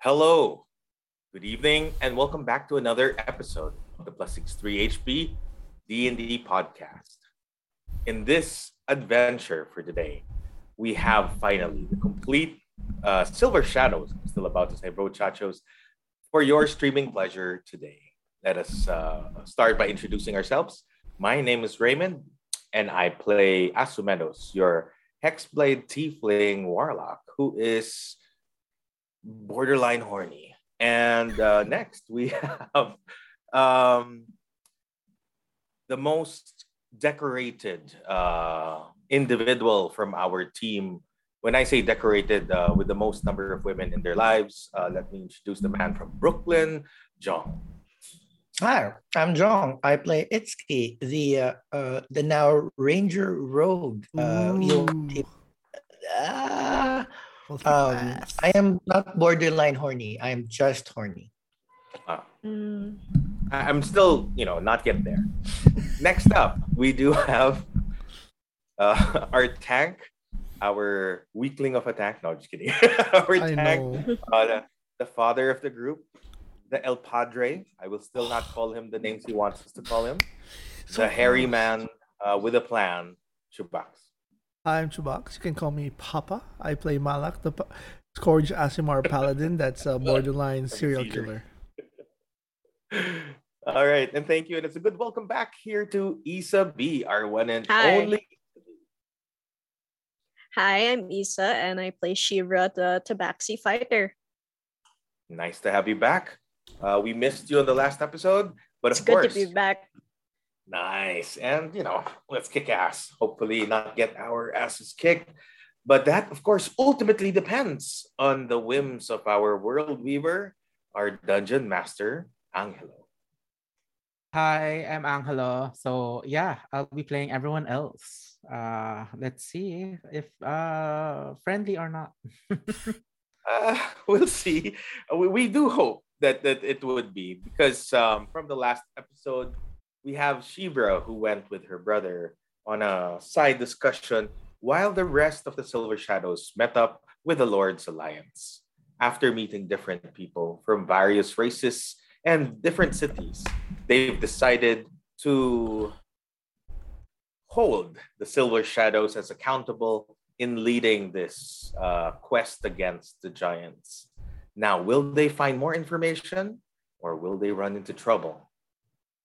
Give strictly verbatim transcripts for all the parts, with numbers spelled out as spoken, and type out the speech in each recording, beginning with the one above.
Hello, good evening, and welcome back to another episode of the Plus sixty-three H P D and D podcast. In this adventure for today, we have finally the complete uh, Silver Shadows, I'm still about to say brochachos, for your streaming pleasure today. Let us uh, start by introducing ourselves. My name is Raymond, and I play Asumenos, your Hexblade Tiefling Warlock, who is borderline horny. And uh, next, we have um, the most decorated uh, individual from our team. When I say decorated, uh, with the most number of women in their lives, uh, let me introduce the man from Brooklyn, John. Hi, I'm John. I play Itsuki, the uh, uh, the now Ranger Rogue. Uh, uh, um, I am not borderline horny. I am just horny. Uh, mm. I'm still, you know, not yet there. Next up, we do have uh, our tank, our weakling of a tank. No, just kidding. our I tank, uh, the, the father of the group. The El Padre, I will still not call him the names he wants us to call him. So the hairy man uh, with a plan, Chubax. I'm Chubax. You can call me Papa. I play Malak, the pa- Scourge Asimar Paladin. That's a borderline serial killer. All right, and thank you. And it's a good welcome back here to Isa B, our one and Hi. only. Hi, I'm Isa, and I play Shivra, the Tabaxi Fighter. Nice to have you back. Uh, we missed you on the last episode, but it's of course. It's good to be back. Nice. And, you know, let's kick ass. Hopefully not get our asses kicked. But that, of course, ultimately depends on the whims of our world weaver, our dungeon master, Angelo. Hi, I'm Angelo. So, yeah, I'll be playing everyone else. Uh, let's see if uh, friendly or not. uh, we'll see. We, we do hope. That, that it would be because um, from the last episode, we have Shivra who went with her brother on a side discussion while the rest of the Silver Shadows met up with the Lord's Alliance. After meeting different people from various races and different cities, they've decided to hold the Silver Shadows as accountable in leading this uh, quest against the giants. Now, will they find more information or will they run into trouble?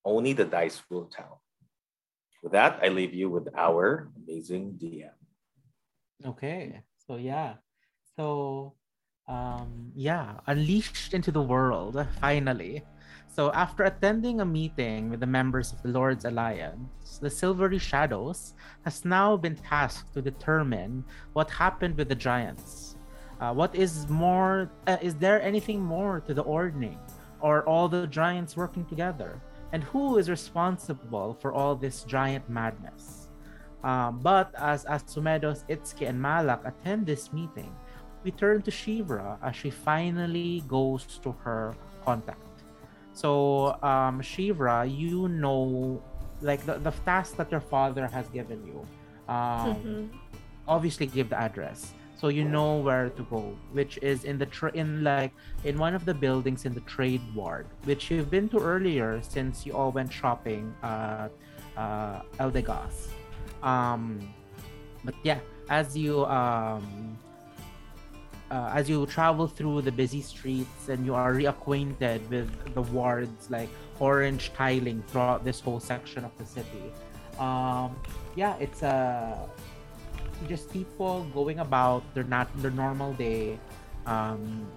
Only the dice will tell. With that, I leave you with our amazing D M. Okay. So, yeah. So, um, yeah. Unleashed into the world, finally. So, after attending a meeting with the members of the Lord's Alliance, the Silvery Shadows has now been tasked to determine what happened with the giants. Uh, what is more? Uh, is there anything more to the Ordning? Or all the giants working together? And who is responsible for all this giant madness? Uh, but as Asumedos, Itsuki, and Malak attend this meeting, we turn to Shivra as she finally goes to her contact. So, um, Shivra, you know, like the, the task that your father has given you. Um, mm-hmm. Obviously, give the address. So you know where to go, which is in the tra- in like in one of the buildings in the trade ward, which you've been to earlier since you all went shopping at uh, El Degas. Um, but yeah, as you um, uh, as you travel through the busy streets and you are reacquainted with the ward's like orange tiling throughout this whole section of the city, um, yeah, it's a. Uh, just people going about their not their normal day, um,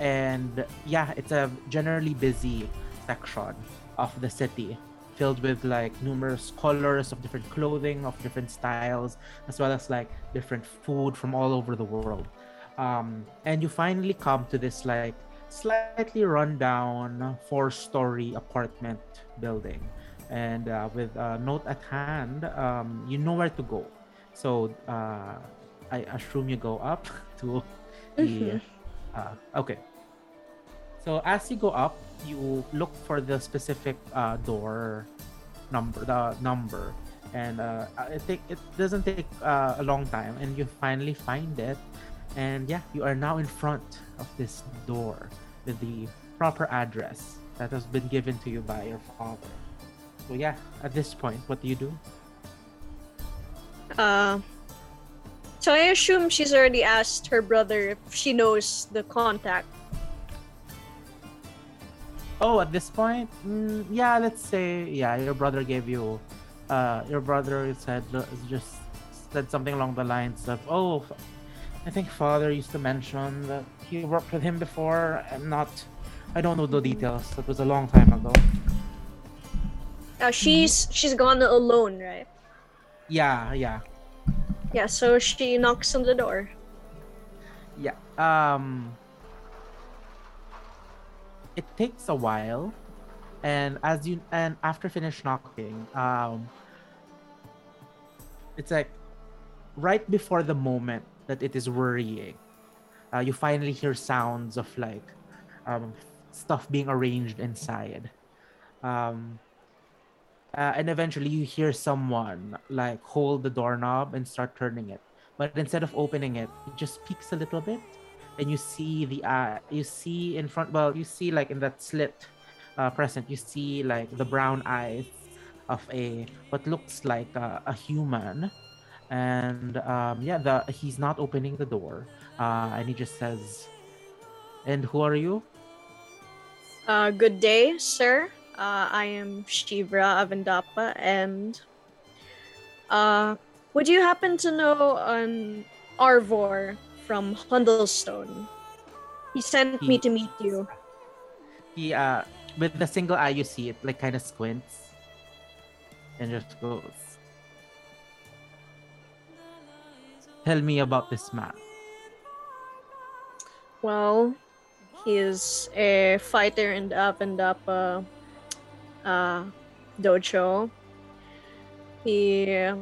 and yeah, it's a generally busy section of the city filled with like numerous colors of different clothing of different styles, as well as like different food from all over the world. Um, and you finally come to this like slightly rundown four-story apartment building. And uh, with a note at hand, um, you know where to go. So uh, I assume you go up to the... Mm-hmm. Uh, okay. So as you go up, you look for the specific uh, door number, the number. And uh, I think it doesn't take uh, a long time. And you finally find it. And yeah, you are now in front of this door with the proper address that has been given to you by your father. So yeah, at this point, what do you do? Uh, so I assume she's already asked her brother if she knows the contact. Oh, at this point, mm, yeah, let's say, yeah, your brother gave you, uh, your brother said, just said something along the lines of, oh, I think father used to mention that he worked with him before. I'm not, I don't know the details. That was a long time ago. Uh, she's, she's gone alone, right? Yeah, yeah. Yeah, so she knocks on the door. Yeah, um... it takes a while, and as you and after finish knocking, um, it's like right before the moment that it is worrying, uh, you finally hear sounds of like um, stuff being arranged inside, um, uh, and eventually you hear someone like hold the doorknob and start turning it, but instead of opening it, it just peaks a little bit. And you see the, uh, you see in front, well, you see like in that slit uh, present, you see like the brown eyes of a, what looks like a, a human. And um, yeah, the he's not opening the door. Uh, and he just says, and who are you? Uh, good day, sir. Uh, I am Shivra Avendapa. And uh, would you happen to know an Arvor from Hundlestone? He sent he, me to meet you. He, uh, with the single eye, you see it, like, kind of squints. And just goes, tell me about this man. Well, he is a fighter in the Avendapa uh, uh, dojo. He... I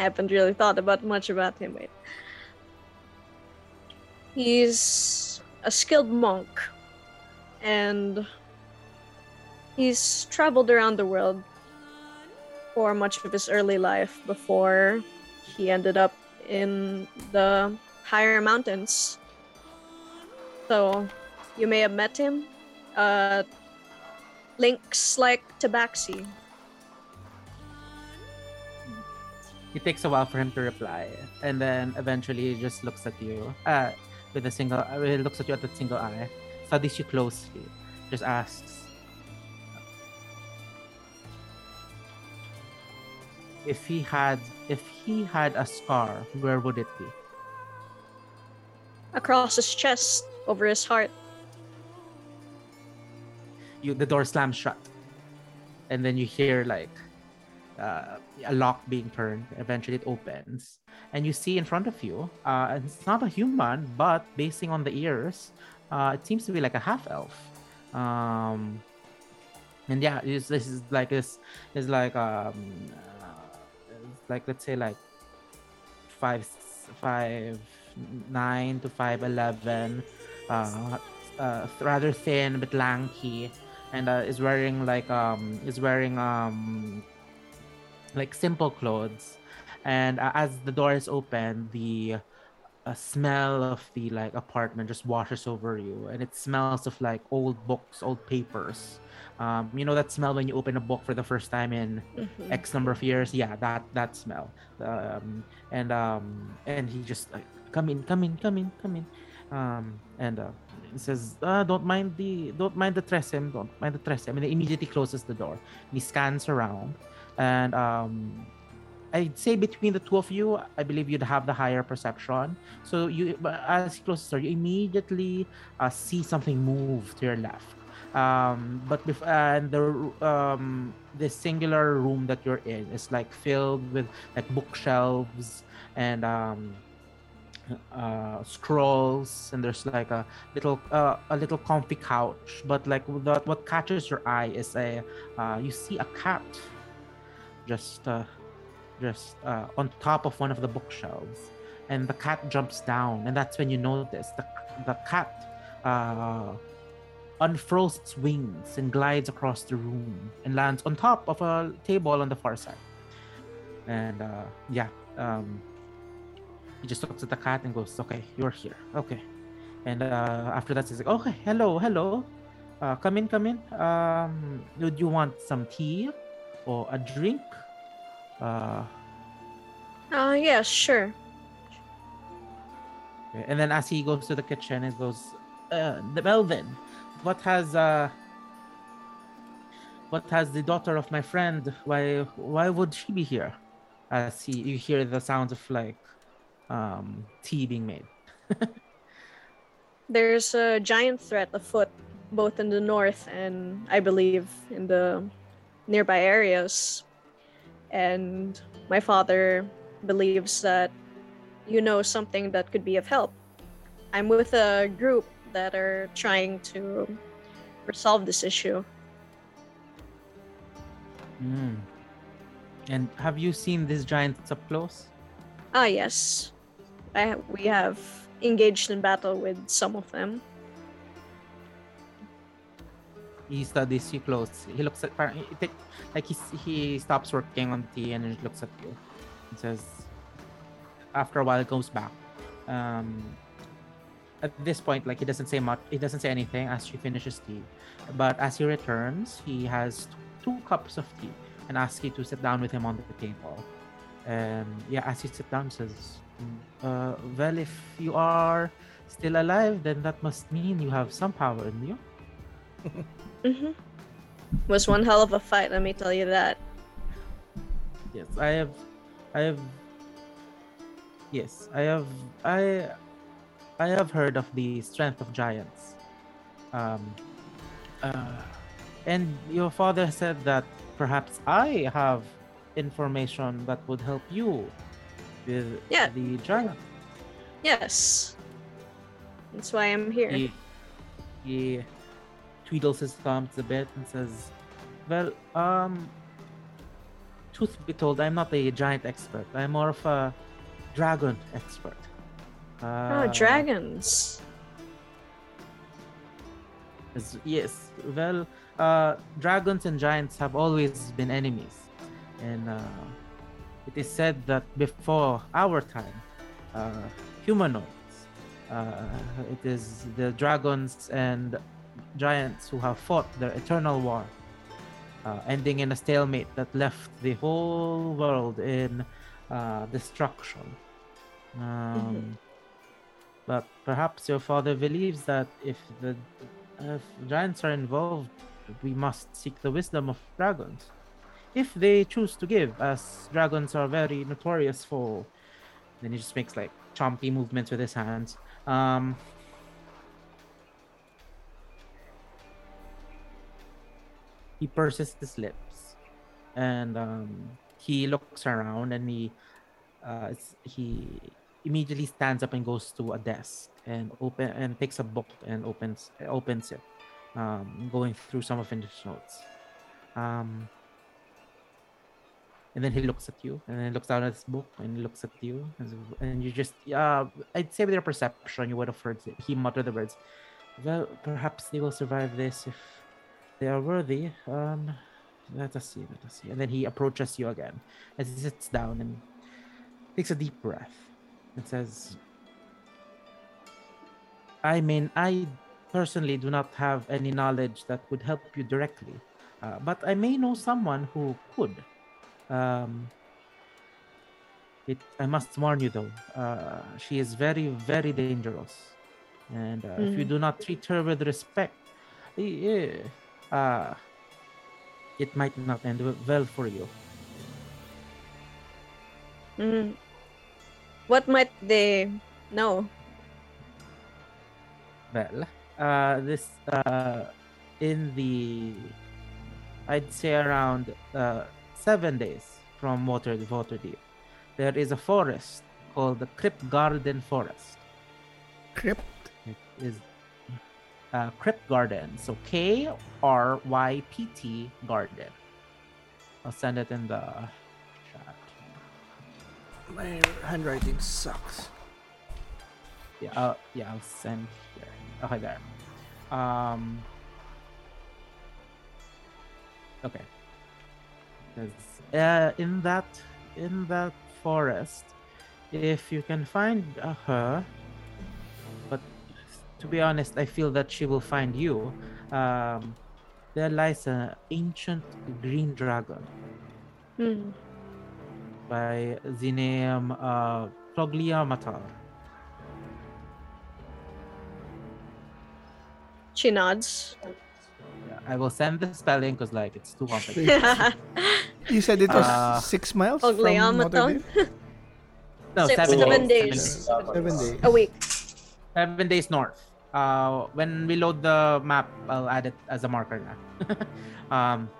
haven't really thought about much about him. Wait. He's a skilled monk, and he's traveled around the world for much of his early life before he ended up in the higher mountains. So you may have met him. Uh, links like Tabaxi. It takes a while for him to reply, and then eventually he just looks at you uh, with a single. He looks at you at that single eye, studies you closely, just asks if he had if he had a scar, where would it be? Across his chest, over his heart. You the door slams shut, and then you hear like. Uh, a lock being turned. Eventually it opens and you see in front of you uh, and it's not a human, but basing on the ears uh, it seems to be like a half-elf, um, and yeah, this is like this is like um, uh, like let's say like five five nine to five eleven uh, uh, rather thin but lanky, and uh, is wearing like um, is wearing um like simple clothes, and uh, as the door is open, the uh, smell of the like apartment just washes over you, and it smells of like old books, old papers. Um, you know that smell when you open a book for the first time in mm-hmm. X number of years. Yeah, that that smell. Um, and um, and he just like come in, come in, come in, come in, um, and uh, he says, ah, don't mind the don't mind the tresem, don't mind the tresem, and he immediately closes the door. And he scans around. And um, I'd say between the two of you, I believe you'd have the higher perception. So you, as he closes the door, you immediately uh, see something move to your left. Um, but bef- and the um, the singular room that you're in is like filled with like bookshelves and um, uh, scrolls, and there's like a little uh, a little comfy couch. But like the, what catches your eye is a uh, you see a cat. Just, uh, just uh, on top of one of the bookshelves, and the cat jumps down, and that's when you notice the the cat uh, unfurls its wings and glides across the room and lands on top of a table on the far side. And uh, yeah, um, he just looks at the cat and goes, "Okay, you're here. Okay." And uh, after that, he's like, "Okay, hello, hello. Uh, come in, come in. Um, would you want some tea or a drink?" Uh, uh yeah, sure. And then as he goes to the kitchen, it goes, uh, "Well then, what has uh, what has the daughter of my friend? Why, why would she be here?" As he, you hear the sounds of like um, tea being made. There's a giant threat afoot, both in the north and I believe in the nearby areas. And my father believes that you know something that could be of help. I'm with a group that are trying to resolve this issue. Mm. And have you seen these giants up close? Ah, yes. I, we have engaged in battle with some of them. He studies you close. He looks at, like, he, he stops working on the tea and he looks at you and says, after a while it goes back. Um, at this point, like, he doesn't say much, he doesn't say anything as she finishes tea. But as he returns, he has two cups of tea and asks you to sit down with him on the table. And yeah, as you sit down, he says, uh, "Well, if you are still alive, then that must mean you have some power in you." Mm-hmm. Was one hell of a fight, let me tell you that. Yes, I have, I have, yes, I have, I, I have heard of the strength of giants. Um, uh, and your father said that perhaps I have information that would help you with yeah. the giant. Yes, that's why I'm here. He, he tweedles his thumbs a bit and says, "Well, um, truth be told, I'm not a giant expert. I'm more of a dragon expert." Uh, oh, dragons. Yes. Well, uh, dragons and giants have always been enemies. And uh, it is said that before our time, uh, humanoids, uh, it is the dragons and giants who have fought their eternal war, uh, ending in a stalemate that left the whole world in uh, destruction. Um, mm-hmm. But perhaps your father believes that if the if giants are involved, we must seek the wisdom of dragons, if they choose to give, as dragons are very notorious for. Then he just makes like chompy movements with his hands. Um, He purses his lips, and um, he looks around, and he uh, he immediately stands up and goes to a desk and open and takes a book and opens opens it, um, going through some of his notes. Um, and then he looks at you, and then he looks down at his book, and he looks at you, and you just uh, I'd say with your perception, you would have heard it. He muttered the words, "Well, perhaps they will survive this if they are worthy. Um, let us see, let us see. And then he approaches you again as he sits down and takes a deep breath and says, I mean, I personally do not have any knowledge that would help you directly, uh, but I may know someone who could. Um, it, I must warn you, though. Uh, she is very, very dangerous. And uh, mm-hmm. if you do not treat her with respect, Yeah. Uh, it might not end well for you." Mm. What might they know? Well, uh, this uh, in the I'd say around uh, seven days from Water Waterdeep, there is a forest called the Crypt Garden Forest. Crypt. It is. Uh, Crypt Garden, so K R Y P T Garden. I'll send it in the chat. My handwriting sucks. Yeah, uh, yeah, I'll send here. Okay, there. Um. Okay. Uh, in that, in that Forest. If you can find uh, her, but to be honest, I feel that she will find you. Um, there lies an ancient green dragon mm. by the name uh, Toglia Matar. She nods. Yeah, I will send the spelling because, like, it's too complicated. You said it was uh, six miles from Waterdeep? No, six, seven, seven days. days. Seven days. A week. Seven days north. Uh, when we load the map, I'll add it as a marker now. um,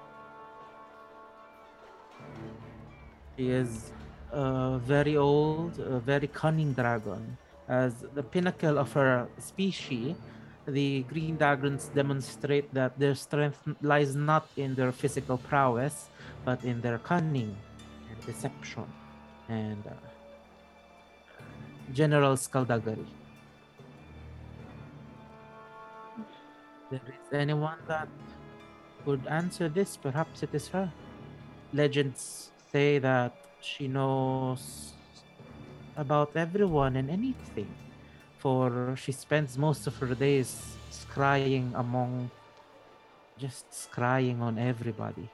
she is uh, very old, a very cunning dragon. As the pinnacle of her species, the green dragons demonstrate that their strength lies not in their physical prowess, but in their cunning and deception and uh, general skullduggery. If there is anyone that could answer this, perhaps it is her. Legends say that she knows about everyone and anything, for she spends most of her days scrying among, just scrying on everybody.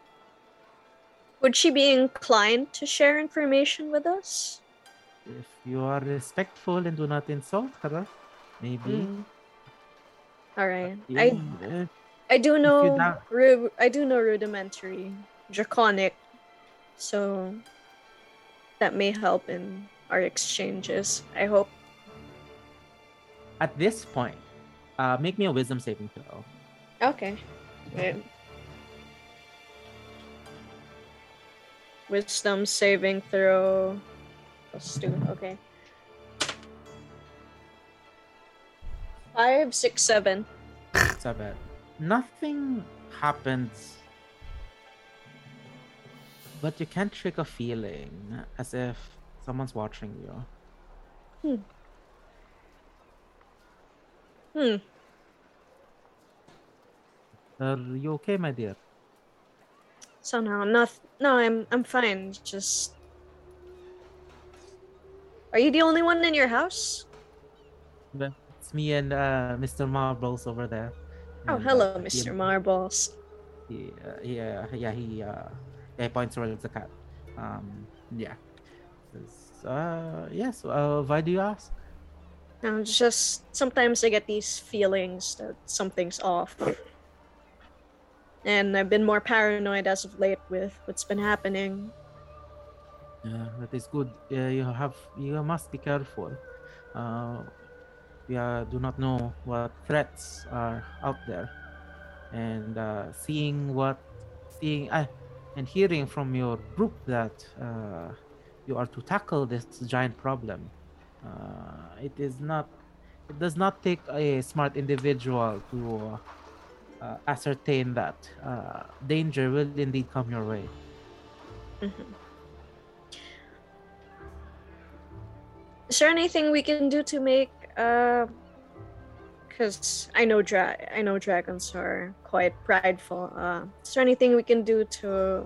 Would she be inclined to share information with us? If you are respectful and do not insult her, maybe. Mm. All right. I, uh, I do know ru- I do know rudimentary, draconic, so that may help in our exchanges, I hope. At this point, uh, make me a wisdom saving throw. Okay. Wait. Wisdom saving throw. Let's do it. Okay. Five, six, seven. Seven. Nothing happens, but you can trick a feeling as if someone's watching you. Hmm. Hmm. Are you okay, my dear? So no, not no. I'm I'm fine. Just. Are you the only one in your house? It's me and uh, Mister Marbles over there. Oh, and, hello, uh, Mister He, Marbles. He, uh, he, uh, yeah, he, uh, yeah, he points towards the cat. Um, yeah. Uh, yes, uh, why do you ask? No, it's just sometimes I get these feelings that something's off. And I've been more paranoid as of late with what's been happening. Yeah, that is good. Uh, you have, you must be careful. Uh, we uh, do not know what threats are out there, and uh, seeing what, seeing uh, and hearing from your group that uh, you are to tackle this giant problem. Uh, it is not. It does not take a smart individual to uh, uh, ascertain that uh, danger will indeed come your way. Mm-hmm. Is there anything we can do to make, uh, because I know dra- I know dragons are quite prideful. Uh, is there anything we can do to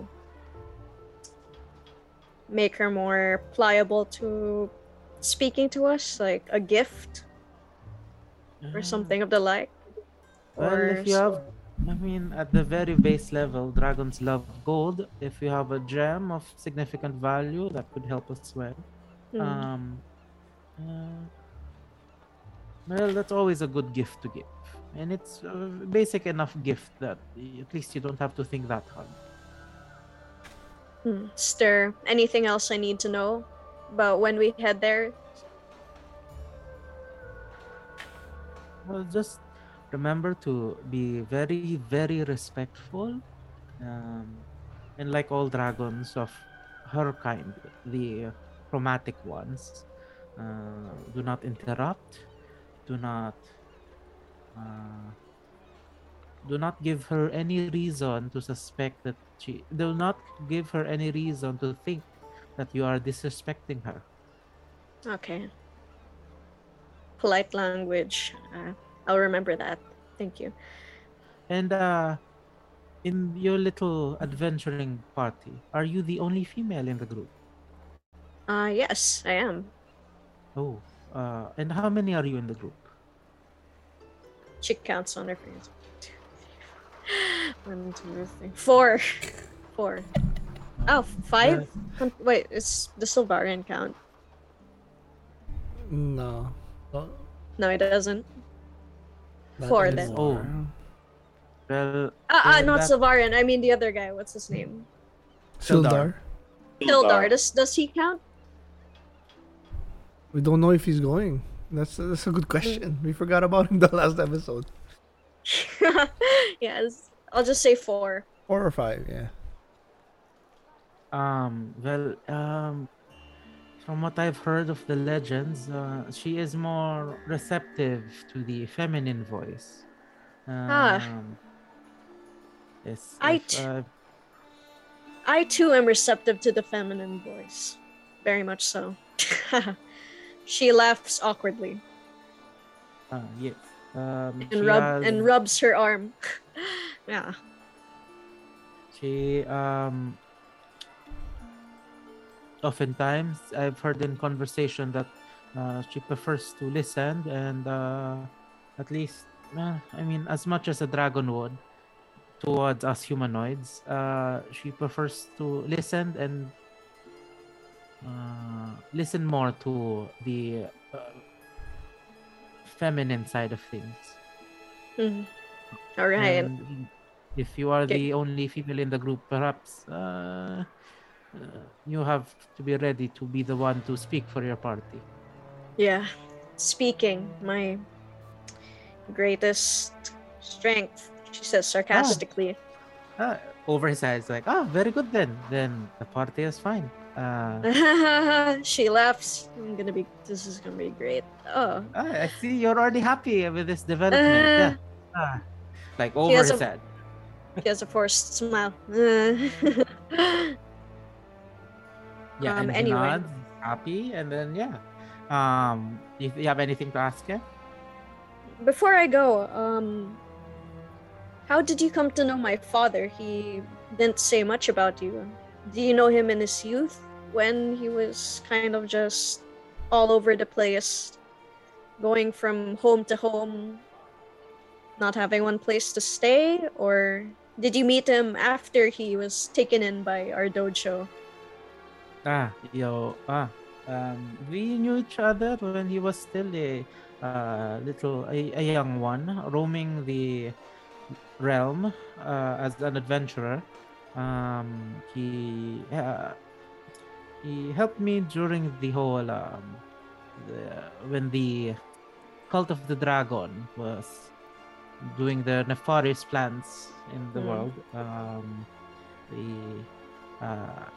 make her more pliable to speaking to us, like a gift or something of the like? Well, or if you have, I mean, at the very base level, dragons love gold. If you have a gem of significant value, that could help us well. Mm. Um. Uh, well, that's always a good gift to give, and it's a basic enough gift that at least you don't have to think that hard. Hmm. Is there anything else I need to know about when we head there? Well, just remember to be very, very respectful, um, and like all dragons of her kind, the chromatic ones. Uh, do not interrupt. Do not. Uh, do not give her any reason to suspect that she. Do not give her any reason to think that you are disrespecting her. Okay. Polite language. Uh, I'll remember that. Thank you. And uh, in your little adventuring party, are you the only female in the group? Uh, yes, I am. Oh, uh, and how many are you in the group? She counts on her fingers. One, two, three, four. Four. Oh, five? Uh, Wait, it's the Sildarian count. No. Well, no, it doesn't. Four, then. Oh. Well, uh, uh, not that... Sildarian. I mean the other guy. What's his name? Sildar. Sildar. Does does he count? We don't know if he's going. That's that's a good question. We forgot about him the last episode. Yes, I'll just say four. Four or five, yeah. Um. Well. Um. From what I've heard of the legends, uh, she is more receptive to the feminine voice. Um, ah. Yes. I, if, t- uh, I too am receptive to the feminine voice. Very much so. She laughs awkwardly. Uh, yes. Um, and, rub- has... and rubs her arm. Yeah. She... um. Oftentimes, I've heard in conversation that uh, she prefers to listen and uh, at least, eh, I mean, as much as a dragon would towards us humanoids, uh, she prefers to listen and uh, listen more to the uh, feminine side of things. Mm-hmm. All right. And if you are okay. The only female in the group, perhaps... Uh, Uh, you have to be ready to be the one to speak for your party. Yeah, speaking, my greatest strength, she says sarcastically. Ah. Ah, over his eyes, like, ah, very good then. Then the party is fine. Uh, she laughs. I'm gonna be. This is gonna be great. Oh, ah, I see you're already happy with this development. Uh, yeah. Ah. Like over his head. She has a forced smile. Yeah, um, and he anyway. nods, happy, and then, yeah. Um, you, you have anything to ask her? Before I go, um, how did you come to know my father? He didn't say much about you. Do you know him in his youth, when he was kind of just all over the place, going from home to home, not having one place to stay? Or did you meet him after he was taken in by our dojo? Ah, yo, ah, um, we knew each other when he was still a uh, little, a, a young one, roaming the realm uh, as an adventurer. Um, he uh, he helped me during the whole um, the, when the Cult of the Dragon was doing their nefarious plans in the mm. world. Um, the uh.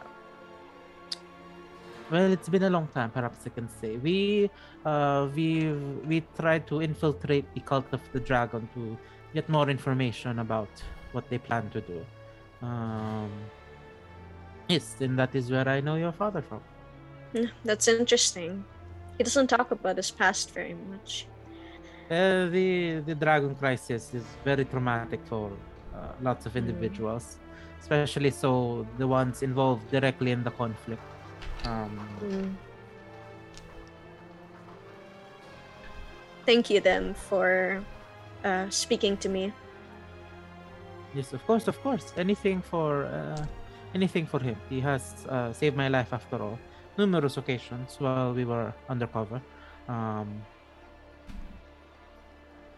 Well, it's been a long time, perhaps I can say. We uh, we we tried to infiltrate the Cult of the Dragon to get more information about what they plan to do. Um, yes, and that is where I know your father from. That's interesting. He doesn't talk about his past very much. Uh, the, the Dragon Crisis is very traumatic for uh, lots of individuals, mm. especially so the ones involved directly in the conflict. Um, mm. Thank you then for uh, speaking to me. Yes, of course, of course. Anything for uh, anything for him. He has uh, saved my life after all, numerous occasions while we were undercover. Um,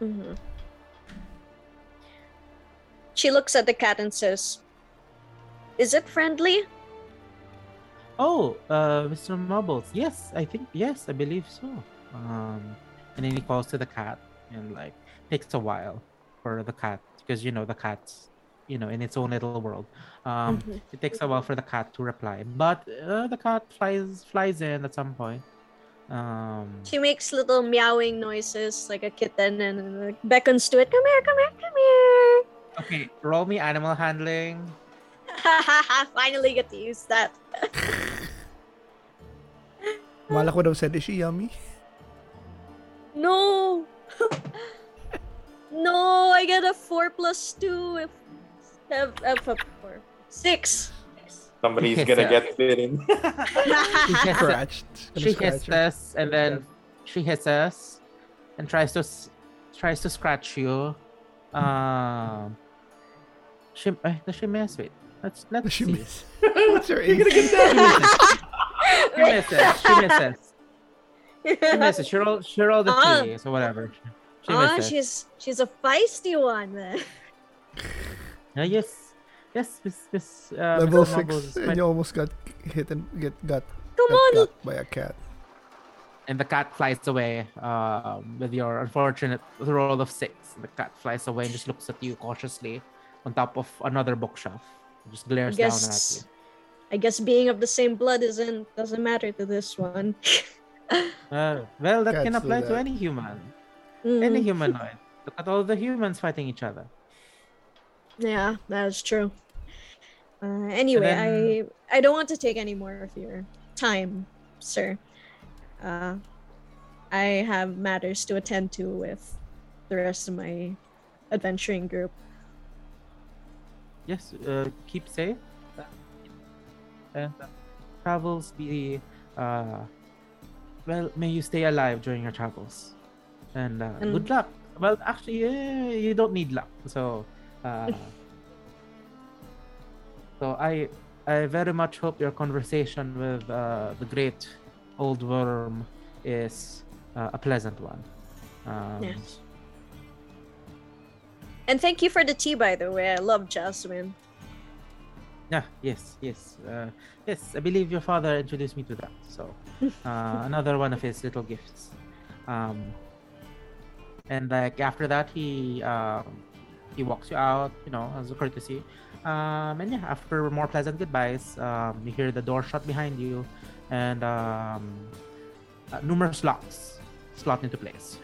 mm-hmm. She looks at the cat and says, "Is it friendly?" Oh, uh, Mister Marbles. Yes, I think, yes, I believe so. Um, and then he calls to the cat and, like, takes a while for the cat because, you know, the cat's, you know, in its own little world. Um, mm-hmm. It takes a while for the cat to reply, but uh, the cat flies flies in at some point. Um, she makes little meowing noises like a kitten and like, beckons to it. Come here, come here, come here. Okay, roll me animal handling. Finally get to use that. Malak would have said, "Is she yummy?" No. No, I get a four plus two. If, if, if, if, four. Six. Six. Somebody's gonna get bitten. She hits, scratched. She hits us, and then yeah. she hits us, and tries to tries to scratch you. Um, she uh, does she miss it? Let's not does she see. Miss? What's her? You're gonna get that. She misses. She misses. She misses. She rolled. She rolled a oh. three, so whatever. She oh, misses. she's she's a feisty one then. Uh, yes, yes, Miss Miss. Uh, Level Mister six, and you almost got hit and get got, got, got by a cat. And the cat flies away uh, with your unfortunate roll of six. The cat flies away and just looks at you cautiously on top of another bookshelf. It just glares guess, down at you. I guess being of the same blood isn't doesn't matter to this one. uh, well, that Cats can apply that. to any human, mm. any humanoid. Look at all the humans fighting each other. Yeah, that is true. Uh, anyway, then, I I don't want to take any more of your time, sir. Uh, I have matters to attend to with the rest of my adventuring group. Yes, uh, keep safe. And uh, travels be... Uh, well, may you stay alive during your travels. And uh, mm. good luck. Well, actually, uh, you don't need luck. So, uh, so I I very much hope your conversation with uh, the great... old worm is uh, a pleasant one. Um, yes. And thank you for the tea, by the way. I love jasmine. Yeah. Yes. Yes. Uh, yes. I believe your father introduced me to that. So uh, another one of his little gifts. Um, and like after that, he um, he walks you out, you know, as a courtesy. Um, and yeah, after more pleasant goodbyes, um, you hear the door shut behind you. And um, uh, numerous locks slot into place.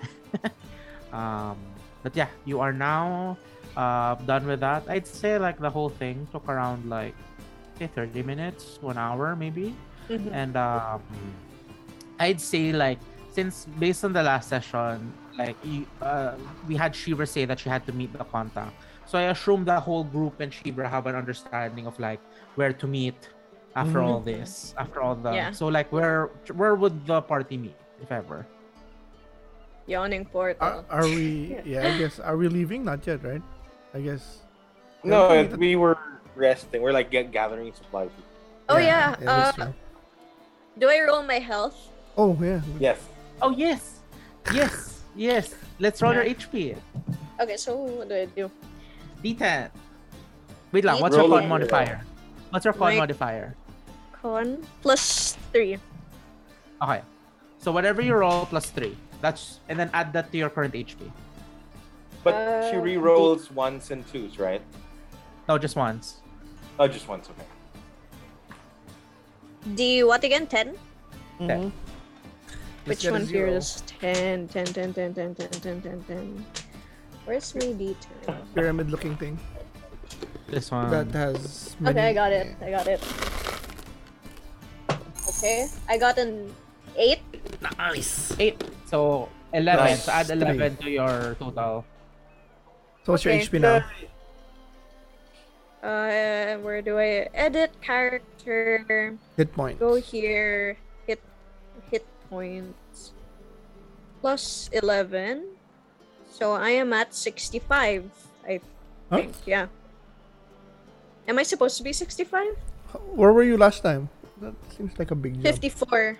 um, but yeah, you are now uh, done with that. I'd say like the whole thing took around like okay, thirty minutes, one hour maybe. Mm-hmm. And um, I'd say like since based on the last session, like you, uh, we had Shivra say that she had to meet the contact. So I assume the whole group and Shivra have an understanding of like where to meet. After mm-hmm. all this, after all the yeah. so like where where would the party meet if ever? Yawning portal. Are, are we? Yeah, I guess. Are we leaving? Not yet, right? I guess. No, we, we were resting. We're like gathering supplies. Oh yeah. yeah. yeah uh, do I roll my health? Oh yeah. Yes. Oh yes, yes, yes. Let's roll yeah. your H P. Okay, so what do I do? D ten. Wait, lang. What's your con modifier? What's your con my modifier? Con plus three. Okay. So whatever you roll, plus three. That's and then add that to your current H P. But uh, she re-rolls ones and twos, right? No, just once. Oh, just once, okay. D what again? Ten? Mm-hmm. Ten. Which one here is ten, ten, ten, ten, ten, ten, ten, ten, ten. Where's my D ten? Pyramid looking thing. This one. That has many... Okay, I got it. I got it. Okay, I got an eight. Nice. Eight. So eleven. Nice. So add eleven to your total. So what's okay. your H P now? Uh, where do I edit character? Hit points. Go here. Hit hit points. Plus eleven. So I am at sixty-five. I think. Huh? Yeah. Am I supposed to be sixty-five? Where were you last time? That seems like a big jump. fifty-four.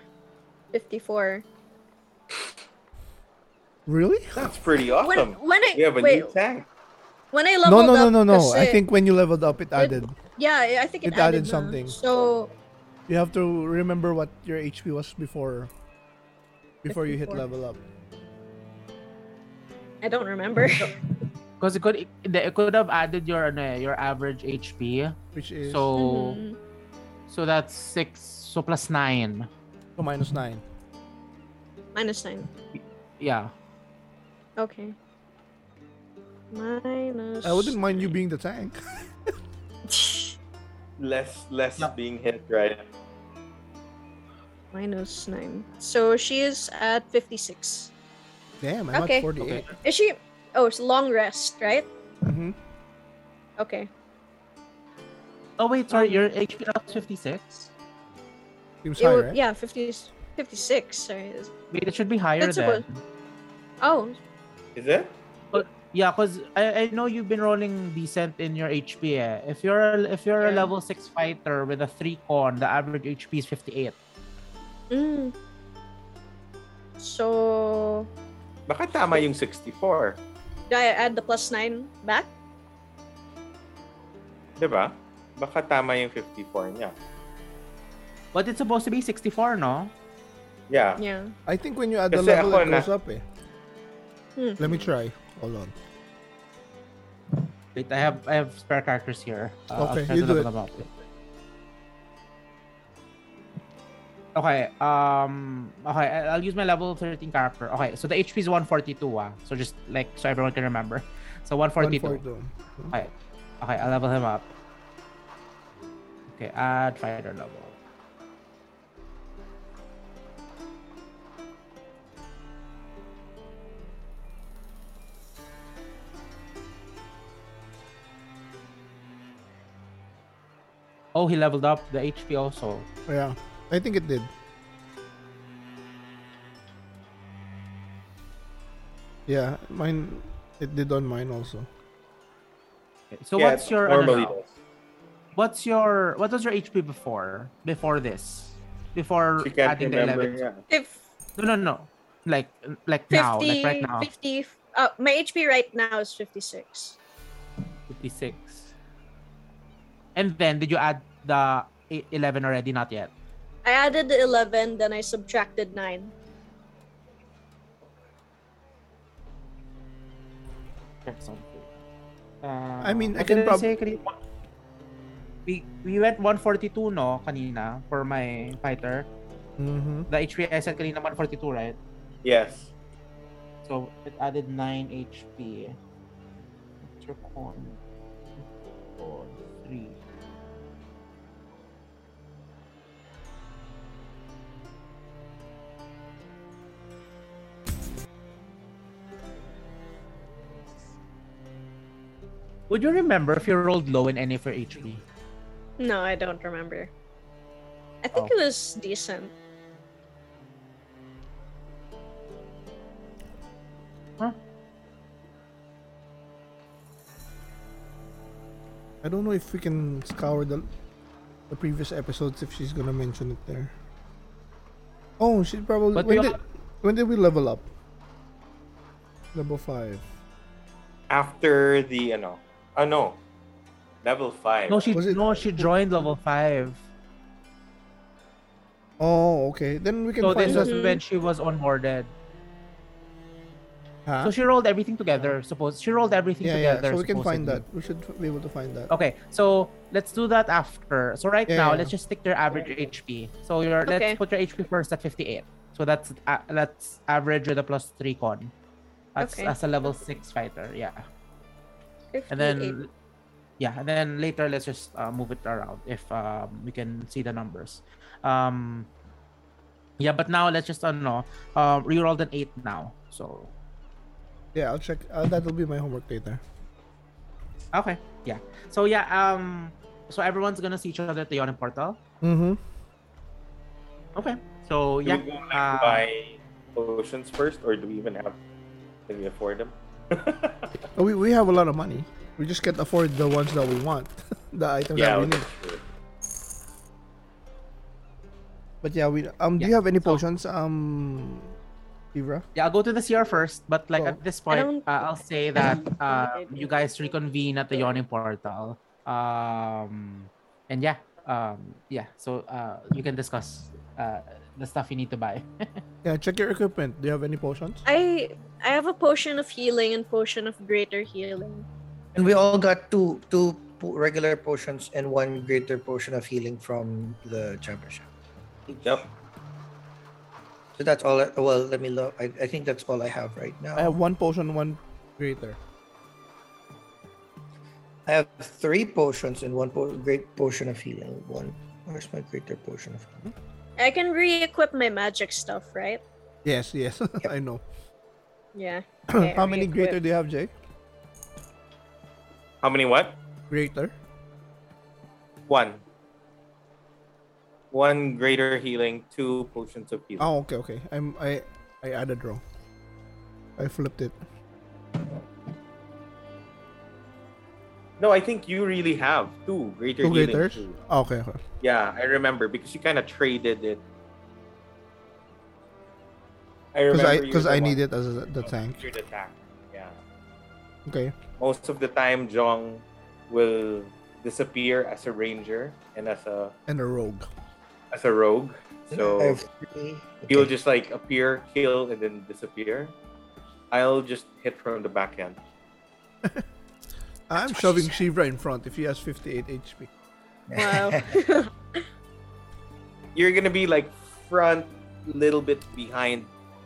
fifty-four. Really? That's pretty awesome. When, when I, we have a wait, new tank. When I leveled up... No, no, no, no, no. I think when you leveled up, it added. It, yeah, I think it, it added, added something. So... You have to remember what your H P was before. Before fifty-four. You hit level up. I don't remember. Because it could, it could have added your your average H P, which is so, mm-hmm. so that's six, so plus nine, so minus nine, minus nine. Yeah. Okay. Minus. I wouldn't mind you being the tank. less, less no. being hit, right? Minus nine. So she is at fifty-six. Damn, I'm okay. at forty-eight. Okay. Is she? Oh, it's long rest, right? Mm-hmm. Okay. Oh wait, sorry, your H P up fifty-six? Seems it high, would, right? Yeah, fifty, fifty-six, sorry. Wait, it should be higher That's then. Supposed... Oh. Is it? But, yeah, because I, I know you've been rolling decent in your H P. Eh. If you're, a, if you're yeah. a level six fighter with a three con, the average H P is fifty-eight. Mm. So... Baka tama yung sixty-four. Do I add the plus nine back? Diba? Baka tama yung fifty-four niya. But it's supposed to be sixty-four, no? Yeah. Yeah. I think when you add the Kasi level, it goes na. Up, eh. Hmm. Let me try. Hold on. Wait, I have I have spare characters here. Uh, okay, you do it. Up. Okay. Um. Okay, I'll use my level thirteen character. Okay, so the H P is one forty-two. Ah, so just like so everyone can remember. So one forty-two. one forty-two. Okay. Okay, I'll level him up. Okay, add fighter level. Oh, he leveled up the H P also. Yeah, I think it did. Yeah, mine, it did on mine also. Okay, so yeah, what's your normally uh, what's your what was your H P before before this before adding remember, the eleven? Yeah. If no no no like like fifty, now like right now. Fifty. Uh, my H P right now is fifty-six. Fifty-six. And then, did you add the eleven already? Not yet. I added the eleven, then I subtracted nine. Uh, I mean, I can probably... We, we went one forty-two, no? Kanina, for my fighter. Mm-hmm. The H P I said kanina one forty-two, right? Yes. So, it added nine H P. What's your con? three. Would you remember if you rolled low in any of your H P? No, I don't remember. I think oh. it was decent. Huh? I don't know if we can scour the, the previous episodes if she's gonna mention it there. Oh, she probably... But when, did, when did we level up? Level five. After the... Uh, no. Oh, no. Level five. No, she it, no, she joined level five. Oh, okay. Then we can so find So this was when she was onboarded. Huh? So she rolled everything together, suppose. She rolled everything yeah, together, Yeah, so we can find that. We should be able to find that. Okay, so let's do that after. So right yeah, now, yeah. let's just stick to your average H P. So your okay. let's put your H P first at fifty-eight. So that's uh, that's average with a plus three con. That's okay. as a level six fighter, yeah. fifty-eight. And then... Yeah, and then later, let's just uh, move it around if um, we can see the numbers. Um, yeah, but now let's just, I don't know, uh, reroll an eight now. So... Yeah, I'll check. Uh, that'll be my homework later. Okay. Yeah. So yeah. Um. So everyone's gonna see each other at the Yawning Portal. Mm-hmm. Okay. So do yeah. Do we go like, uh, buy potions first, or do we even have? Can we afford them? oh, we we have a lot of money. We just can't afford the ones that we want, the items yeah, that we need. Sure. But yeah, we um. Do yeah. you have any potions? So, um. Shivra? Yeah, I'll go to the C R first, but like oh. at this point, uh, I'll say that uh, you guys reconvene at the Yawning Portal. Um, and yeah, um, yeah. So uh, you can discuss uh, the stuff you need to buy. yeah, check your equipment. Do you have any potions? I I have a potion of healing and potion of greater healing. And we all got two two regular potions and one greater potion of healing from the chamber shop. Yep. So that's all. I, well, let me look. I, I think that's all I have right now. I have one potion, one greater. I have three potions and one po- great potion of healing. One. Where's my greater potion of healing? I can re-equip my magic stuff, right? Yes, yes. Yep. I know. Yeah. Okay, How many re-equip. greater do you have, Jay? How many what? Greater. One. One greater healing, two potions of healing. Oh, okay, okay. I'm I I added wrong. I flipped it. No, I think you really have two greater two healing. Greaters? Two. Oh, okay, okay. Yeah, I remember because you kind of traded it. I remember because I, I need it as a, the tank. You're the tank. Yeah. Okay. Most of the time, Zhong will disappear as a ranger and as a and a rogue. As a rogue, so okay. He'll just like appear, kill, and then disappear. I'll just hit from the back end. I'm shoving Shivra in front if he has fifty-eight H P. Wow. You're gonna be like front, little bit behind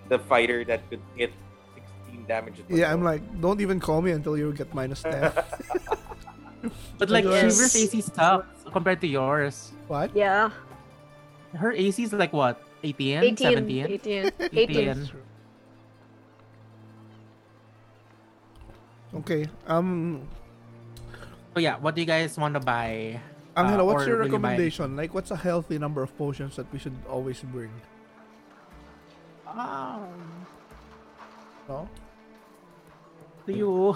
the fighter that could hit sixteen damage. Yeah, I'm like, don't even call me until you get minus ten. But like Shivra's A C sucks compared to yours. What? Yeah. Her A C is like what? eighteen? seventeen? eighteen. eighteen. eighteen. Okay. Um. So yeah, what do you guys want to buy? Angela, uh, what's your recommendation? You like, what's a healthy number of potions that we should always bring? Um. No. To you.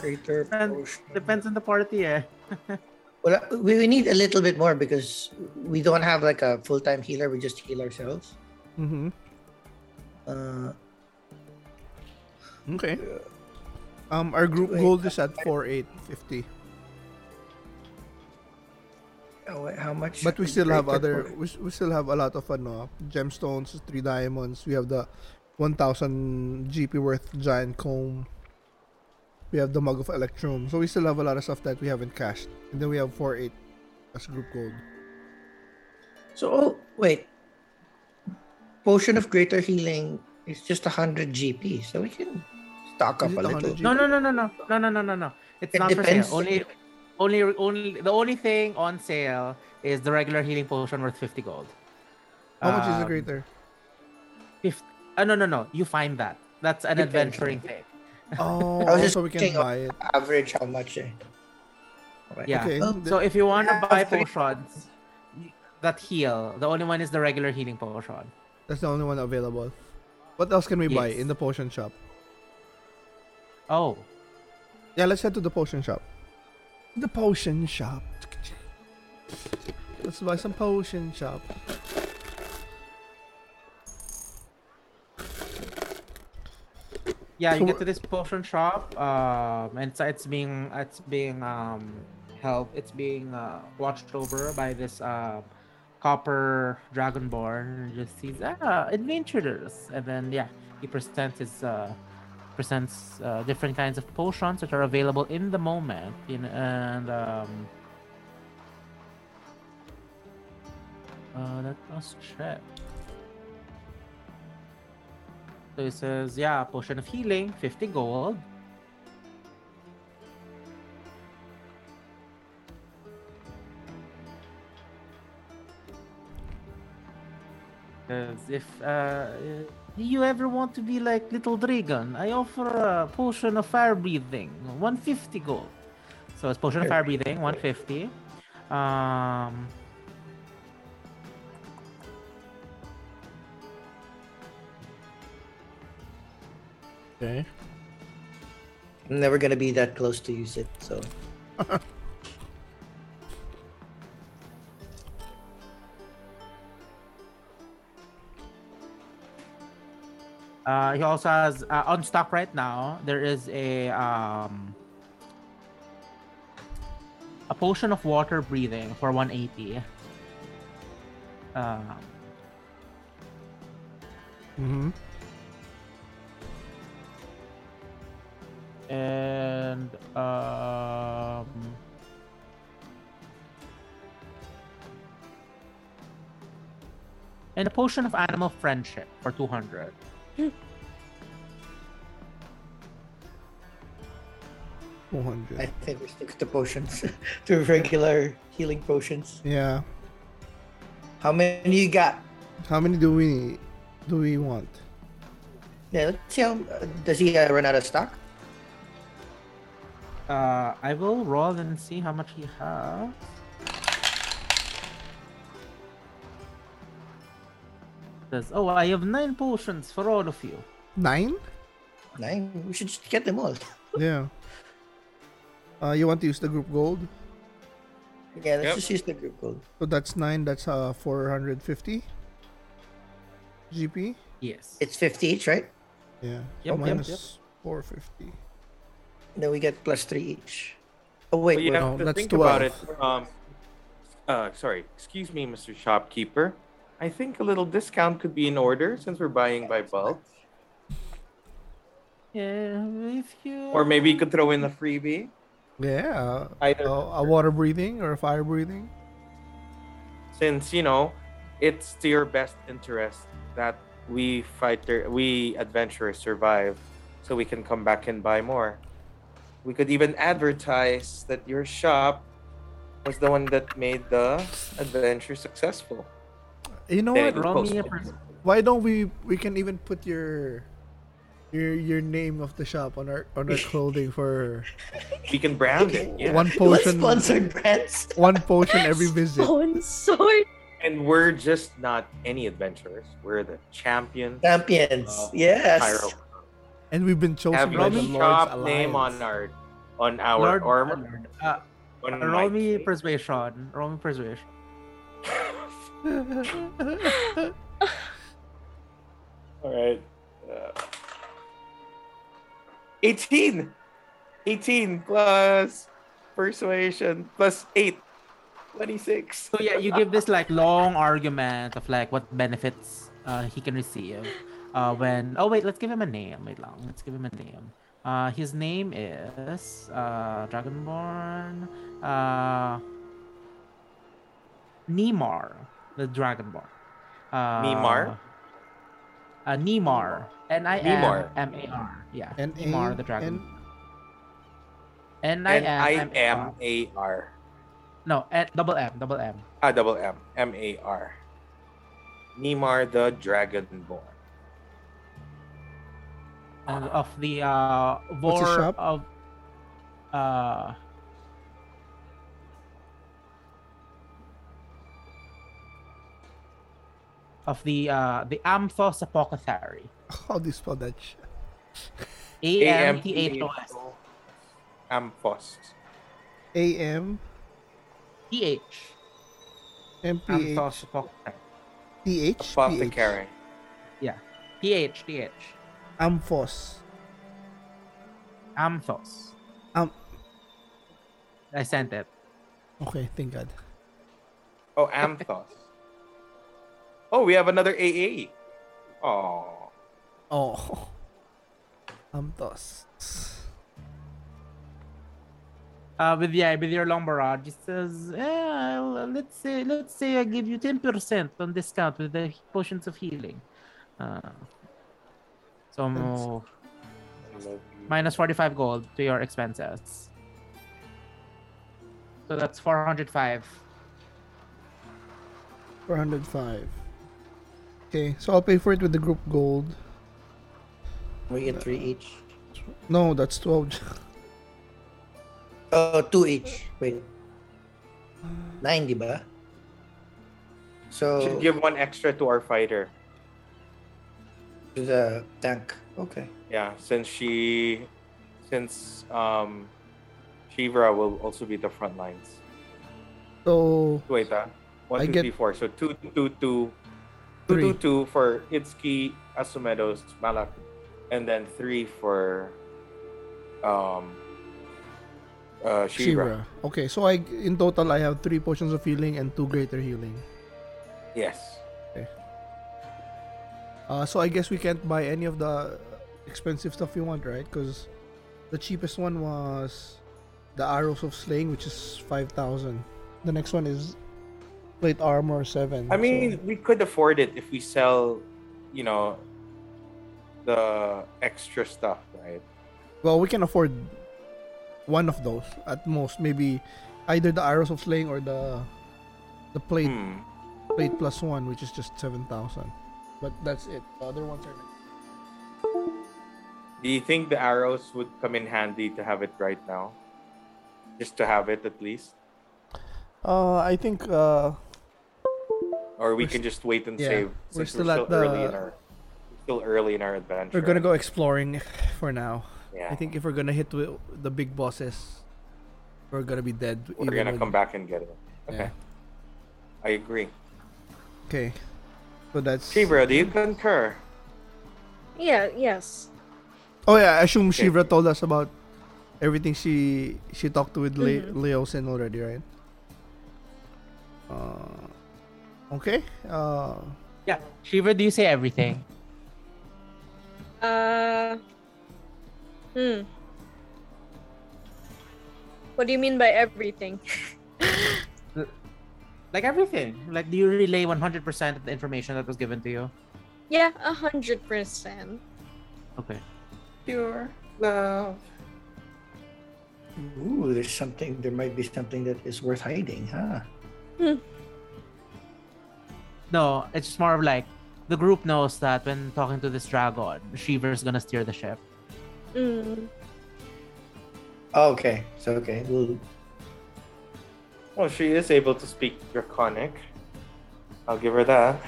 Greater potion. Depends on the party, eh. Well, we need a little bit more because we don't have like a full-time healer. We just heal ourselves. Mm-hmm. Uh. Okay. Yeah. Um, our group gold is at forty-eight fifty. Oh, wait, how much? But we still have other. We, we still have a lot of ano, gemstones, three diamonds. We have the one thousand G P worth giant comb. We have the mug of electrum. So we still have a lot of stuff that we haven't cashed. And then we have forty-eight as group gold. So oh wait, potion of greater healing is just one hundred G P. So we can. Up a little. No, no, no, no, no, no, no, no, no, no. It's it not depends. For sale. Only, only, only. The only thing on sale is the regular healing potion worth fifty gold. How um, much is the greater? Fifty. Oh, no, no, no. You find that. That's an depends. Adventuring thing. Oh, I was just so we can buy it. Average, how much? Eh? Right. Yeah. Okay. Um, so if you want to buy potions that heal, the only one is the regular healing potion. That's the only one available. What else can we yes. buy in the potion shop? Oh. Yeah, let's head to the potion shop. The potion shop. Let's buy some potion shop. Yeah, you so get to this potion shop, um, and so it's being it's being um helped. It's being uh, watched over by this uh, copper dragonborn. Just sees ah adventurers, and then yeah, he presents his. Uh, presents uh, different kinds of potions that are available in the moment in, and um uh let us check. So it says yeah potion of healing fifty gold, because if uh it, do you ever want to be like Little Dragon? I offer a potion of fire breathing, one hundred fifty gold. So it's potion of fire breathing, one hundred fifty. Um, okay. I'm never gonna be that close to use it, so. Uh, he also has uh, on stock right now. There is a um, a potion of water breathing for one hundred eighty. Uh, mm-hmm. And um, and a potion of animal friendship for two hundred. one hundred. I think we stick to potions, to regular healing potions. Yeah. How many you got? How many do we do we want? Yeah, let's see. How, uh, does he uh, run out of stock? Uh, I will roll and see how much he has. Yes. Oh, I have nine potions for all of you. Nine? Nine? We should just get them all. Yeah. Uh, you want to use the group gold? Yeah, let's yep. just use the group gold. So that's nine. That's uh four hundred fifty G P. Yes. It's fifty each, right? Yeah. Yep, oh, minus yep, yep. four fifty. And then we get plus three each. Oh wait, well, you wait. Have no, to that's think twelve. About it. Um, uh, sorry. Excuse me, Mister Shopkeeper. I think a little discount could be in order since we're buying by bulk. Yeah, if you. Or maybe you could throw in a freebie. Yeah, either a, a water breathing or a fire breathing. Since you know, it's to your best interest that we fighter, we adventurers survive, so we can come back and buy more. We could even advertise that your shop was the one that made the adventure successful. You know what? Why don't we? We can even put your. Your your name of the shop on our on our clothing for we can brand it. Yeah. One potion, sponsored brands. One potion every visit. Sponsored. And we're just not any adventurers. We're the champions. Champions, uh, yes. Pyro. And we've been chosen Have by the Lord's Alliance. Name on our on our Lord, armor. Uh, on roll me persuasion. Roll me persuasion. All right. Uh, eighteen! eighteen plus persuasion plus eight. twenty-six. So yeah, you give this like long argument of like what benefits uh, he can receive uh, when... Oh wait, let's give him a name. Wait long. Let's give him a name. Uh, his name is uh, Dragonborn... Uh, Neymar. The Dragonborn. Uh, Neymar? Uh, Neymar. N I M M A R. Yeah. Neymar the Dragon. N I M M A R. No, double M, double M. Ah, double M. M A R. Neymar the Dragonborn. Of the uh, war of... Uh, of the uh, the Amphos Apothecary. How do you spell that shit? A M P H O S. Amphos. A M P H. M P H. Amphos Apothecary. P H? Apothecary. Yeah. P H. P H. Amphos. Amphos. Um. I sent it. Okay, thank God. Oh, Amphos. Oh, we have another A A. Oh. Oh. Amphos. Uh, with yeah, with your long barrage, it says, yeah, well, let's say, let's say I give you ten percent on discount with the potions of healing. Uh, so more, minus forty-five gold to your expenses. So that's four hundred five. Four hundred five. Okay, so I'll pay for it with the group gold. We get three each. No, that's twelve. Oh, two each. Wait. Nine, di ba? So... Should give one extra to our fighter. To the tank. Okay. Yeah, since she... Since, um... Shivra will also be the front lines. So... Wait, ah. One, I two, get... three, four. So two, two, two... Two, two, two for Itsuki, Asumenos, Malak, and then three for um, uh, Shivra. Shivra. Okay, so I in total I have three potions of healing and two greater healing. Yes. Okay. Uh, so I guess we can't buy any of the expensive stuff we want, right? Because the cheapest one was the Arrows of Slaying, which is five thousand. The next one is. Plate armor seven. I mean, so. We could afford it if we sell, you know, the extra stuff, right? Well, we can afford one of those at most. Maybe either the Arrows of Slaying or the the plate hmm. plate plus one, which is just seven thousand. But that's it. The other ones are. Do you think the arrows would come in handy to have it right now? Just to have it at least. Uh, I think. Uh, or we we're can just wait and yeah, save. We're still, we're still at early the... in our, still early in our adventure. We're gonna go exploring for now. Yeah. I think if we're gonna hit the big bosses, we're gonna be dead. We're gonna come back and get it. Okay. Yeah. I agree. Okay. So that's. Shivra, do you concur? Yeah. Yes. Oh yeah, I assume okay. Shivra told us about everything she she talked with Le- mm-hmm. Leosin already, right? Uh, okay. Uh, yeah, Shivra, do you say everything? Uh. Hmm. What do you mean by everything? Like everything. Like, do you relay one hundred percent of the information that was given to you? Yeah, one hundred percent. Okay. Pure love. Ooh, there's something, there might be something that is worth hiding, huh? Hmm. No, it's more of like, the group knows that when talking to this dragon, Shiva's gonna steer the ship. Mm. Oh, okay, so okay. We'll... Well, she is able to speak Draconic. I'll give her that.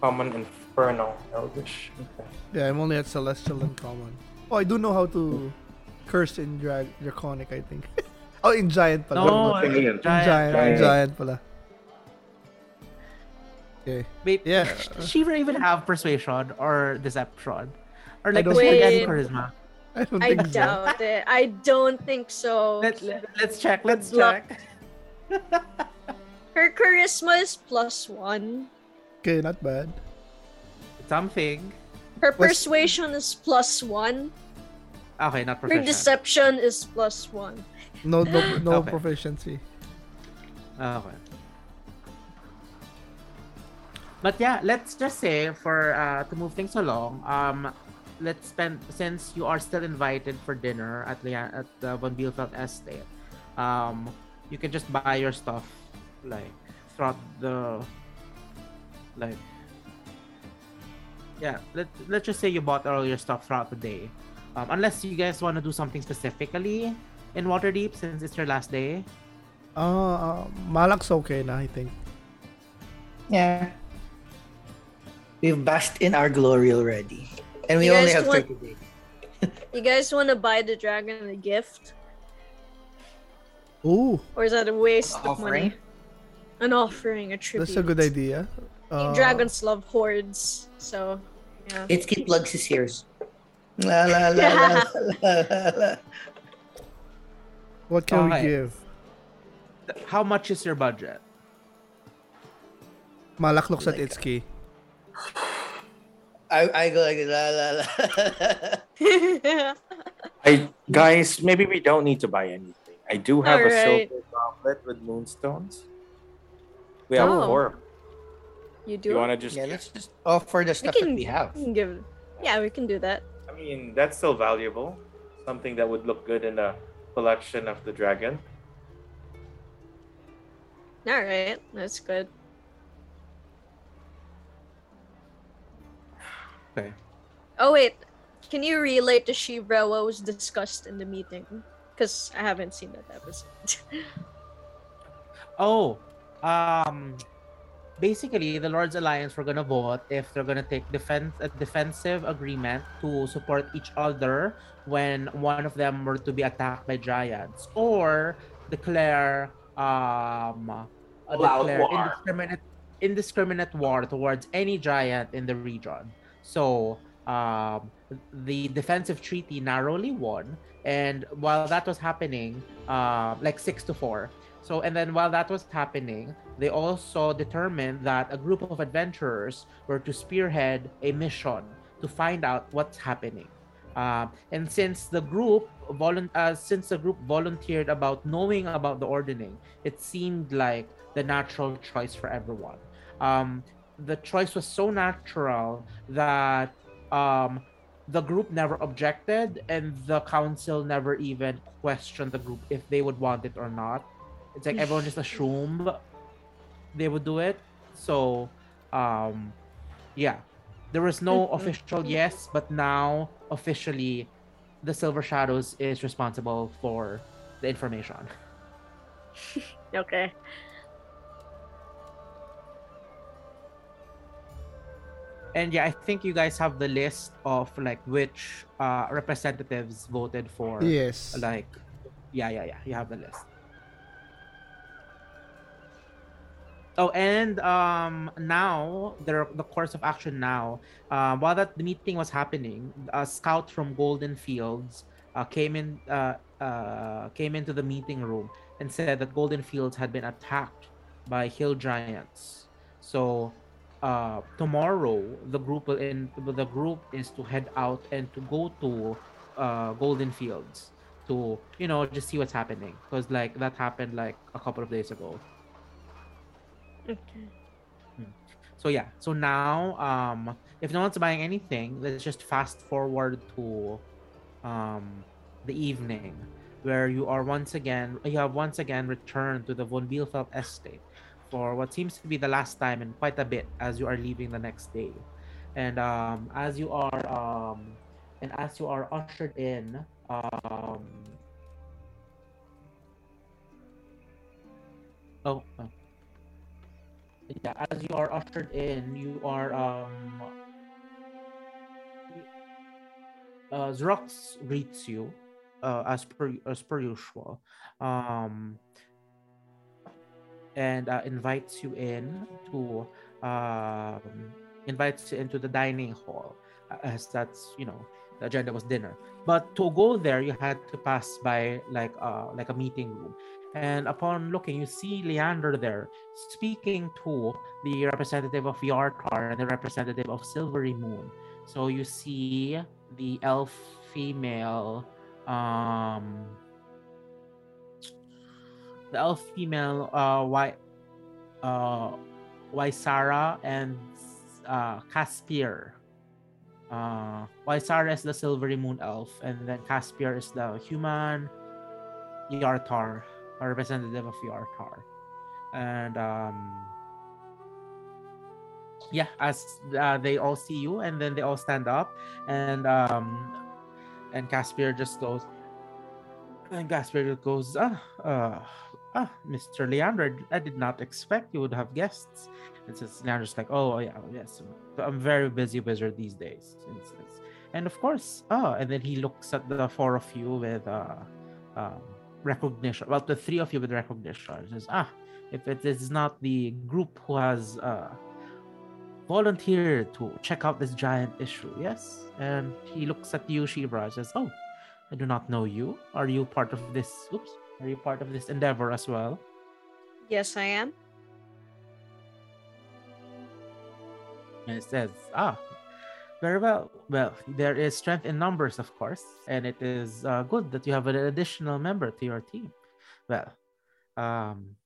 Common Infernal Elvish. Okay. Yeah, I'm only at Celestial and Common. Oh, I do know how to curse in dra- Draconic, I think. Oh, in Giant pala. No, in Giant. In Giant, giant. giant pala. Okay. Wait, yeah. Does she even have Persuasion or Deception? Or like, does she have Charisma? I don't think I so. doubt it. I don't think so. Let's, let's check. Let's check. Her charisma is plus one. Okay, not bad. Something. Her What's... persuasion is plus one. Okay, not proficiency. Her deception is plus one. No, no, no okay. proficiency. Okay. But yeah, let's just say for uh, to move things along. Um. Let's spend, since you are still invited for dinner at Le- at the Von Bielfeld Estate, um, you can just buy your stuff like throughout the like yeah. Let let's just say you bought all your stuff throughout the day, um, unless you guys want to do something specifically in Waterdeep since it's your last day. Uh, uh Malak's okay na, I think. Yeah, we've bashed in our glory already. And we you only have want, thirty days. You guys want to buy the dragon a gift? Ooh. Or is that a waste of money? An offering, a tribute. That's a good idea. Uh, dragons love hoards, so yeah. It's keep plugs his ears. La la la, yeah. la, la, la, la. What can right. we give? How much is your budget? Malak looks like at Itsuki. I, I go like la la la. I guys, maybe we don't need to buy anything. I do have right. a silver goblet with moonstones. We have oh. four. You do. You want to just yeah? Let's just offer the stuff we can, that we have. We can give, yeah, we can do that. I mean, that's still valuable. Something that would look good in the collection of the dragon. All right, that's good. Okay. Oh wait, can you relate to Shivra what was discussed in the meeting? Because I haven't seen that episode. oh, um, basically the Lord's Alliance were gonna vote if they're gonna take defense a defensive agreement to support each other when one of them were to be attacked by giants, or declare um a declare indiscriminate indiscriminate war towards any giant in the region. So um, the defensive treaty narrowly won, and while that was happening, uh, like six to four. So and then while that was happening, they also determined that a group of adventurers were to spearhead a mission to find out what's happening. Uh, and since the group volu- uh, since the group volunteered about knowing about the ordning, it seemed like the natural choice for everyone. Um, The choice was so natural that um, the group never objected, and the council never even questioned the group if they would want it or not. It's like everyone just assumed they would do it. So, um, yeah, there was no official yes, but now officially, the Silver Shadows is responsible for the information. Okay. And yeah, I think you guys have the list of like which uh, representatives voted for. Yes. Like, yeah, yeah, yeah. You have the list. Oh, and um, now the the course of action now. Uh, while that the meeting was happening, a scout from Golden Fields uh, came in uh, uh, came into the meeting room and said that Golden Fields had been attacked by hill giants. So. Uh, tomorrow, the group will in, the group is to head out and to go to uh, Golden Fields to, you know, just see what's happening. Because, like, that happened, like, a couple of days ago. Okay. Hmm. So, yeah. So, now, um, if no one's buying anything, let's just fast forward to um, the evening where you are once again, you have once again returned to the Von Bielfeld estate. For what seems to be the last time in quite a bit, as you are leaving the next day, and um, as you are um, and as you are ushered in, um, oh, oh, yeah, as you are ushered in, you are um, uh, Zrox greets you uh, as per as per usual. Um, and uh, invites you in to uh, invites you into the dining hall, as that's, you know, the agenda was dinner, but to go there you had to pass by like uh, like a meeting room, and upon looking you see Leander there speaking to the representative of Yartar and the representative of Silvery Moon. So you see the elf female um The elf female uh, y, uh, Ysara and uh, Caspir. Uh, Ysara is the Silvery Moon elf, and then Caspir is the human Yartar, a representative of Yartar. And um, yeah, as uh, they all see you, and then they all stand up, and um, and Caspir just goes, and Caspir goes, ah, uh. Ah, Mister Leander, I did not expect you would have guests. And so Leander's like, oh, yeah, yes. I'm very busy wizard these days. And, and of course, ah, and then he looks at the four of you with uh, um, recognition. Well, the three of you with recognition. He says, ah, if it is not the group who has uh, volunteered to check out this giant issue, yes? And he looks at you, Shivra, and says, oh, I do not know you. Are you part of this? Oops. Are you part of this endeavor as well? Yes, I am. And it says, ah, very well. Well, there is strength in numbers, of course, and it is uh, good that you have an additional member to your team. Well, um,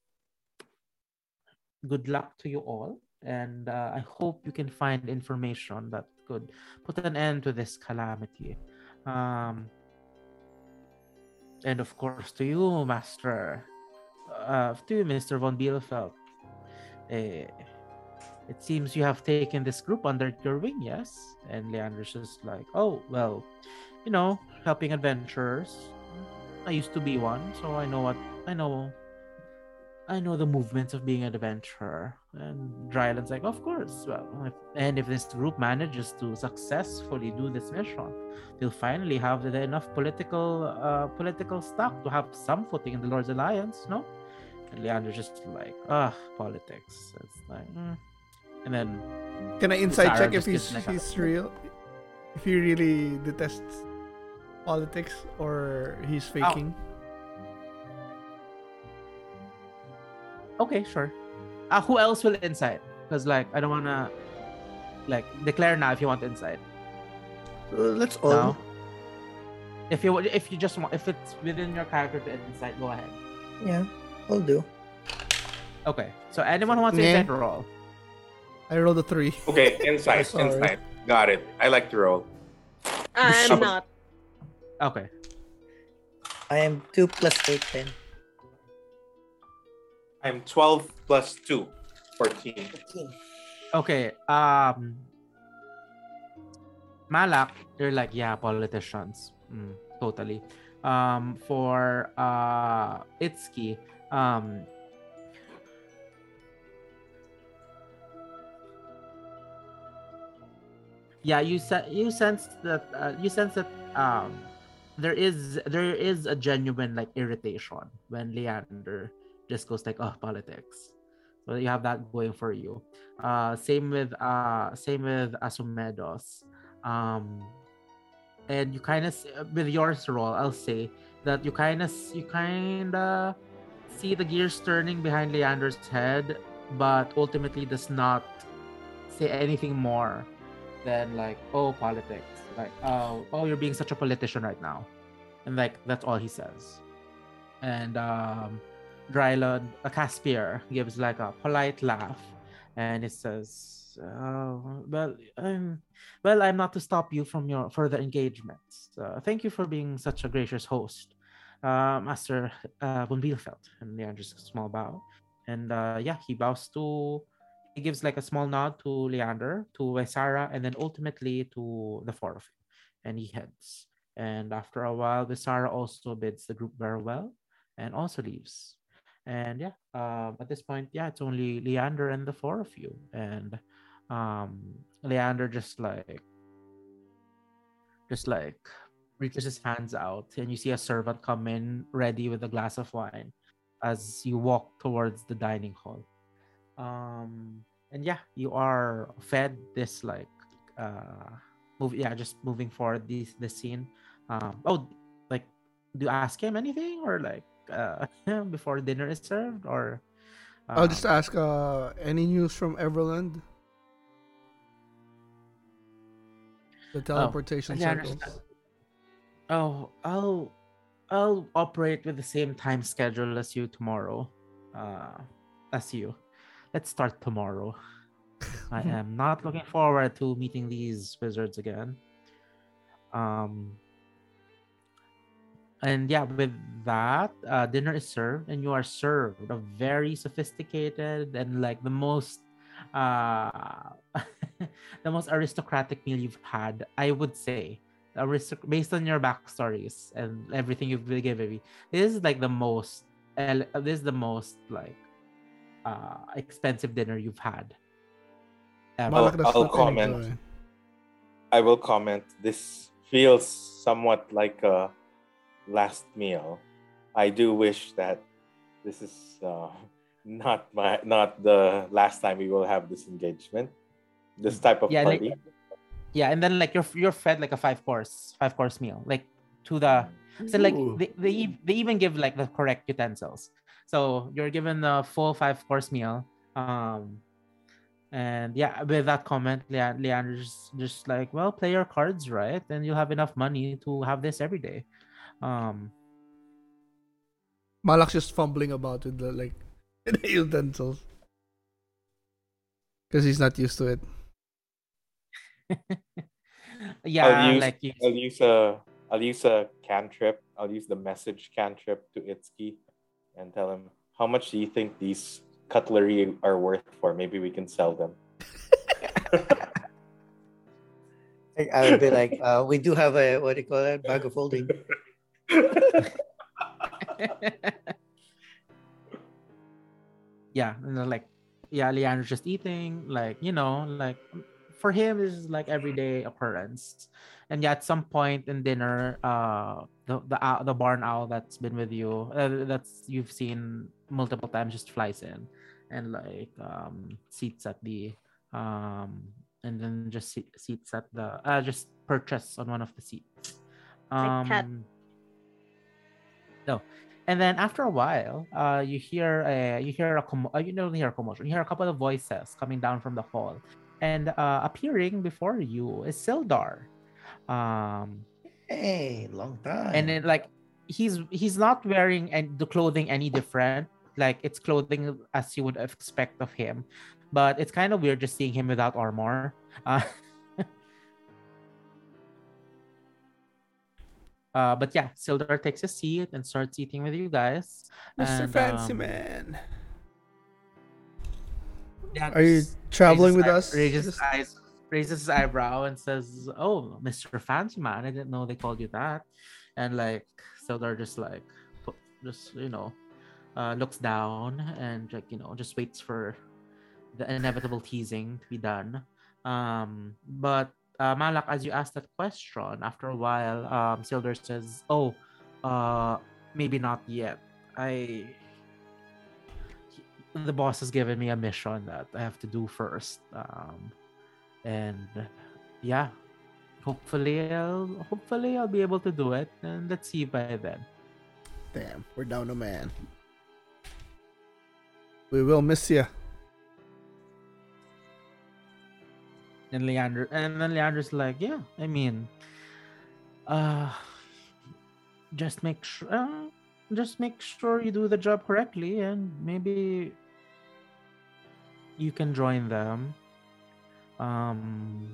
good luck to you all, and uh, I hope you can find information that could put an end to this calamity. Um... And of course, to you, Master, uh, to you, Mister Von Bielfeld, uh, it seems you have taken this group under your wing, yes? And Leander's just like, oh, well, you know, helping adventurers. I used to be one, so I know what, I know, I know the movements of being an adventurer. And Dryland's like, of course, well, if, and if this group manages to successfully do this mission, they'll finally have the, enough political uh, political stock to have some footing in the Lord's Alliance, no? And Leander's just like, ah, politics. It's like, mm. And then... Can I inside Sarah check if he's, like he's real? If he really detests politics or he's faking? Oh. Okay, sure. Uh, who else will inside? Because, like, I don't want to, like, declare now if you want inside. Let's all. No? If you if you just want, if it's within your character to inside, go ahead. Yeah, I'll do. Okay, so anyone who wants yeah. to inside, roll. I rolled a three. Okay, inside, inside. Got it. I like to roll. I'm so- not. Okay. I am two plus eight then. I'm twelve plus two, fourteen. Okay, um, Malak, they're like, yeah, politicians, mm, totally. Um, for uh, Itsuki, um, yeah, you se- you sense that uh, you sense that um there is there is a genuine like irritation when Leander just goes like, oh, politics. So you have that going for you. Uh, same with uh same with Asumenos. Um, and you kind of with yours role, I'll say that you kind of you kind of see the gears turning behind Leander's head, but ultimately does not say anything more than like, oh, politics, like, oh, oh, you're being such a politician right now, and like that's all he says. And um, Drylon, a uh, Caspir gives like a polite laugh, and he says, oh, well, I'm, well, I'm not to stop you from your further engagements. Uh, thank you for being such a gracious host, uh, Master uh, Von Bielfeld. And Leander's small bow. And uh, yeah, he bows to, he gives like a small nod to Leander, to Ysara, and then ultimately to the four of you. And he heads. And after a while, Ysara also bids the group farewell and also leaves. And yeah, um, at this point, yeah, it's only Leander and the four of you. And um, Leander just like, just like reaches his hands out, and you see a servant come in ready with a glass of wine as you walk towards the dining hall. Um, and yeah, you are fed this like uh, move. Yeah, just moving forward this this scene. Um, oh, like, do you ask him anything, or like uh, before dinner is served, or? Uh, I'll just ask. Uh, any news from Everland? The teleportation oh, circles. Oh, I'll I'll operate with the same time schedule as you tomorrow. Uh, as you. Let's start tomorrow. I am not looking forward to meeting these wizards again. Um, and yeah, with that, uh, dinner is served, and you are served a very sophisticated and like the most, uh, the most aristocratic meal you've had, I would say. Aristoc- based on your backstories and everything you've been giving me, this is like the most. Uh, this is the most like. Uh, expensive dinner you've had. I'll, I'll comment. I will comment. This feels somewhat like a last meal. I do wish that this is uh, not my not the last time we will have this engagement. This type of yeah, party. Like, yeah, and then like you're you're fed like a five course five course meal, like to the so like they they, they even give like the correct utensils. So you're given a full five-course meal. Um, and yeah, with that comment, Le- Leander's just like, well, play your cards right, and you'll have enough money to have this every day. Um, Malak's just fumbling about with the, like, the utensils. Because he's not used to it. yeah, I'll use, like... You... I'll, use a, I'll use a cantrip. I'll use the message cantrip to Itsuki. And tell him, how much do you think these cutlery are worth for? Maybe we can sell them. I would be like, uh, we do have a, what do you call it, bag of holding. yeah, and like, yeah, Leander's just eating, like, you know, like, for him, this is like everyday occurrence. And yeah, at some point in dinner, uh, the the owl, the barn owl that's been with you, uh, that's you've seen multiple times, just flies in, and like um, seats at the, um, and then just se- seats at the, uh, just perches on one of the seats. Um, cat. No, and then after a while, uh, you hear a you hear a commo- you don't hear a commotion. You hear a couple of voices coming down from the hall, and uh, appearing before you is Sildar. Um, hey, long time. And then like he's he's not wearing any, the clothing any different. Like it's clothing as you would expect of him, but it's kind of weird just seeing him without armor. Uh, uh, but yeah, Sildar takes a seat and starts eating with you guys. Mister And, Fancy um, Man. Yeah, are you traveling with us? Raises eyes. Raises his eyebrow and says, oh, Mister Fancy Man, I didn't know they called you that. And like, so they're just like, just, you know, uh, looks down and like, you know, just waits for the inevitable teasing to be done. Um, but uh, Malak, as you asked that question, after a while, um, Sildar says, oh, uh, maybe not yet. I... The boss has given me a mission that I have to do first. Um, and yeah, hopefully I'll, hopefully I'll be able to do it. And let's see by then. Damn, we're down a man. We will miss you. And Leander, and then Leander's like, yeah, I mean, uh, just make sure, uh, just make sure you do the job correctly, and maybe you can join them. Um,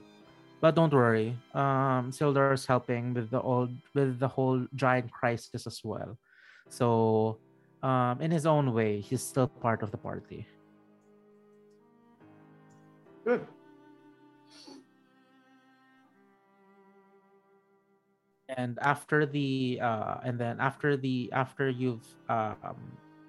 but don't worry, um, Sildar is helping with the old, with the whole giant crisis as well. So, um, in his own way, he's still part of the party. Good. And after the uh, and then after the after you've um,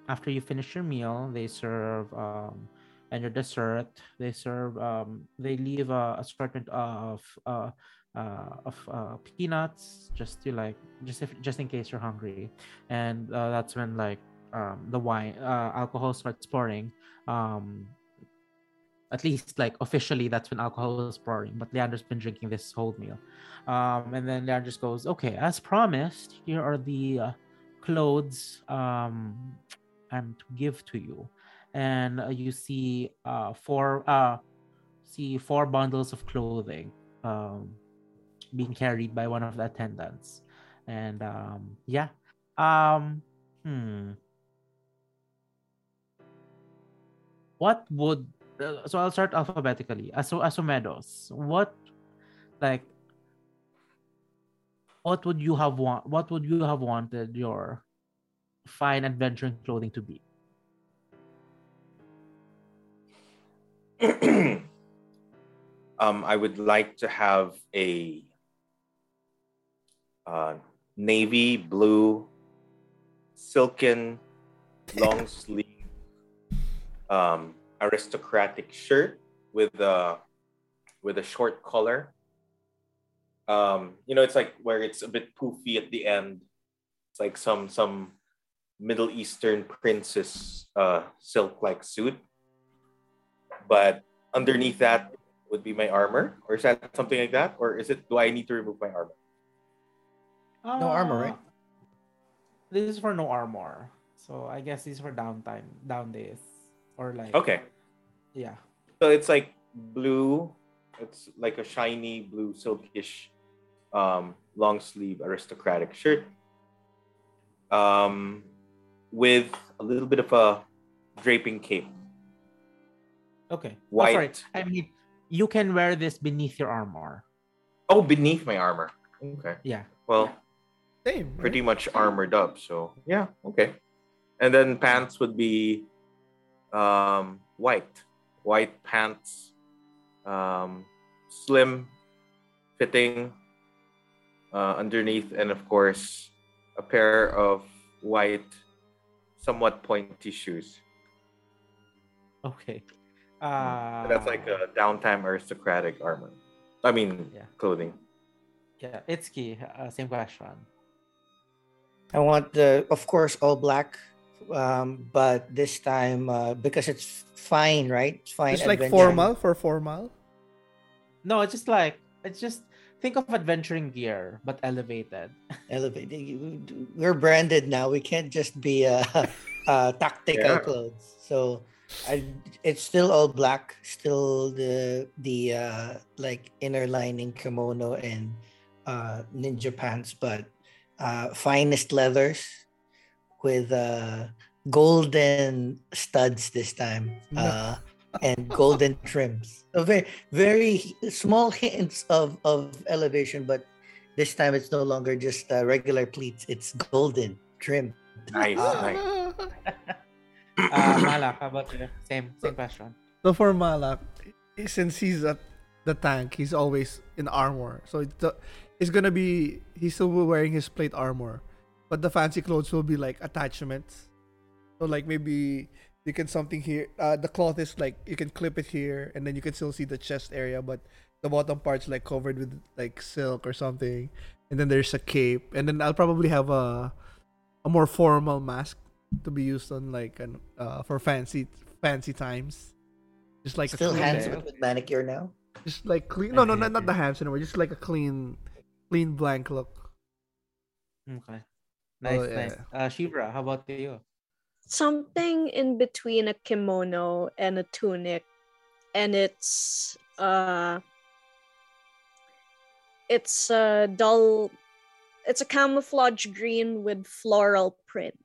after you finish your meal, they serve um, and your dessert. They serve um, they leave a assortment of uh, uh, of uh, peanuts just to like just if, just in case you're hungry. And uh, that's when like um, the wine uh, alcohol starts pouring. Um, At least, like, officially, that's when alcohol is pouring. But Leander's been drinking this whole meal. Um, and then Leander just goes, okay, as promised, here are the uh, clothes um, I'm to give to you. And uh, you see uh, four uh, see four bundles of clothing um, being carried by one of the attendants. And, um, yeah. Um, hmm. What would... So I'll start alphabetically. So Asu- Asumenos, what, like, what would you have want? What would you have wanted your fine adventuring clothing to be? um, I would like to have a uh, navy blue, silken, long sleeve. Um. Aristocratic shirt with a with a short collar. Um, you know, it's like where it's a bit poofy at the end. It's like some some Middle Eastern princess uh, silk-like suit. But underneath that would be my armor, or is that something like that, or is it? Do I need to remove my armor? Uh, no armor, right? This is for no armor, so I guess this is for downtime, down days. Or like okay, yeah. So it's like blue. It's like a shiny blue silkish, um, long sleeve aristocratic shirt, um, with a little bit of a draping cape. Okay. White. Oh, sorry. I mean, you can wear this beneath your armor. Oh, beneath my armor. Okay. Yeah. Well, same. Pretty much armored up. So yeah. Okay. And then pants would be. Um, white, white pants, um, slim fitting uh, underneath, and of course, a pair of white, somewhat pointy shoes. Okay. Uh, That's like a downtime aristocratic armor. I mean, yeah. Clothing. Yeah, Itsuki, uh, same question. I want, the, of course, all black. Um, but this time, uh, because it's fine, right? It's fine. Just like formal for formal. No, it's just like it's just think of adventuring gear, but elevated. Elevated. We're branded now. We can't just be uh, uh, tactical yeah. clothes. So, I, it's still all black. Still the the uh, like inner lining kimono and uh, ninja pants, but uh, finest leathers. With uh, golden studs this time uh, and golden trims. So very, very small hints of, of elevation, but this time it's no longer just uh, regular pleats. It's golden trim. Nice, uh, nice. uh, Malak, how about you? Same, same question. So for Malak, since he's at the tank, he's always in armor. So it's, uh, it's gonna be, he's still wearing his plate armor. But the fancy clothes will be like attachments. So like maybe you can something here. Uh, the cloth is like you can clip it here, and then you can still see the chest area, but the bottom part's like covered with like silk or something, and then there's a cape, and then I'll probably have a a more formal mask to be used on like an uh for fancy fancy times. Just like still a hands with, with manicure now. Just like clean. No, no, not not the hands anymore. Just like a clean, clean blank look. Okay. Nice, oh, yeah. nice. Uh, Shivra, how about you? Something in between a kimono and a tunic, and it's uh, it's a dull, it's a camouflage green with floral print.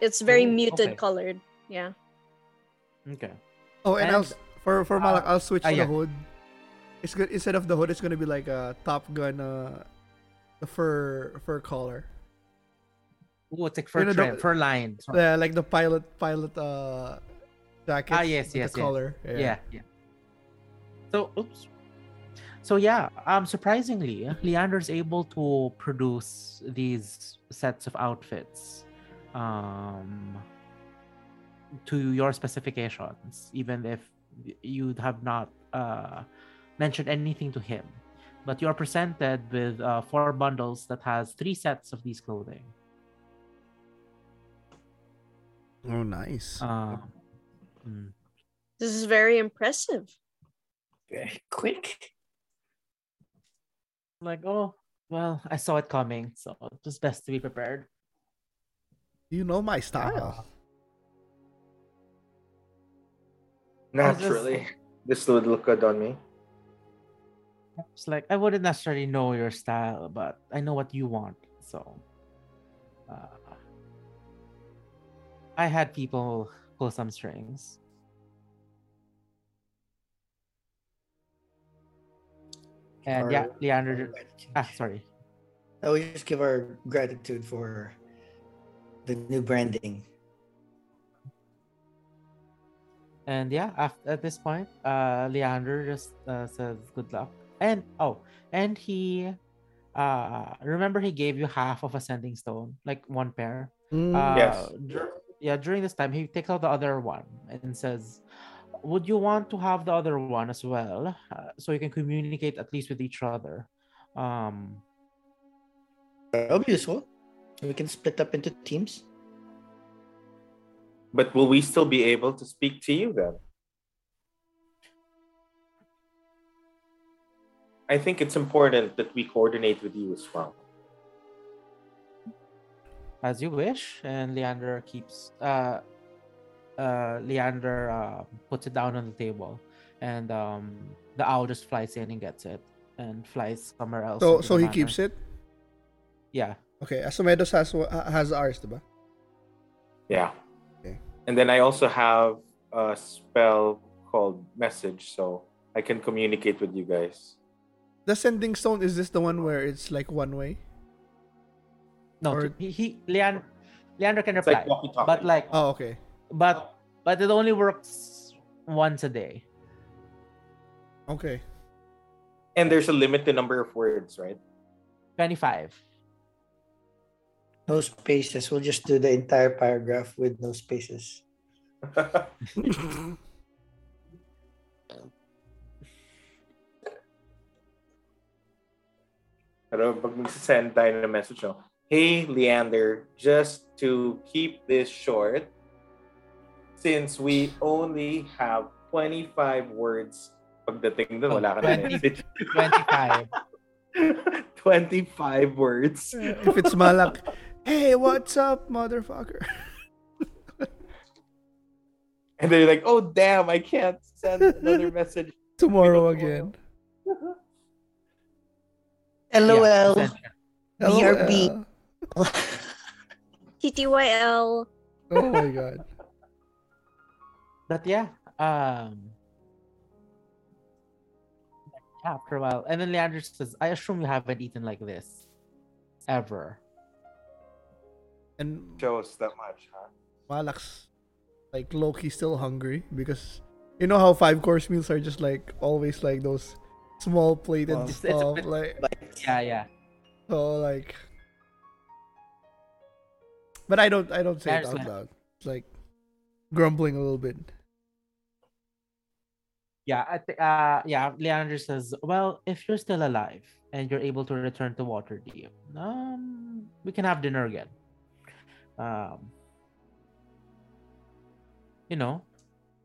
It's very oh, muted okay. colored. Yeah. Okay. Oh, and, and I'll for for Malak, uh, I'll switch uh, to yeah. the hood. It's good. Instead of the hood, it's gonna be like a Top Gun, uh, the fur fur collar. Oh, it's like fur you know, trim, the, fur line. Yeah, like the pilot pilot uh jacket. Ah, yes, yes, the yes. collar. Yeah. yeah, yeah. So, oops. So yeah, um, surprisingly, Leander's able to produce these sets of outfits, um. to your specifications, even if you have not uh, mentioned anything to him. But you are presented with uh, four bundles that has three sets of these clothing. Oh, nice. Uh, mm. This is very impressive. Very quick. Like, oh, well, I saw it coming, so it was best to be prepared. You know my style. Naturally, this would look good on me. It's like I wouldn't necessarily know your style, but I know what you want. So, uh, I had people pull some strings. And our, yeah, Leander. Ah, sorry. I will just give our gratitude for the new branding. And yeah, after, at this point, uh, Leander just uh, says good luck. And oh, and he, uh, remember he gave you half of a sending stone, like one pair. Mm, uh, yes. Dur- yeah, during this time, he takes out the other one and says, would you want to have the other one as well? Uh, so you can communicate at least with each other. Um, that'll be useful. We can split up into teams. But will we still be able to speak to you then? I think it's important that we coordinate with you as well. As you wish. And Leander keeps... Uh, uh, Leander uh, puts it down on the table. And um, the owl just flies in and gets it. And flies somewhere else. So, so he manner. keeps it? Yeah. Okay. Asumenos has, has ours, right? Yeah. And then I also have a spell called Message, so I can communicate with you guys. The sending stone, is this the one where it's like one way? No, or... he, he Leand, Leander can reply, like but like oh okay, but but it only works once a day. Okay. And there's a limit to number of words, right? twenty-five. No spaces. We'll just do the entire paragraph with no spaces. Pero pag magsasend tayo ng message, oh, hey, Leander, just to keep this short, since we only have twenty-five words, pagdating dun, wala ka na message. twenty-five. twenty-five words. If it's Malak, hey, what's up, motherfucker? And they're like, oh, damn, I can't send another message. Tomorrow again. LOL. B R B. T T Y L. Oh, my God. But, yeah. Um, after a while. And then Leander says, I assume you haven't eaten like this. Ever. And shows that much, huh? Malak's like low-key still hungry because you know how five course meals are just like always like those small plated well, stuff. It's a bit like, like yeah, yeah. So like, but I don't, I don't say There's it out loud. It's like grumbling a little bit. Yeah, I th- uh, yeah. Leander says, well, if you're still alive and you're able to return to Waterdeep, um, we can have dinner again. Um, you know,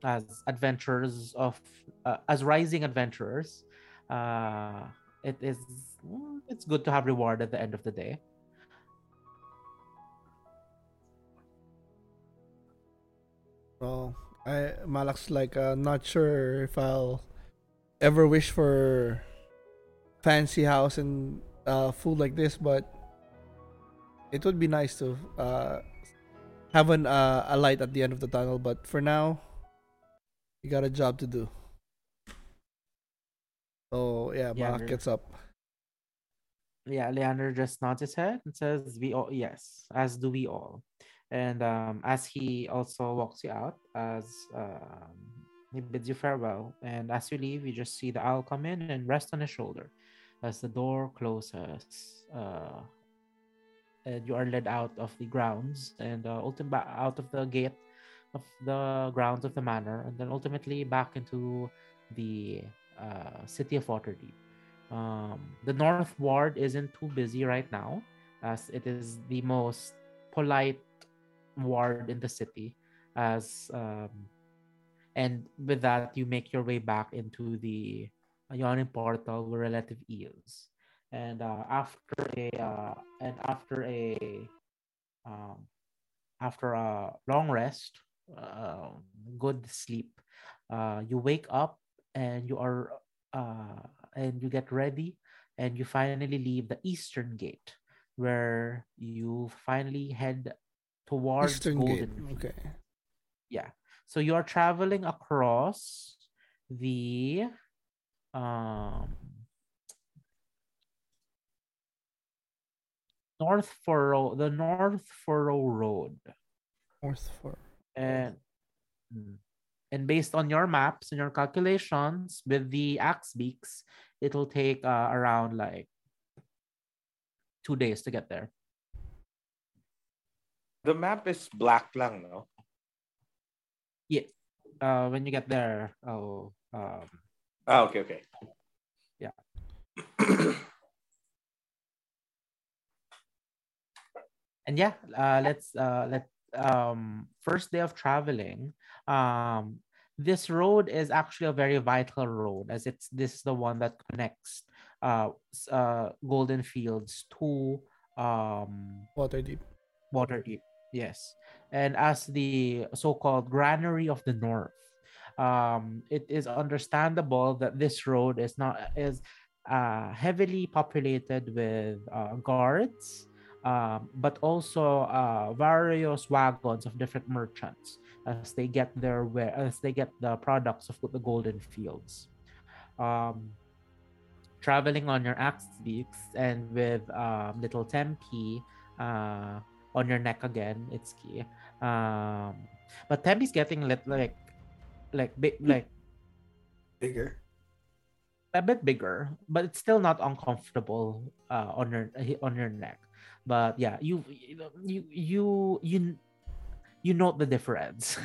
as adventurers of, uh, as rising adventurers, uh, it is, it's good to have reward at the end of the day. Well, I, Malak's like, uh, not sure if I'll ever wish for fancy house and uh, food like this, but it would be nice to uh, have an, uh, a light at the end of the tunnel. But for now, we got a job to do. So yeah, Malak Leander gets up. Yeah, Leander just nods his head and says, "We all, yes, as do we all." And um, as he also walks you out, as um, he bids you farewell, and as you leave, you just see the owl come in and rest on his shoulder as the door closes. Uh, and you are led out of the grounds and uh, ultimately out of the gate of the grounds of the manor, and then ultimately back into the uh, city of Waterdeep. Um, the North Ward isn't too busy right now, as it is the most polite ward in the city, as um and with that you make your way back into the yawning portal with relative ease, and uh after a uh and after a um after a long rest, uh good sleep, uh you wake up and you are uh and you get ready, and you finally leave the eastern gate, where you finally head towards Eastern Golden Fields. Okay. Yeah. So you are traveling across the um, North Furrow, the North Furrow Road. North Furrow. And and based on your maps and your calculations with the axe beaks, it'll take uh, around like two days to get there. The map is black lang, no? Yeah. Uh, when you get there, oh. Um, ah, okay, okay. Yeah. And yeah, uh, let's uh, let um first day of traveling. Um, this road is actually a very vital road, as it's this is the one that connects uh, uh Golden Fields to um Waterdeep. Waterdeep. Yes, and as the so-called granary of the north, um, it is understandable that this road is not is uh, heavily populated with uh, guards, um, but also uh, various wagons of different merchants as they get their as they get the products of the Golden Fields. Um, traveling on your axe beaks and with um, little Tempe uh, on your neck again, it's key. Um, but Tempe's getting lit, like, like, bi- like, bigger, a bit bigger, but it's still not uncomfortable uh, on your on your neck. But yeah, you you you you you note the difference,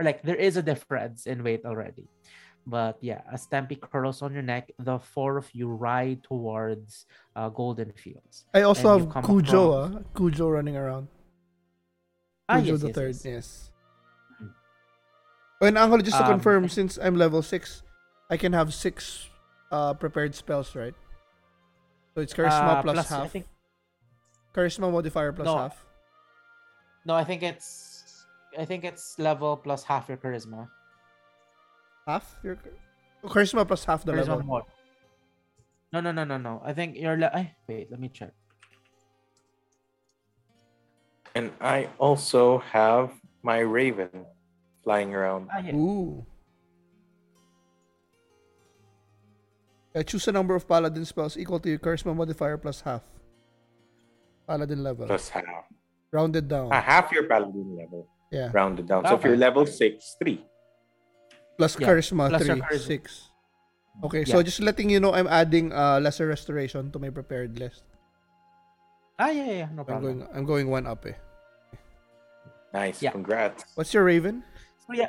or like there is a difference in weight already. But yeah, as Tempe curls on your neck, the four of you ride towards uh, Golden Fields. I also and have Kujo, uh, Kujo running around. Ah, Kujo yes, the yes, third, yes. yes. Mm-hmm. And Angelo, just to um, confirm, since I'm level six, I can have six uh, prepared spells, right? So it's Charisma uh, plus, plus half. I think... Charisma modifier plus no. half. No, I think it's I think it's level plus half your Charisma. Half your charisma plus half the charisma level. More. No, no, no, no, no. I think you're. Le- Ay, wait, let me check. And I also have my raven flying around. Ah, yeah. Ooh. I choose a number of paladin spells equal to your charisma modifier plus half. Paladin level. Plus half. Rounded down. Uh, half your paladin level. Yeah. Rounded down. So okay. If you're level six, three. Plus yeah. charisma, plus three, charisma. six. Okay, yeah. So just letting you know, I'm adding uh, lesser restoration to my prepared list. Ah, yeah, yeah, no problem. I'm going, I'm going one up, eh. Nice, yeah. Congrats. What's your raven? So, yeah.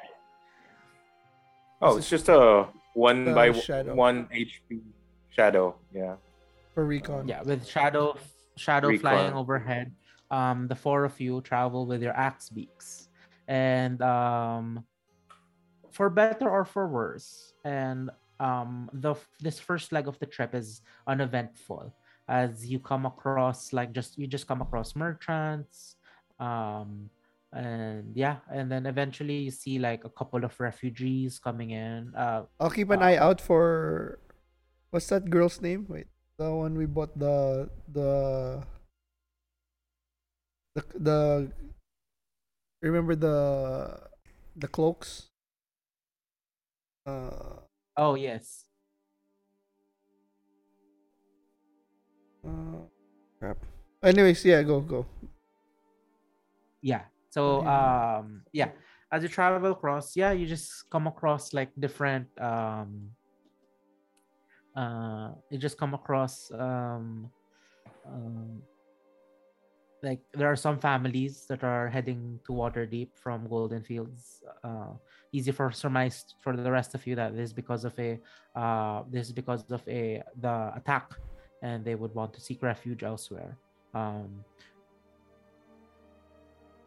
Oh, it's just a One uh, by shadow. one H P shadow. Yeah. For recon. Yeah, with shadow shadow recon. flying overhead, um, the four of you travel with your axe beaks, and um, for better or for worse, and um, the this first leg of the trip is uneventful, as you come across like just you just come across merchants. Um, and yeah, and then eventually you see like a couple of refugees coming in. Uh, I'll keep an uh, eye out for what's that girl's name? Wait, the one we bought the the the the remember the the cloaks. Uh, oh yes. Uh, crap. Anyways, yeah, go go. Yeah. So um yeah, as you travel across, yeah, you just come across like different um uh you just come across um um like there are some families that are heading to Waterdeep from Golden Fields. Uh, easy for surmise for the rest of you that this is because of a uh this is because of a the attack, and they would want to seek refuge elsewhere. Um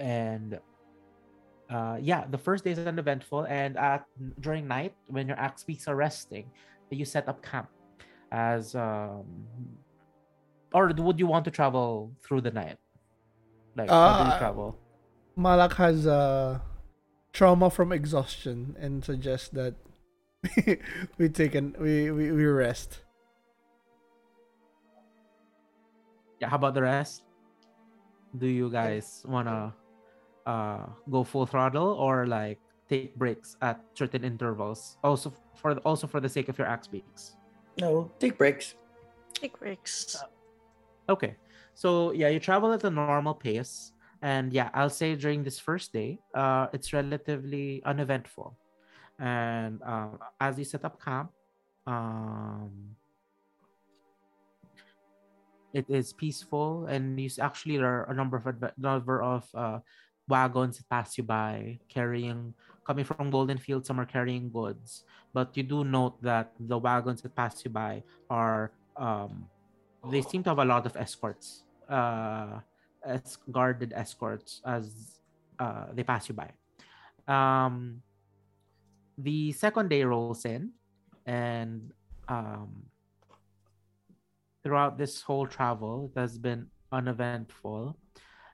And uh, yeah, the first day is uneventful, and at during night, when your axe beaks are resting, you set up camp. As um, or would you want to travel through the night? Like uh, how do you travel? Malak has uh, trauma from exhaustion and suggests that we take an we, we we rest. Yeah, how about the rest? Do you guys wanna? Uh, go full throttle or like take breaks at certain intervals. Also for also for the sake of your axe beaks. No, take breaks. Take breaks. Uh, okay, so yeah, you travel at a normal pace, and yeah, I'll say during this first day, uh, it's relatively uneventful, and uh, as you set up camp, um, it is peaceful, and you actually there are a number of adve- number of uh. wagons that pass you by carrying coming from Golden Fields. Some are carrying goods, but you do note that the wagons that pass you by are um they seem to have a lot of escorts, uh as guarded escorts as uh they pass you by. Um the second day rolls in, and um throughout this whole travel it has been uneventful.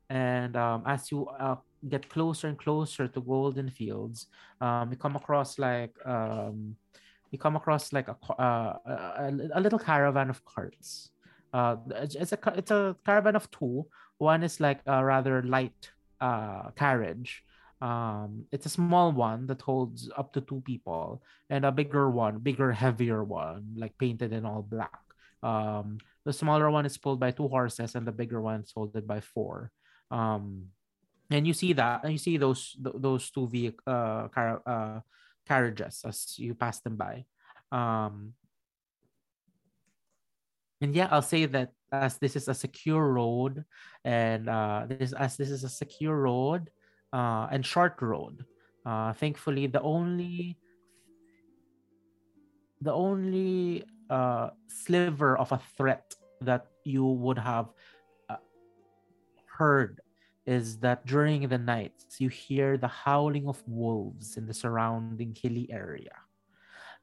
And um, as you uh, get closer and closer to Golden Fields, um, you come across like um, you come across like a uh, a, a little caravan of carts. Uh, it's a it's a caravan of two. One is like a rather light uh, carriage. Um, it's a small one that holds up to two people, and a bigger one, bigger heavier one, like painted in all black. Um, the smaller one is pulled by two horses, and the bigger one is pulled by four. Um, and you see that, and you see those th- those two vehicle uh, car- uh carriages as you pass them by. Um, and yeah, I'll say that as this is a secure road, and uh, this as this is a secure road, uh, and short road. Uh, thankfully, the only the only uh sliver of a threat that you would have heard is that during the night you hear the howling of wolves in the surrounding hilly area.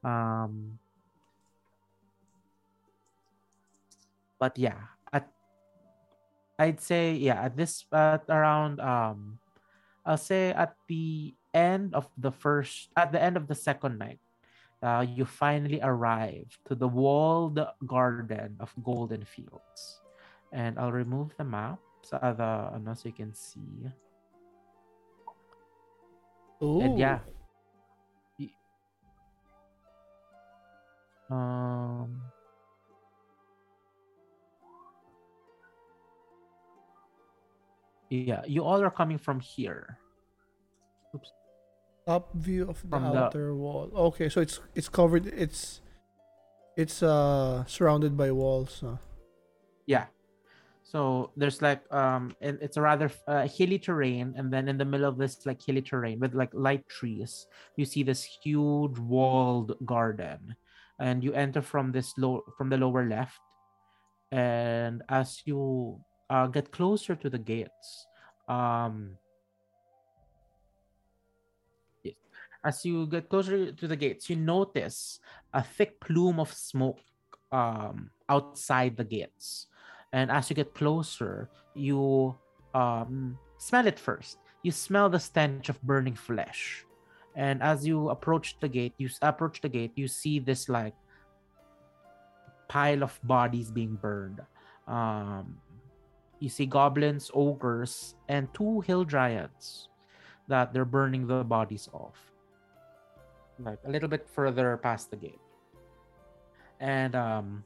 Um, but yeah, at, I'd say yeah at this at around um, I'll say at the end of the first at the end of the second night, uh, you finally arrive to the walled garden of Golden Fields, and I'll remove the map. Other, uh, so you can see. Ooh. And yeah, um, yeah, you all are coming from here. Oops. Top view of the from outer the... wall. Okay, so it's it's covered. It's it's uh surrounded by walls. Huh? Yeah. So there's like um, it, it's a rather uh, hilly terrain, and then in the middle of this like hilly terrain with like light trees, you see this huge walled garden, and you enter from this low from the lower left, and as you uh, get closer to the gates, um, as you get closer to the gates, you notice a thick plume of smoke um, outside the gates. And as you get closer, you um, smell it first. You smell the stench of burning flesh. And as you approach the gate, you approach the gate, you see this like pile of bodies being burned. Um, you see goblins, ogres, and two hill giants that they're burning the bodies off. Like a little bit further past the gate. And um,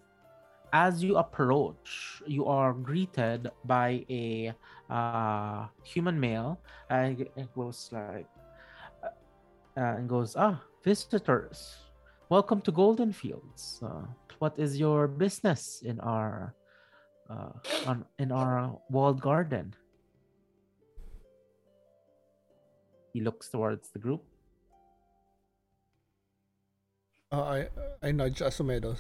as you approach, you are greeted by a uh, human male, and it goes like, uh, and goes, ah, visitors, welcome to Golden Fields. Uh, what is your business in our, uh, on, in our walled garden? He looks towards the group. Uh, I I nudge Asumenos.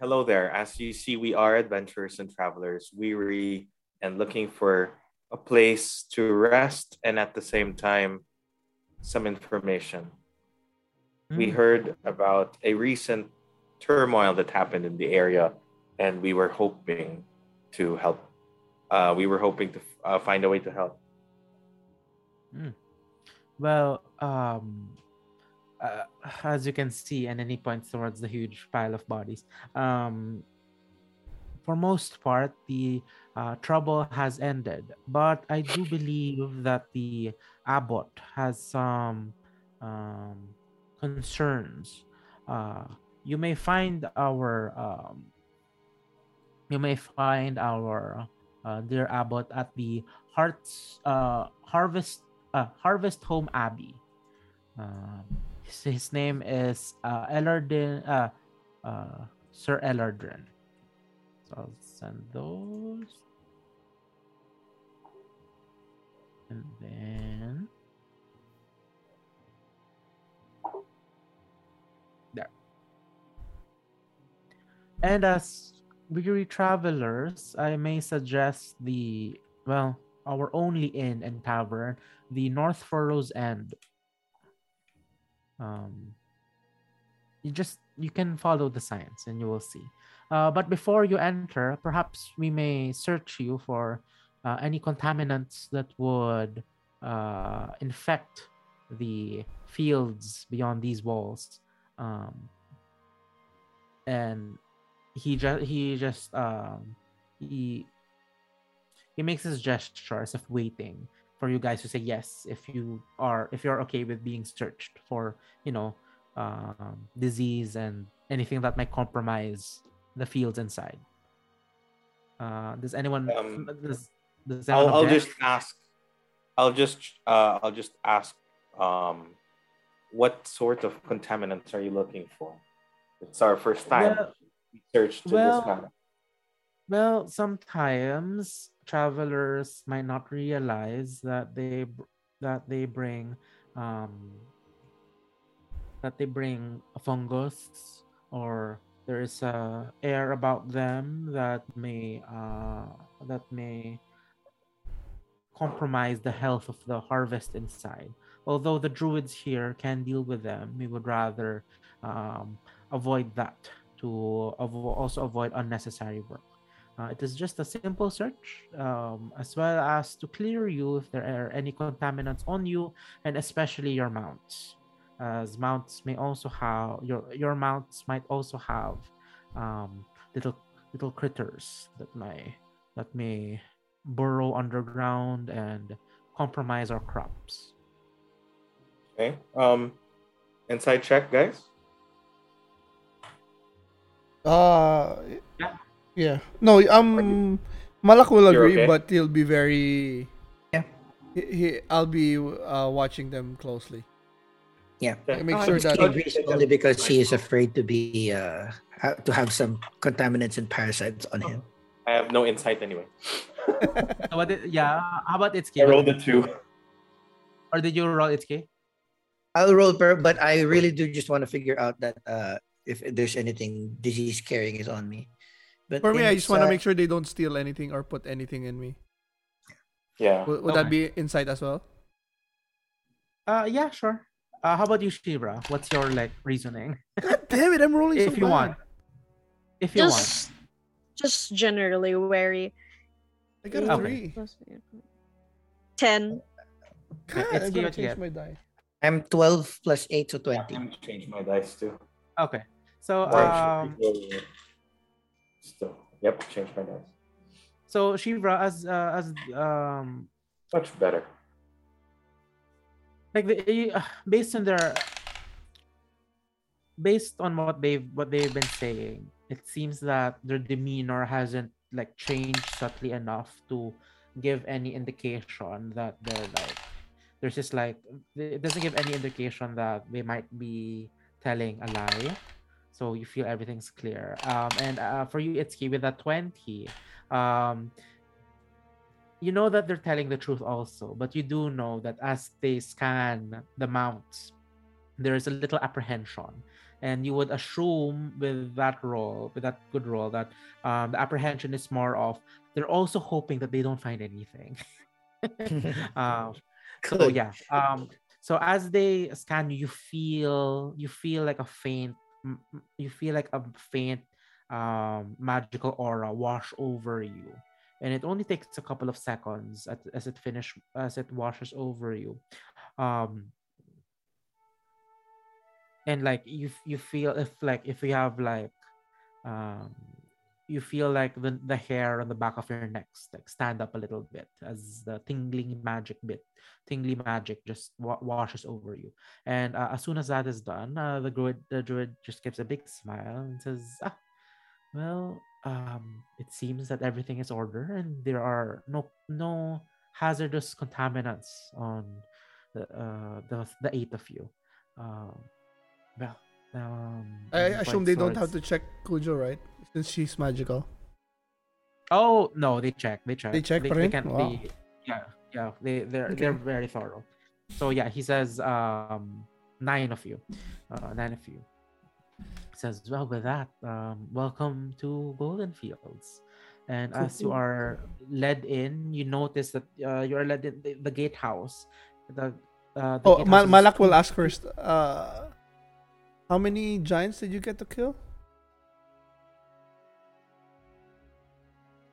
Hello there. As you see, we are adventurers and travelers, weary and looking for a place to rest and at the same time some information. Mm. We heard about a recent turmoil that happened in the area, and we were hoping to help. Uh, we were hoping to uh, find a way to help. Mm. Well, um, uh, as you can see, and then he points towards the huge pile of bodies. Um, for most part, the uh, trouble has ended, but I do believe that the abbot has some um, concerns. Uh, you may find our, um, you may find our uh, dear abbot at the Hearts uh, Harvest. Uh, Harvest Home Abbey. Uh, his, his name is uh, Ellardrin, uh, uh, Sir Ellardrin. So I'll send those. And then... there. And as weary travelers, I may suggest the... well... our only inn and tavern, the North Furrow's End. Um, you just, you can follow the signs and you will see. Uh, but before you enter, perhaps we may search you for uh, any contaminants that would uh, infect the fields beyond these walls. Um, and he, ju- he just, um, he... He makes his gestures of waiting for you guys to say yes if you are if you're okay with being searched for, you know, um, disease and anything that might compromise the fields inside. Uh, does anyone? Um, does, does anyone I'll, I'll just ask. I'll just uh, I'll just ask. Um, what sort of contaminants are you looking for? It's our first time well, we searched to well, this planet. Well, sometimes travelers might not realize that they that they bring um, that they bring a fungus, or there is a air about them that may uh, that may compromise the health of the harvest inside. Although the druids here can deal with them, we would rather um, avoid that to avo- also avoid unnecessary work. Uh, it is just a simple search, um, as well as to clear you if there are any contaminants on you, and especially your mounts, as mounts may also have your your mounts might also have um, little little critters that may that may burrow underground and compromise our crops. Okay. Um, inside check, guys. Uh. Yeah. Yeah. No, um, Malak will You're agree, okay. But he'll be very... Yeah. He, he, I'll be uh, watching them closely. Yeah. yeah. Make sure that only because he is afraid to be uh, to have some contaminants and parasites on him. I have no insight anyway. How about it, yeah, how about Itsuki? I rolled a two. Or did you roll Itsuki? I'll roll per, but I really do just want to figure out that uh, if there's anything disease carrying is on me. But for me, I just want to make sure they don't steal anything or put anything in me. Yeah. Would, would okay. that be insight as well? Uh, yeah, sure. Uh, how about you, Shivra? What's your like reasoning? God damn it! I'm rolling. if so you bad. want, if you just, want, just generally wary. I got a okay. three. Ten. God, it's I'm gonna change get. my die. I'm twelve plus eight, so twenty. I'm gonna change my dice too. Okay, so uh, still, yep, change my dice. So Shivra, as uh, as um, much better. Like the, uh, based on their, based on what they've what they've been saying, it seems that their demeanor hasn't like changed subtly enough to give any indication that they're like. There's just like it doesn't give any indication that they might be telling a lie, so you feel everything's clear. Um, and uh, for you, Itsuki, with that twenty, um, you know that they're telling the truth also, but you do know that as they scan the mounts, there is a little apprehension, and you would assume with that roll, with that good roll, that um, the apprehension is more of they're also hoping that they don't find anything. um, So yeah, um, so as they scan you, you feel you feel like a faint, you feel like a faint um, magical aura wash over you, and it only takes a couple of seconds as, as it finish as it washes over you, um, and like you you feel if like if you have like um, you feel like the, the hair on the back of your neck like stand up a little bit as the tingling magic bit, tingly magic just wa- washes over you. And uh, as soon as that is done, uh, the druid the druid just gives a big smile and says, "Ah, well, um, it seems that everything is order and there are no no hazardous contaminants on the uh, the, the eight of you." Um, well, um, I assume they don't have to check Kujo, right? Since she's magical. Oh no, they check. They check. They check. They, they can't wow. be. Yeah, yeah. They they're okay. they're very thorough. So yeah, he says um, nine of you, uh, nine of you. He says, "Well, with that, um, welcome to Golden Fields." And cool. As you are led in, you notice that uh, you are led in the, the gatehouse. The, uh, the oh, gatehouse Mal- Malak will ask first. Uh, how many giants did you get to kill?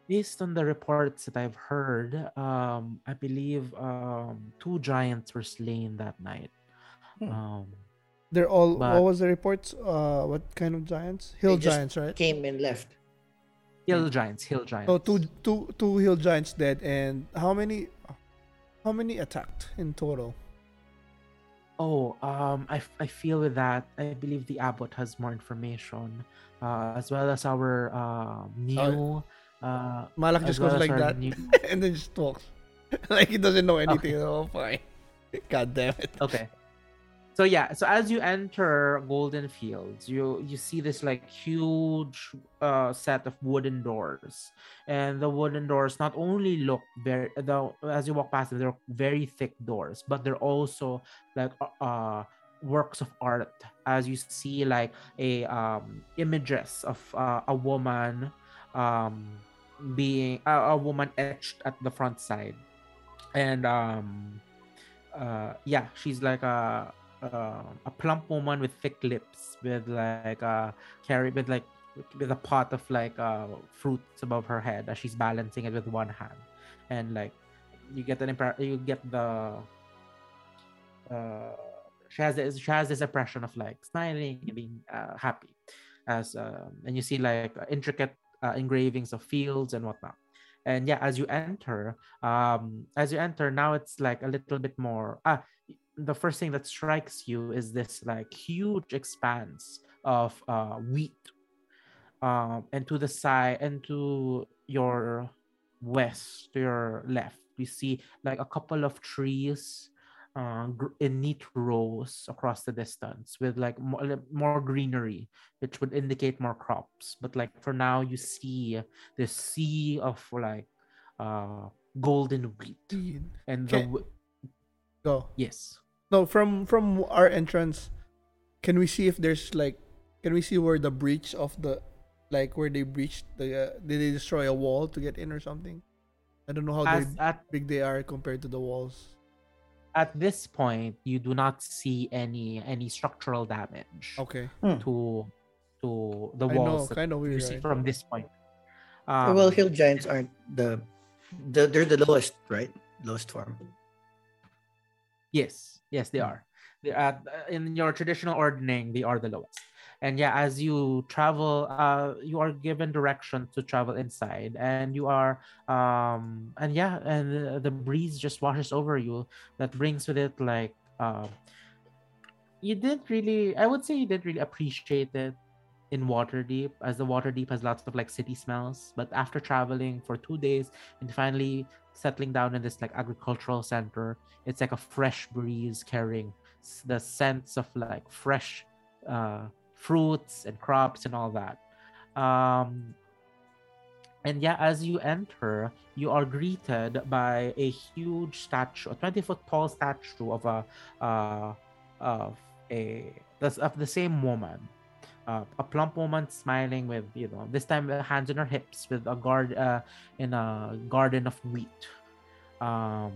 Based on the reports that I've heard, um, I believe um, two giants were slain that night. Hmm. Um, They're all. What was the reports? Uh, what kind of giants? Hill giants, right? Came and left. Hill giants. Hill giants. So two, two, two hill giants dead, and how many? How many attacked in total? Oh, um, I I feel with that. I believe the abbot has more information, uh, as well as our uh, new. Oh. Uh, Malak just goes like that new... and then just talks like he doesn't know anything. Oh, okay. Fine. God damn it. Okay. So yeah. So as you enter Golden Fields, you you see this like huge uh, set of wooden doors, and the wooden doors not only look very the as you walk past them, they're very thick doors, but they're also like uh. works of art. As you see like a um images of uh, a woman um. being uh, a woman etched at the front side, and um uh yeah she's like a uh, a plump woman with thick lips with like a carry with like with a pot of like uh fruits above her head as she's balancing it with one hand, and like you get an impre- you get the uh she has this, she has this impression of like smiling and being uh, happy as um, and you see like intricate Uh, engravings of fields and whatnot. And yeah, as you enter, um, as you enter, now it's like a little bit more, ah, the first thing that strikes you is this like huge expanse of uh, wheat. Um, and to the side, and to your west, to your left, you see like a couple of trees uh, in neat rows across the distance with like more, more greenery, which would indicate more crops. But like for now, you see the sea of like uh, golden wheat. And the w- go yes. No, from from our entrance, can we see if there's like, can we see where the breach of the, like where they breached the, uh, did they destroy a wall to get in or something? I don't know how As, they, at, big they are compared to the walls. At this point, you do not see any any structural damage. Okay. Hmm. To to the walls. I know, kind of weird. You see right? From this point. Um, well, hill giants aren't the, the they're the lowest, right? Lowest form. Yes, yes, they are. They are in your traditional ordning. They are the lowest. And yeah, as you travel, uh, you are given direction to travel inside, and you are, um, and yeah, and the breeze just washes over you. That brings with it like, uh, you didn't really, I would say you didn't really appreciate it in Waterdeep, as the Waterdeep has lots of like city smells. But after traveling for two days and finally settling down in this like agricultural center, it's like a fresh breeze carrying the sense of like fresh, uh. fruits and crops and all that. Um, and yeah, as you enter, you are greeted by a huge statue, a twenty-foot tall statue of a uh, of a of the same woman, uh, a plump woman smiling with, you know, this time hands on her hips, with a guard uh, in a garden of wheat. Um,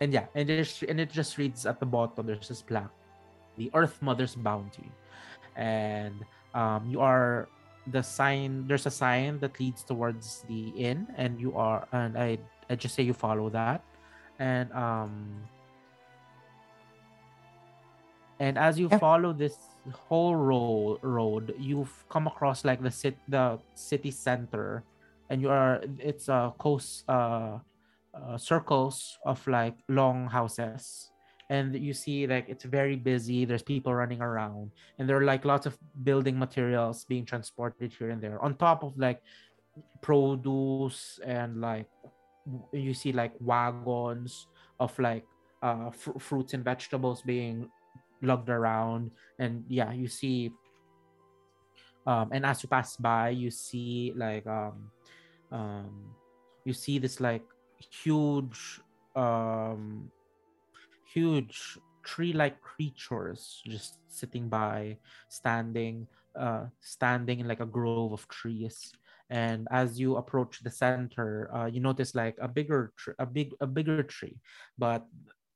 and yeah, and it just, and it just reads at the bottom. There's this plaque, "The Earth Mother's Bounty." And um, you are the sign. There's a sign that leads towards the inn, and you are. And I, I just say you follow that. And um, and as you follow this whole road, road, you've come across like the city, the city center, and you are. It's a coast, uh, uh, circles of like long houses. And you see, like, it's very busy. There's people running around. And there are, like, lots of building materials being transported here and there. On top of, like, produce and, like, you see, like, wagons of, like, uh, fr- fruits and vegetables being lugged around. And, yeah, you see... Um, and as you pass by, you see, like, um, um, you see this, like, huge... Um, huge tree-like creatures just sitting by, standing, uh, standing in like a grove of trees. And as you approach the center, uh, you notice like a bigger, tr- a big, a bigger tree, but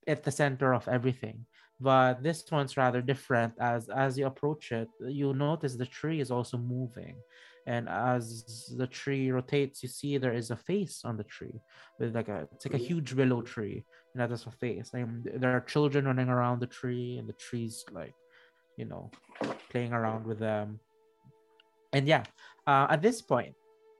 at the center of everything. But this one's rather different. As as you approach it, you notice the tree is also moving. And as the tree rotates, you see there is a face on the tree with like a, it's like a huge willow tree, and that is a face. And there are children running around the tree, and the tree's like, you know, playing around with them. And yeah, uh, at this point,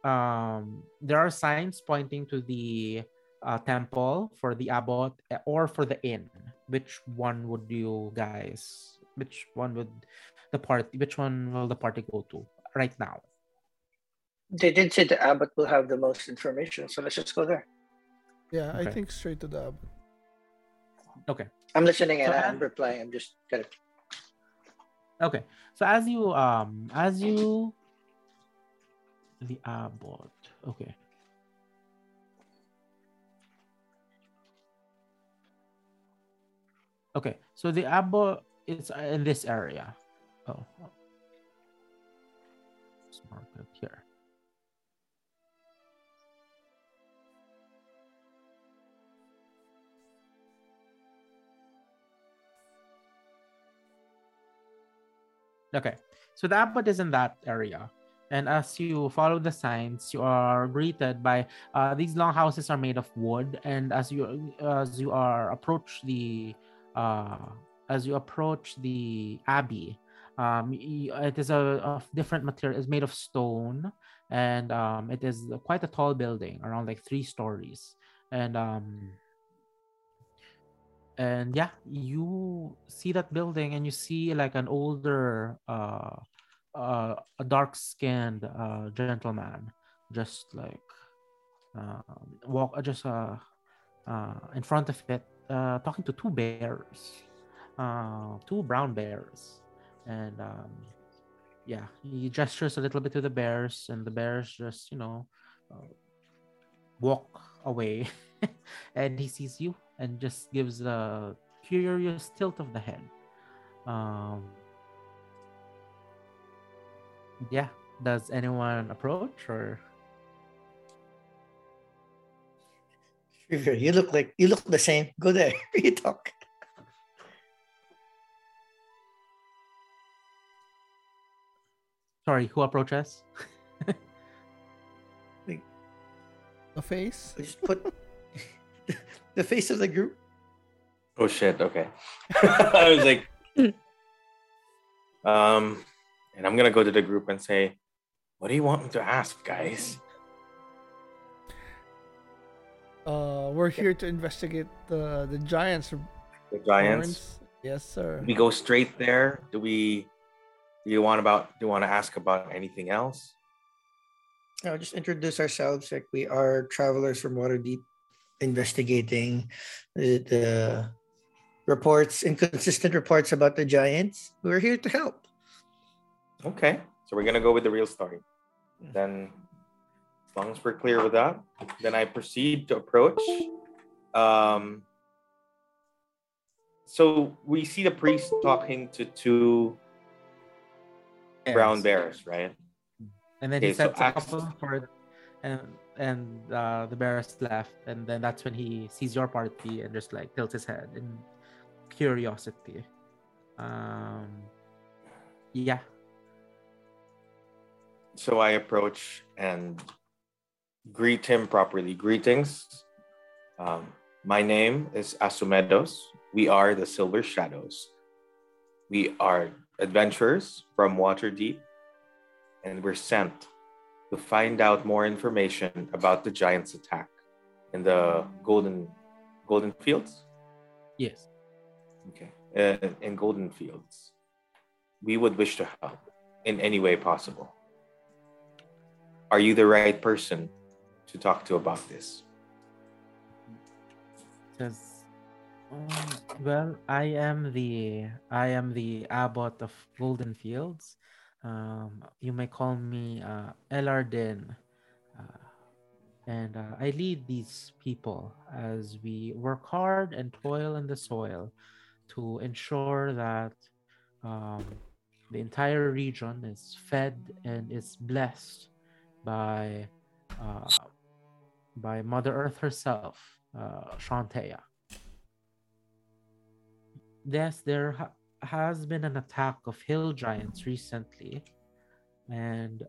um, there are signs pointing to the uh, temple for the abbot or for the inn. Which one would you guys? Which one would the party? Which one will the party go to right now? They did say the abbot will have the most information, so let's just go there. Yeah, okay. I think straight to the abbot. Okay. I'm listening and so I'm as... replying. I'm just gonna. Okay, so as you um as you the abbot. Okay. Okay, so the abbot is in this area. Oh, let's mark it here. Okay, so the abbot is in that area. And as you follow the signs, you are greeted by uh, these long houses are made of wood. And as you as you are approach the uh, as you approach the abbey, um, it is a of different material. It's made of stone, and um, it is quite a tall building, around like three stories. And um, And yeah, you see that building, and you see like an older, uh, uh, a dark-skinned uh, gentleman, just like uh, walk, just uh, uh, in front of it, uh, talking to two bears, uh, two brown bears, and um, yeah, he gestures a little bit to the bears, and the bears just, you know, uh, walk away, and he sees you and just gives a curious tilt of the head. Um, yeah, does anyone approach or? You look like you look the same. Go there. You talk. Sorry, who approaches? The face. Just put the face of the group. Oh shit! Okay. I was like, um, and I'm gonna go to the group and say, "What do you want me to ask, guys?" Uh, we're here to investigate the the giants. The giants. Horns. Yes, sir. We go straight there. Do we? Do you want about? Do you want to ask about anything else? No, just introduce ourselves. Like we are travelers from Waterdeep, investigating the, the reports, inconsistent reports about the giants. We're here to help. Okay, so we're gonna go with the real story. Then. As long as we're clear with that, then I proceed to approach. Um, so we see the priest talking to two bears. brown bears, right? And then okay, he sets so a couple forward, and and uh, the bears left. And then that's when he sees your party and just like tilts his head in curiosity. Um, yeah. So I approach and greet him properly. Greetings. Um, my name is Asumenos. We are the Silver Shadows. We are adventurers from Waterdeep, and we're sent to find out more information about the giants' attack in the Golden Golden Fields. Yes. Okay. Uh, in Golden Fields, we would wish to help in any way possible. Are you the right person to talk to about this? Says, um, well, I am the I am the abbot of Golden Fields. Um, you may call me uh, Ellardrin, uh, and uh, I lead these people as we work hard and toil in the soil to ensure that um, the entire region is fed and is blessed by. Uh, by Mother Earth herself, uh, Shanteya. Yes, there ha- has been an attack of hill giants recently, and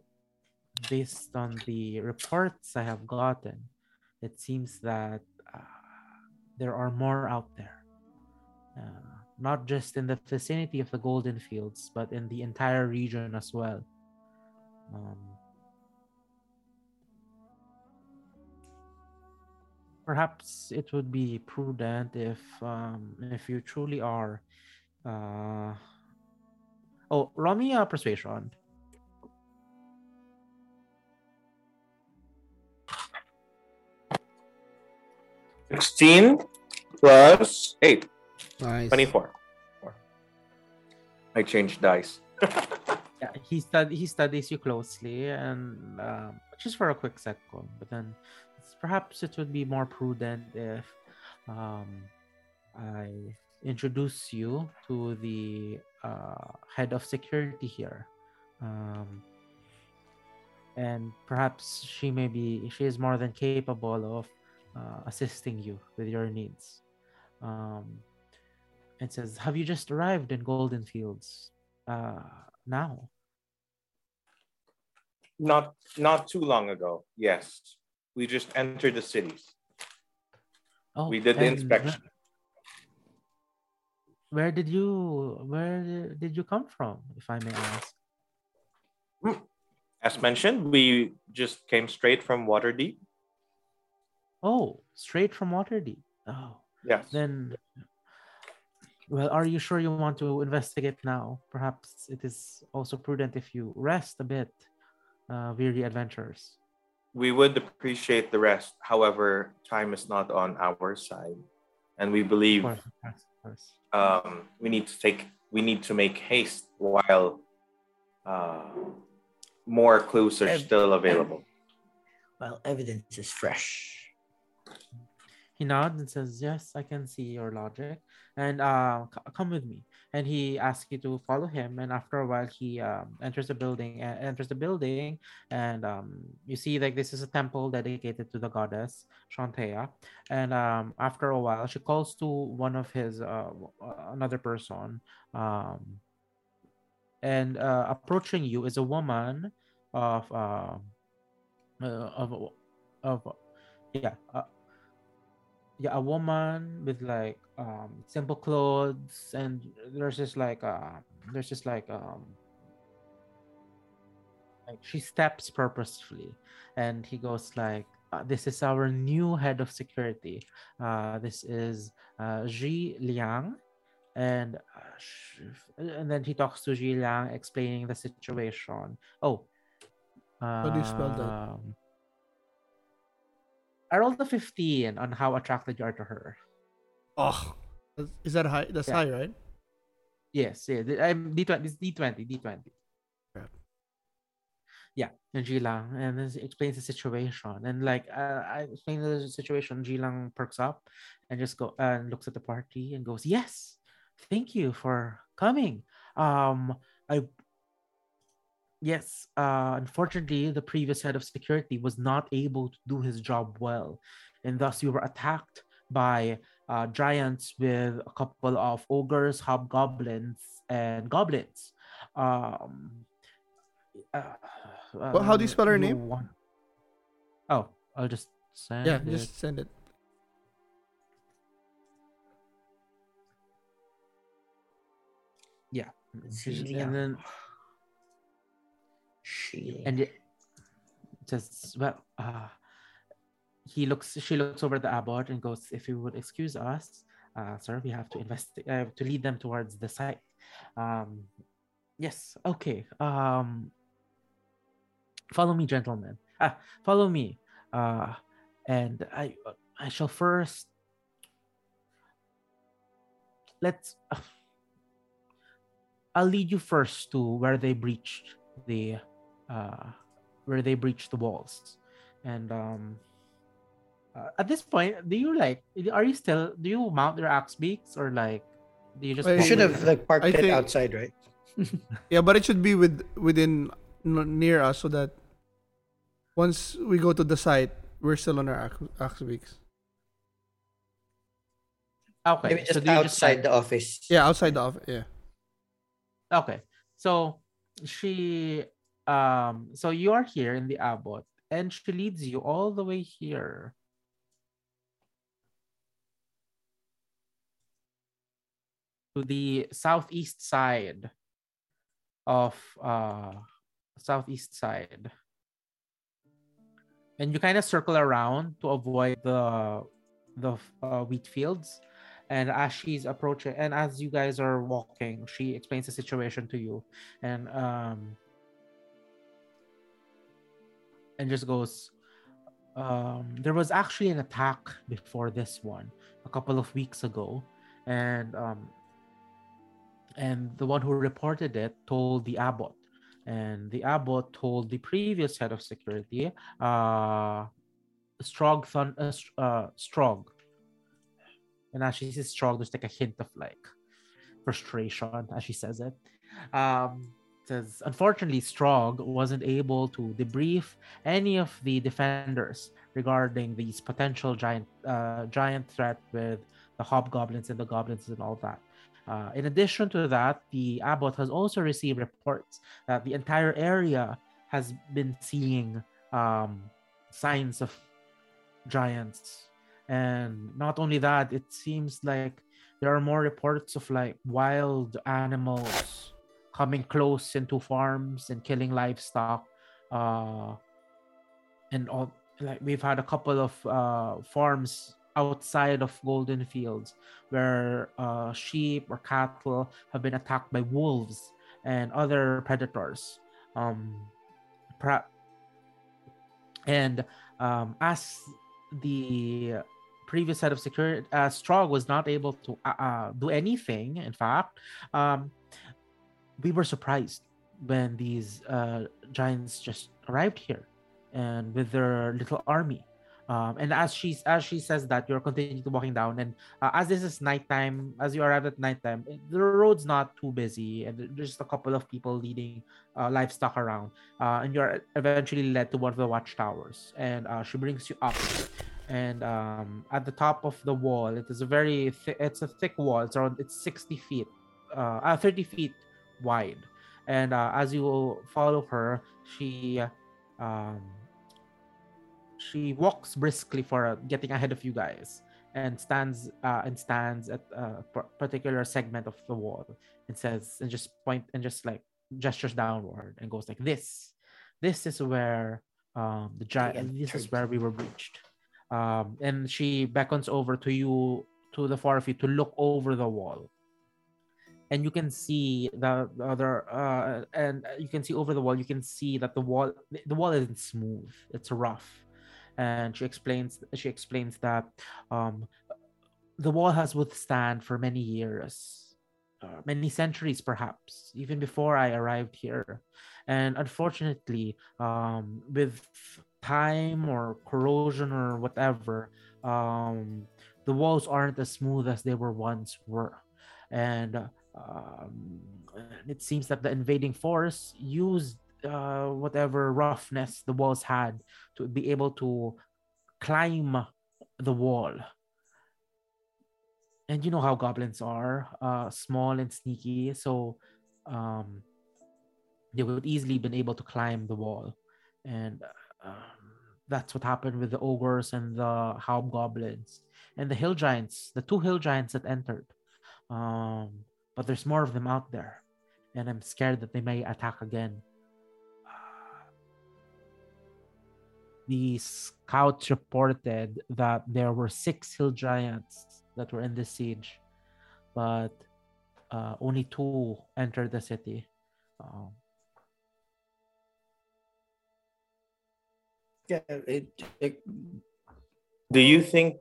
based on the reports I have gotten, it seems that uh, there are more out there. Uh, not just in the vicinity of the Golden Fields, but in the entire region as well. Um, Perhaps it would be prudent if um, if you truly are. Uh... Oh, roll me a persuasion. Sixteen plus eight. Nice. Twenty-four. I changed dice. Yeah, he stud- he studies you closely, and uh, just for a quick second, but then. Perhaps it would be more prudent if um, I introduce you to the uh, head of security here, um, and perhaps she may be she is more than capable of uh, assisting you with your needs. Um, it says, "Have you just arrived in Golden Fields uh, now?" Not not too long ago. Yes. We just entered the cities. Oh, we did the inspection. Where, where did you where did you come from, if I may ask? As mentioned, we just came straight from Waterdeep. Oh, straight from Waterdeep. Oh. Yes. Then, well, are you sure you want to investigate now? Perhaps it is also prudent if you rest a bit, uh, weary adventurers. We would appreciate the rest. However, time is not on our side, and we believe of course, of course. Um, we need to take we need to make haste while uh, more clues are Ev- still available. Well, evidence is fresh. He nods and says, "Yes, I can see your logic, and uh, c- come with me." And he asks you to follow him. And after a while, he um, enters the building. Uh, enters the building, and um, you see like this is a temple dedicated to the goddess Shanteya. And um, after a while, she calls to one of his uh, another person. Um, and uh, approaching you is a woman of uh, uh, of of yeah. Uh, Yeah, a woman with like um, simple clothes, and there's just like uh, there's just like um, like she steps purposefully, and he goes like, uh, "This is our new head of security. Uh, this is uh, Ji Liang," and uh, she, and then he talks to Ji Liang, explaining the situation. Oh, uh, how do you spell that? I rolled a fifteen on how attracted you are to her. Oh, is that high? That's yeah. high, right? Yes, yeah. I'm D twenty. It's D twenty. D twenty. Yeah. Yeah. And Ji Liang and this explains the situation, and like uh, I explain the situation. Ji Liang perks up and just go uh, and looks at the party and goes, "Yes, thank you for coming. Um, I." Yes, uh, unfortunately, the previous head of security was not able to do his job well, and thus we were attacked by uh, giants with a couple of ogres, hobgoblins, and goblins. Um, uh, well, um, how do you spell her name? One. Oh, I'll just send yeah, it. Yeah, just send it. Yeah. yeah. And then... And it says, well, uh, he looks. She looks over the abbot and goes, "If you would excuse us, uh, sir, we have to investigate uh, to lead them towards the site." Um, yes, okay. Um, follow me, gentlemen. Ah, follow me. Uh, and I, I shall first. Let's. Uh, I'll lead you first to where they breached the. Uh, where they breach the walls, and um, uh, at this point, do you like? Are you still? Do you mount your axe beaks or like? Do you just? Well, you should have like parked it think, outside, right? Yeah, but it should be with within near us so that once we go to the site, we're still on our axe beaks. Okay, maybe just so outside just, like, the office. Yeah, outside the office. Yeah. Okay, so she. Um, so you are here in the abbot, and she leads you all the way here. To the southeast side of uh southeast side. And you kind of circle around to avoid the the uh, wheat fields. And as she's approaching, and as you guys are walking, she explains the situation to you. And um And just goes, um, there was actually an attack before this one a couple of weeks ago. And um, and the one who reported it told the abbot. And the abbot told the previous head of security, uh, Strog, thun- uh, uh, Strog. And as she says Strog, there's like a hint of like frustration as she says it. Um, Says, unfortunately, Strog wasn't able to debrief any of the defenders regarding these potential giant uh, giant threat with the hobgoblins and the goblins and all that. Uh, in addition to that, the abbot has also received reports that the entire area has been seeing um, signs of giants. And not only that, it seems like there are more reports of like wild animals coming close into farms and killing livestock, uh, and all. Like we've had a couple of uh, farms outside of Golden Fields where uh, sheep or cattle have been attacked by wolves and other predators. Um, pra- and um, as the previous set of security, uh, Strog was not able to uh, uh, do anything. In fact, um, we were surprised when these uh, giants just arrived here, and with their little army. Um, and as she as she says that, you're continuing walking down, and uh, as this is nighttime, as you arrive at nighttime, the road's not too busy, and there's just a couple of people leading uh, livestock around, uh, and you're eventually led to one of the watchtowers, and uh, she brings you up, and um, at the top of the wall, it is a very th- it's a thick wall. It's around it's sixty feet, uh, uh thirty feet wide, and uh, as you follow her, she. Um, She walks briskly for uh, getting ahead of you guys, and stands uh, and stands at a p- particular segment of the wall, and says, and just point and just like gestures downward, and goes like this. This is where um, the giant. This is where we were breached. Um, and she beckons over to you, to the four of you, to look over the wall. And you can see the, the other, uh, and you can see over the wall. You can see that the wall, the wall isn't smooth. It's rough. And she explains she explains that um, the wall has withstood for many years, uh, many centuries perhaps, even before I arrived here. And unfortunately, um, with time or corrosion or whatever, um, the walls aren't as smooth as they were once were. And um, it seems that the invading force used Uh, whatever roughness the walls had to be able to climb the wall. And you know how goblins are, uh, small and sneaky, so um, they would easily been able to climb the wall. And um, that's what happened with the ogres and the hobgoblins and the hill giants, the two hill giants that entered. Um, but there's more of them out there, and I'm scared that they may attack again. The scouts reported that there were six hill giants that were in the siege, but uh, only two entered the city. Um, yeah, it, it. Do you think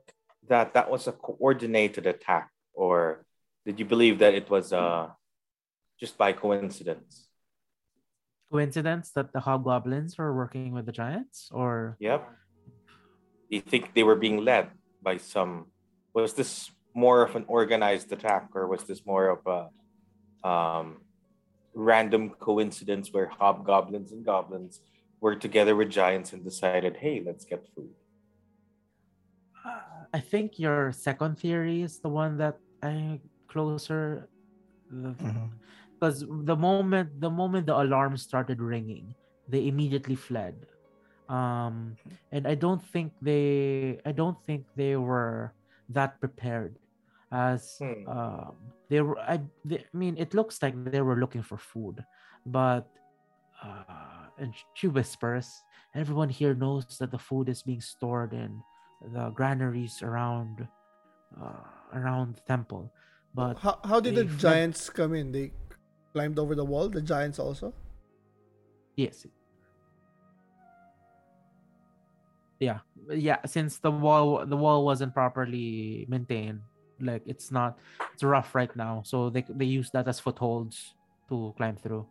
that that was a coordinated attack, or did you believe that it was uh, just by coincidence? Coincidence that the hobgoblins were working with the giants, or yep, you think they were being led by some? Was this more of an organized attack, or was this more of a um, random coincidence where hobgoblins and goblins were together with giants and decided, "Hey, let's get food"? Uh, I think your second theory is the one that I'm closer. Mm-hmm. Because the moment the moment the alarm started ringing, they immediately fled, um, and I don't think they I don't think they were that prepared, as hmm. uh, they were. I, they, I mean, it looks like they were looking for food, but uh, and she whispers, everyone here knows that the food is being stored in the granaries around uh, around the temple. But how how did the fled. giants come in? They climbed over the wall, the giants also? Yes. Yeah. Yeah, since the wall the wall wasn't properly maintained, like it's not it's rough right now, so they they use that as footholds to climb through.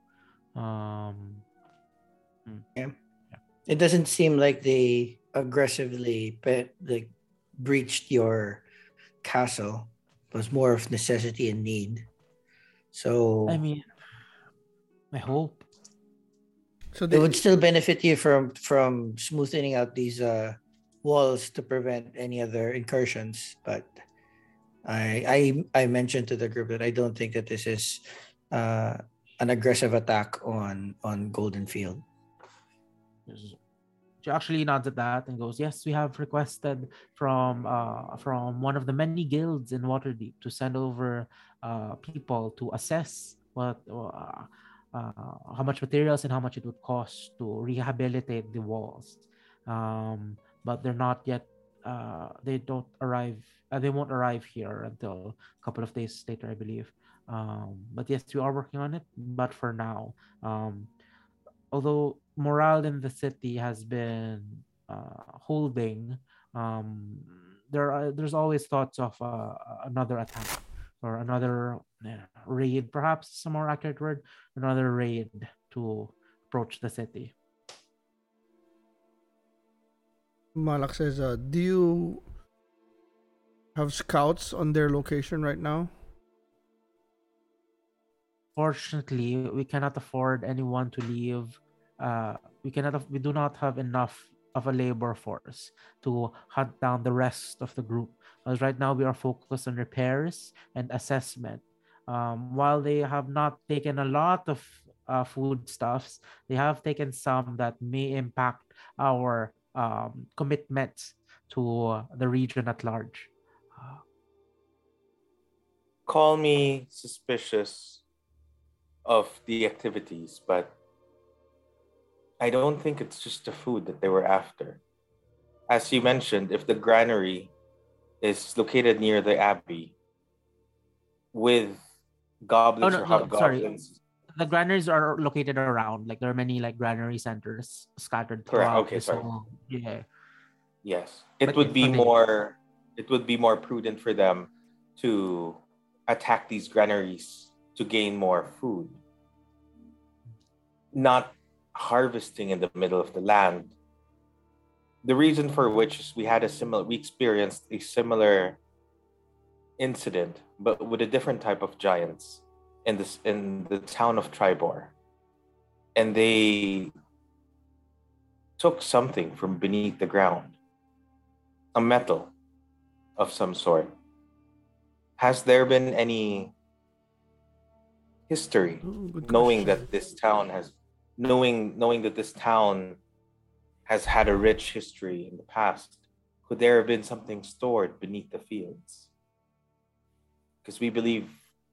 Um yeah. Yeah. It doesn't seem like they aggressively pe- like breached your castle. It was more of necessity and need. So I mean, I hope. So they, it would still benefit you from from smoothing out these uh, walls to prevent any other incursions. But I I I mentioned to the group that I don't think that this is uh, an aggressive attack on on Golden Field. She actually nods at that and goes, "Yes, we have requested from uh, from one of the many guilds in Waterdeep to send over uh, people to assess what uh, uh, how much materials and how much it would cost to rehabilitate the walls. Um, but they're not yet. Uh, they don't arrive. Uh, they won't arrive here until a couple of days later, I believe. Um, but yes, we are working on it. But for now, um, although." Morale in the city has been uh, holding. Um, there are there's always thoughts of uh, another attack or another uh, raid, perhaps some more accurate word, another raid to approach the city. Malak says, uh, do you have scouts on their location right now? Fortunately, we cannot afford anyone to leave. Uh, we cannot. We do not have enough of a labor force to hunt down the rest of the group. As right now, we are focused on repairs and assessment. Um, while they have not taken a lot of uh, foodstuffs, they have taken some that may impact our um, commitments to uh, the region at large. Uh, Call me suspicious of the activities, but I don't think it's just the food that they were after. As you mentioned, if the granary is located near the abbey with goblins oh, no, or hobgoblins. No, the granaries are located around. Like there are many like granary centers scattered throughout. Correct. Okay, sorry. Whole, yeah. Yes. It but would be funny. more it would be more prudent for them to attack these granaries to gain more food. Not harvesting in the middle of the land. The reason for which is we had a similar, we experienced a similar incident, but with a different type of giants in this in the town of Tribor, and they took something from beneath the ground, a metal of some sort. Has there been any history, Ooh, knowing that this town has? Knowing knowing that this town has had a rich history in the past, could there have been something stored beneath the fields? Because we believe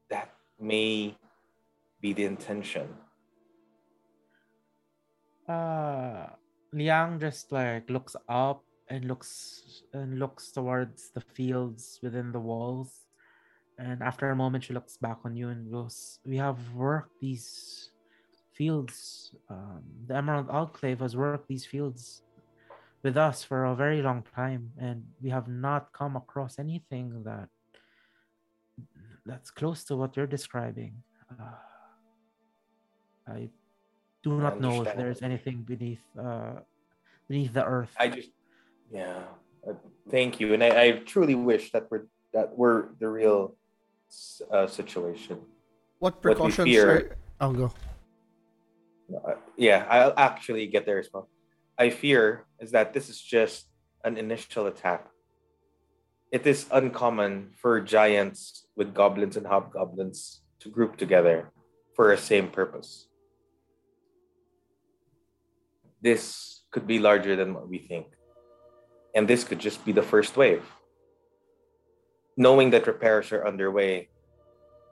that may be the intention. Uh, Liang just like looks up and looks and looks towards the fields within the walls. And after a moment, she looks back on you and goes, we have worked these fields, um, the Emerald Alclave has worked these fields with us for a very long time, and we have not come across anything that that's close to what you're describing. Uh, I do not I know if there's anything beneath uh, beneath the earth. I just, yeah, uh, thank you, and I, I truly wish that we're that were the real uh, situation. What precautions? What we fear, I, I'll go. Uh, yeah, I'll actually get there as well. I fear is that this is just an initial attack. It is uncommon for giants with goblins and hobgoblins to group together for a same purpose. This could be larger than what we think. And this could just be the first wave. Knowing that repairs are underway,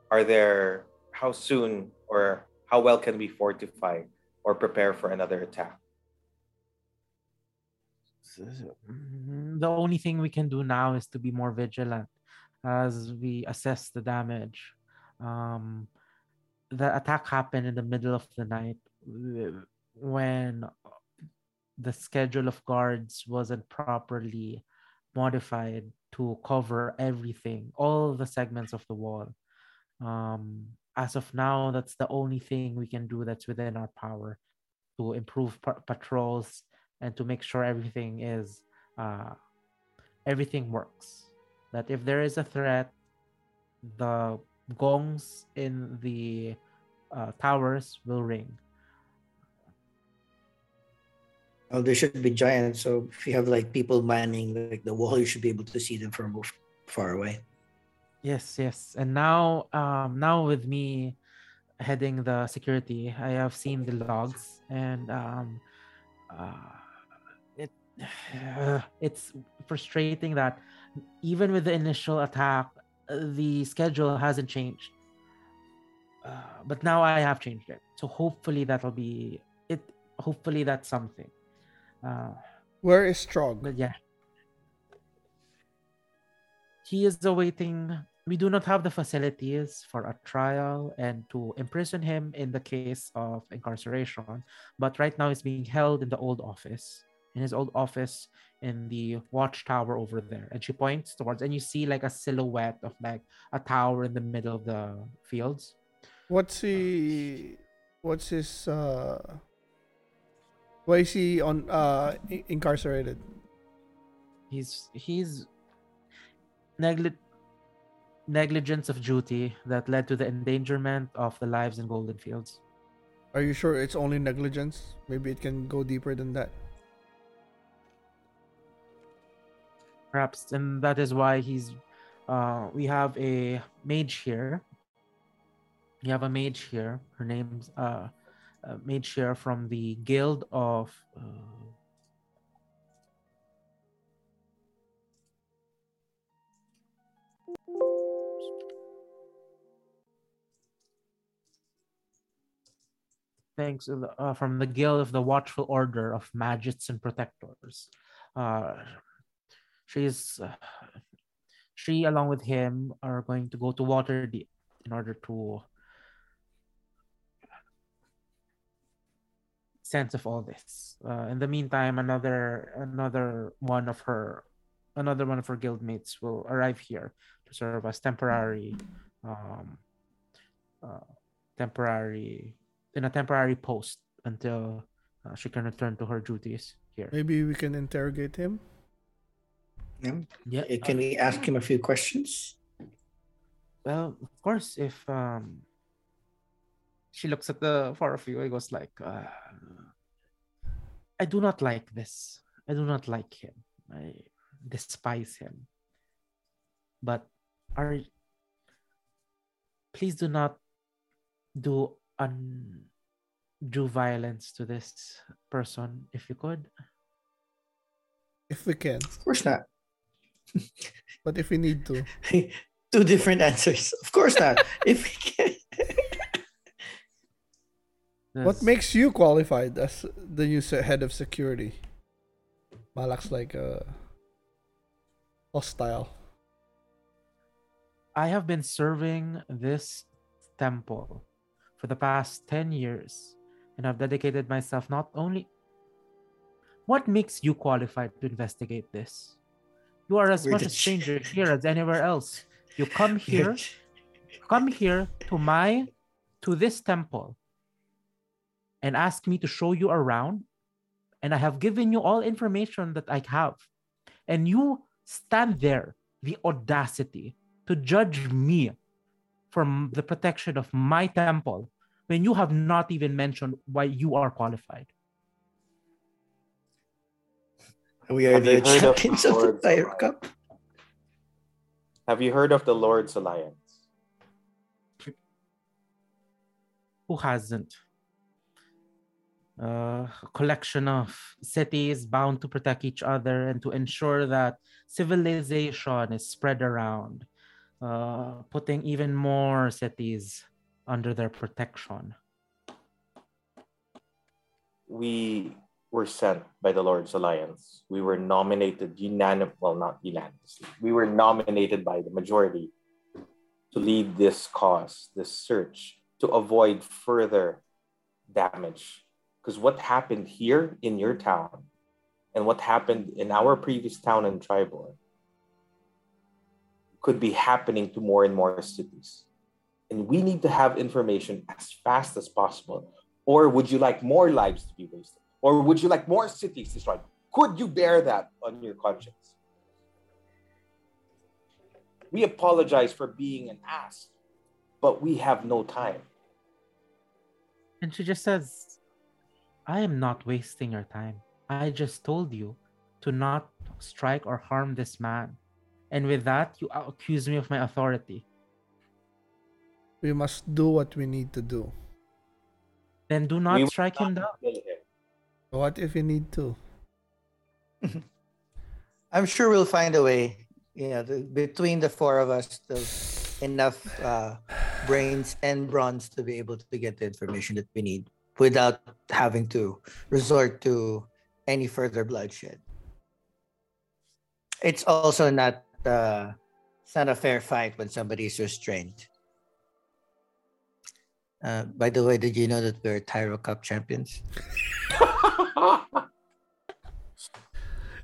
are there, how soon or how well can we fortify or prepare for another attack? The only thing we can do now is to be more vigilant as we assess the damage. Um, the attack happened in the middle of the night when the schedule of guards wasn't properly modified to cover everything, all the segments of the wall. Um, As of now, that's the only thing we can do that's within our power to improve p- patrols and to make sure everything is, uh, everything works. That if there is a threat, the gongs in the uh, towers will ring. Oh, they should be giant. So if you have like people manning like the wall, you should be able to see them from far away. Yes, yes. And now um, now with me heading the security, I have seen the logs and um, uh, it uh, it's frustrating that even with the initial attack, the schedule hasn't changed. Uh, but now I have changed it. So hopefully that'll be it. Hopefully that's something. Uh, Where is Strog? But yeah. He is awaiting... We do not have the facilities for a trial and to imprison him in the case of incarceration. But right now, he's being held in the old office. in his old office in the watchtower over there. And she points towards, and you see like a silhouette of like a tower in the middle of the fields. What's he, what's his, uh, why is he on, uh, incarcerated? He's, he's negli- negligence of duty that led to the endangerment of the lives in Golden Fields. Are you sure it's only negligence? Maybe it can go deeper than that. Perhaps, and that is why he's, uh, we have a mage here. You have a mage here. Her name's uh, uh, mage here from the guild of uh, thanks uh, from the guild of the Watchful Order of Magits and Protectors. Uh, she's uh, she along with him are going to go to Waterdeep in order to sense of all this. Uh, in the meantime, another another one of her another one of her guildmates will arrive here to serve as temporary, um, uh, temporary in a temporary post until uh, she can return to her duties here. Maybe we can interrogate him. Yeah. Yeah. Can we ask him a few questions? Well, of course, if. Um, She looks at the four of you and goes like, uh, I do not like this. I do not like him. I despise him. But are please do not do undue violence to this person if you could. If we can. Of course not. But if we need to. Two different answers. Of course not. If we can. Yes. What makes you qualified as the new head of security? Malak's like uh, hostile. I have been serving this temple for the past ten years and I've dedicated myself not only... What makes you qualified to investigate this? You are as We're much a stranger sh- here as anywhere else. You come here, come here to my, to this temple and ask me to show you around, and I have given you all information that I have, and you stand there, the audacity to judge me for the protection of my temple when you have not even mentioned why you are qualified. We are have the champions of, of the Fire Cup. Have you heard of the Lord's Alliance? Who hasn't? Uh, a collection of cities bound to protect each other and to ensure that civilization is spread around, uh, putting even more cities under their protection. We were sent by the Lord's Alliance. We were nominated unanimously, well, not unanimously. We were nominated by the majority to lead this cause, this search, to avoid further damage. Because what happened here in your town and what happened in our previous town in Tribor could be happening to more and more cities. And we need to have information as fast as possible. Or would you like more lives to be wasted? Or would you like more cities destroyed? Could you bear that on your conscience? We apologize for being an ass, but we have no time. And she just says, I am not wasting your time. I just told you to not strike or harm this man. And with that, you accuse me of my authority. We must do what we need to do. Then do not we strike not him down. Him. What if we need to? I'm sure we'll find a way. You know, the, between the four of us, there's enough uh, brains and bronze to be able to get the information that we need, without having to resort to any further bloodshed. It's also not uh, it's not a fair fight when somebody's restrained. Uh, by the way, did you know that we're Tyro Cup champions?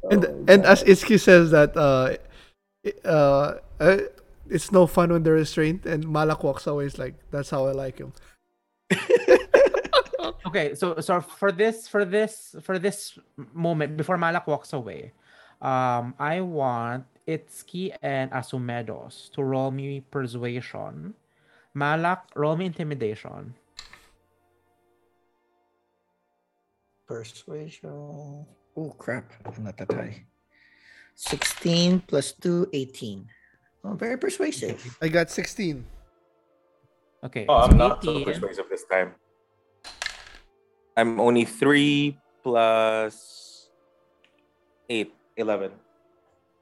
and oh, and as Itsuki says that, uh, uh, it's no fun when they're restrained. And Malak walks away. It's like, that's how I like him. Okay, so so for this for this for this moment before Malak walks away, um, I want Itsuki and Asumenos to roll me persuasion. Malak, roll me intimidation. Persuasion. Oh crap! I'm not that high. Sixteen plus two, eighteen. Oh, very persuasive. I got sixteen. Okay. Oh, I'm not so persuasive this time. I'm only three plus eight, eleven.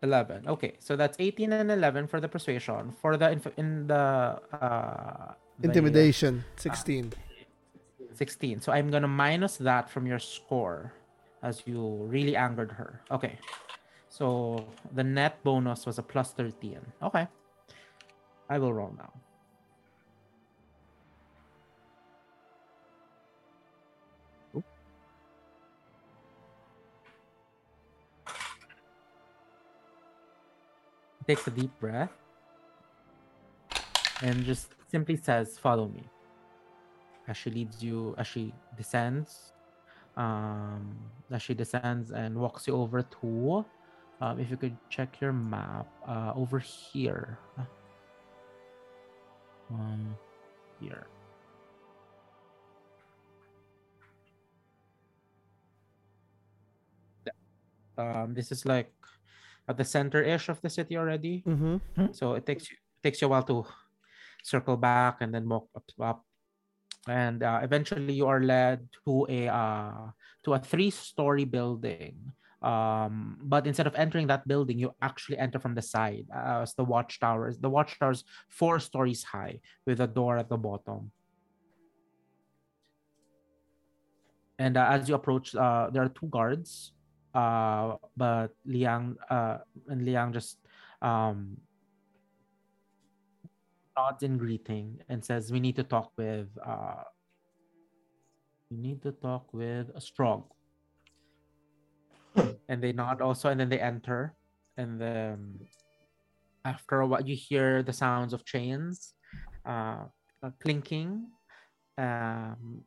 Eleven. Okay, so that's eighteen and eleven for the persuasion. For the inf- in the uh, intimidation, the, uh, sixteen. Sixteen. So I'm gonna minus that from your score, as you really angered her. Okay. So the net bonus was a plus thirteen. Okay. I will roll now. Takes a deep breath and just simply says, "Follow me." As she leads you, as she descends, um, as she descends and walks you over to, um, if you could check your map, uh, over here, um, here. Um, this is like at the center-ish of the city already. Mm-hmm. So it takes you takes you a while to circle back and then walk up, up. And uh, eventually you are led to a uh, to a three-story building. Um, but instead of entering that building, you actually enter from the side, uh, as the watchtowers. The watchtowers four stories high with a door at the bottom. And uh, as you approach, uh, there are two guards. Uh, but Liang uh, and Liang just um, nods in greeting and says, "We need to talk with. Uh, we need to talk with Strog." And they nod also, and then they enter. And then after a while, you hear the sounds of chains uh, clinking. Um,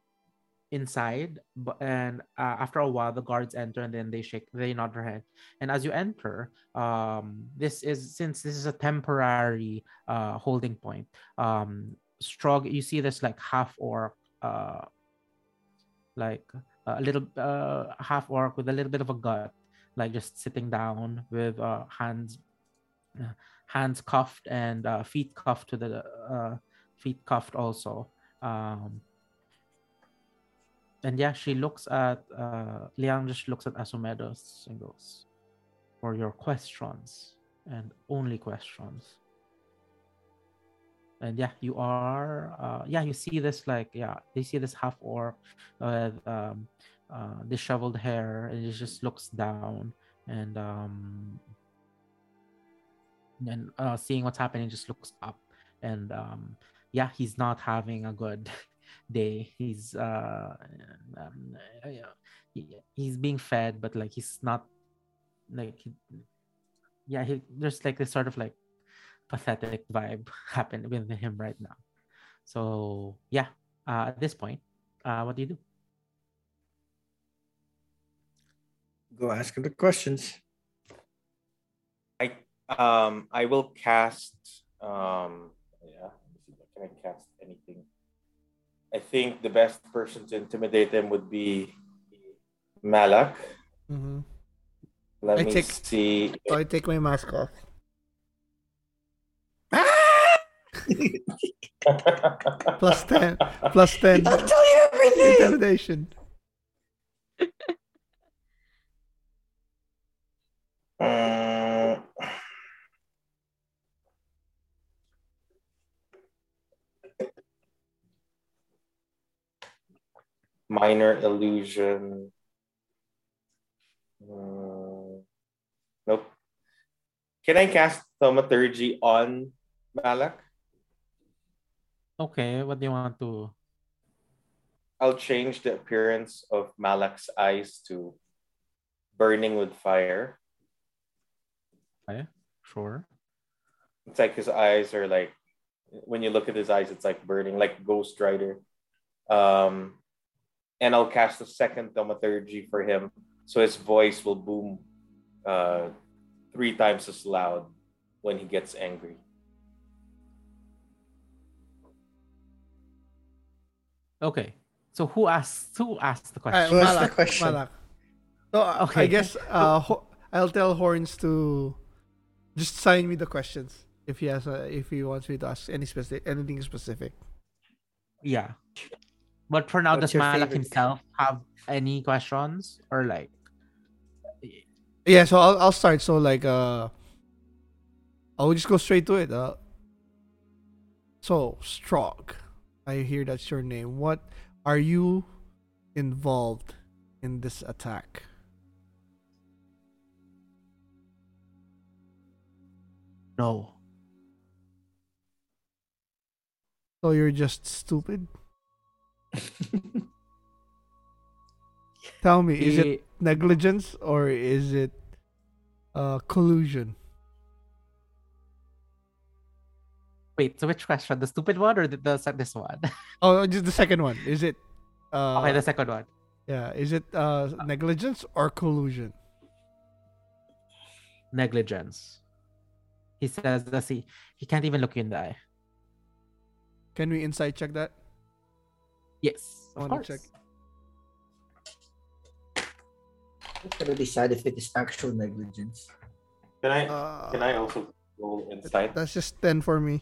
inside but and uh, after a while the guards enter and then they shake they nod their head, and as you enter, um this is since this is a temporary uh holding point, um Strog, you see this like half orc, uh like a little uh half orc with a little bit of a gut, like just sitting down with uh hands hands cuffed and uh feet cuffed to the uh feet cuffed also. um And yeah, she looks at, uh, Liang just looks at Asumenos and goes, "For your questions and only questions." And yeah, you are, uh, yeah, you see this like, yeah, they see this half orc with um, uh, disheveled hair, and it just looks down and um, and uh, seeing what's happening, just looks up. And um, yeah, he's not having a good day. He's uh um, he, he's being fed, but like he's not like he, yeah he, there's like this sort of like pathetic vibe happening with him right now. So yeah, uh, at this point, uh, what do you do? Go ask him the questions. I um I will cast um yeah can I cast anything? I think the best person to intimidate them would be Malak. Mm-hmm. Let I me take, see. So I take my mask off. Ah! Plus ten. Plus ten. I'll tell you everything. Intimidation. uh... Minor illusion. Uh, nope. Can I cast Thaumaturgy on Malak? Okay, what do you want to? I'll change the appearance of Malak's eyes to burning with fire. Okay, sure. It's like his eyes are like, when you look at his eyes, it's like burning, like Ghost Rider. Um, and I'll cast a second thaumaturgy for him, so his voice will boom uh, three times as loud when he gets angry. Okay, so who asked? Who asked the question? Who asked the question? Malak. So uh, okay. I guess uh, ho- I'll tell Horns to just sign me the questions if he has, a, if he wants me to ask any specific, anything specific. Yeah, but for now, what's does Malak himself have any questions or like? Yeah, so I'll I'll start. So like, uh, I'll just go straight to it. Uh, so Strog. I hear that's your name. What are you involved in this attack? No. So you're just stupid? Tell me, is it negligence or is it uh, collusion? Wait, so which question? The stupid one or the, the this one? Oh, just the second one. Is it... Uh, okay, the second one. Yeah, is it uh, negligence or collusion? Negligence. He says, does he, he can't even look you in the eye. Can we insight check that? Yes, I want to check. I'm going to decide if it is actual negligence. Can I, uh, can I also roll insight? That's just ten for me.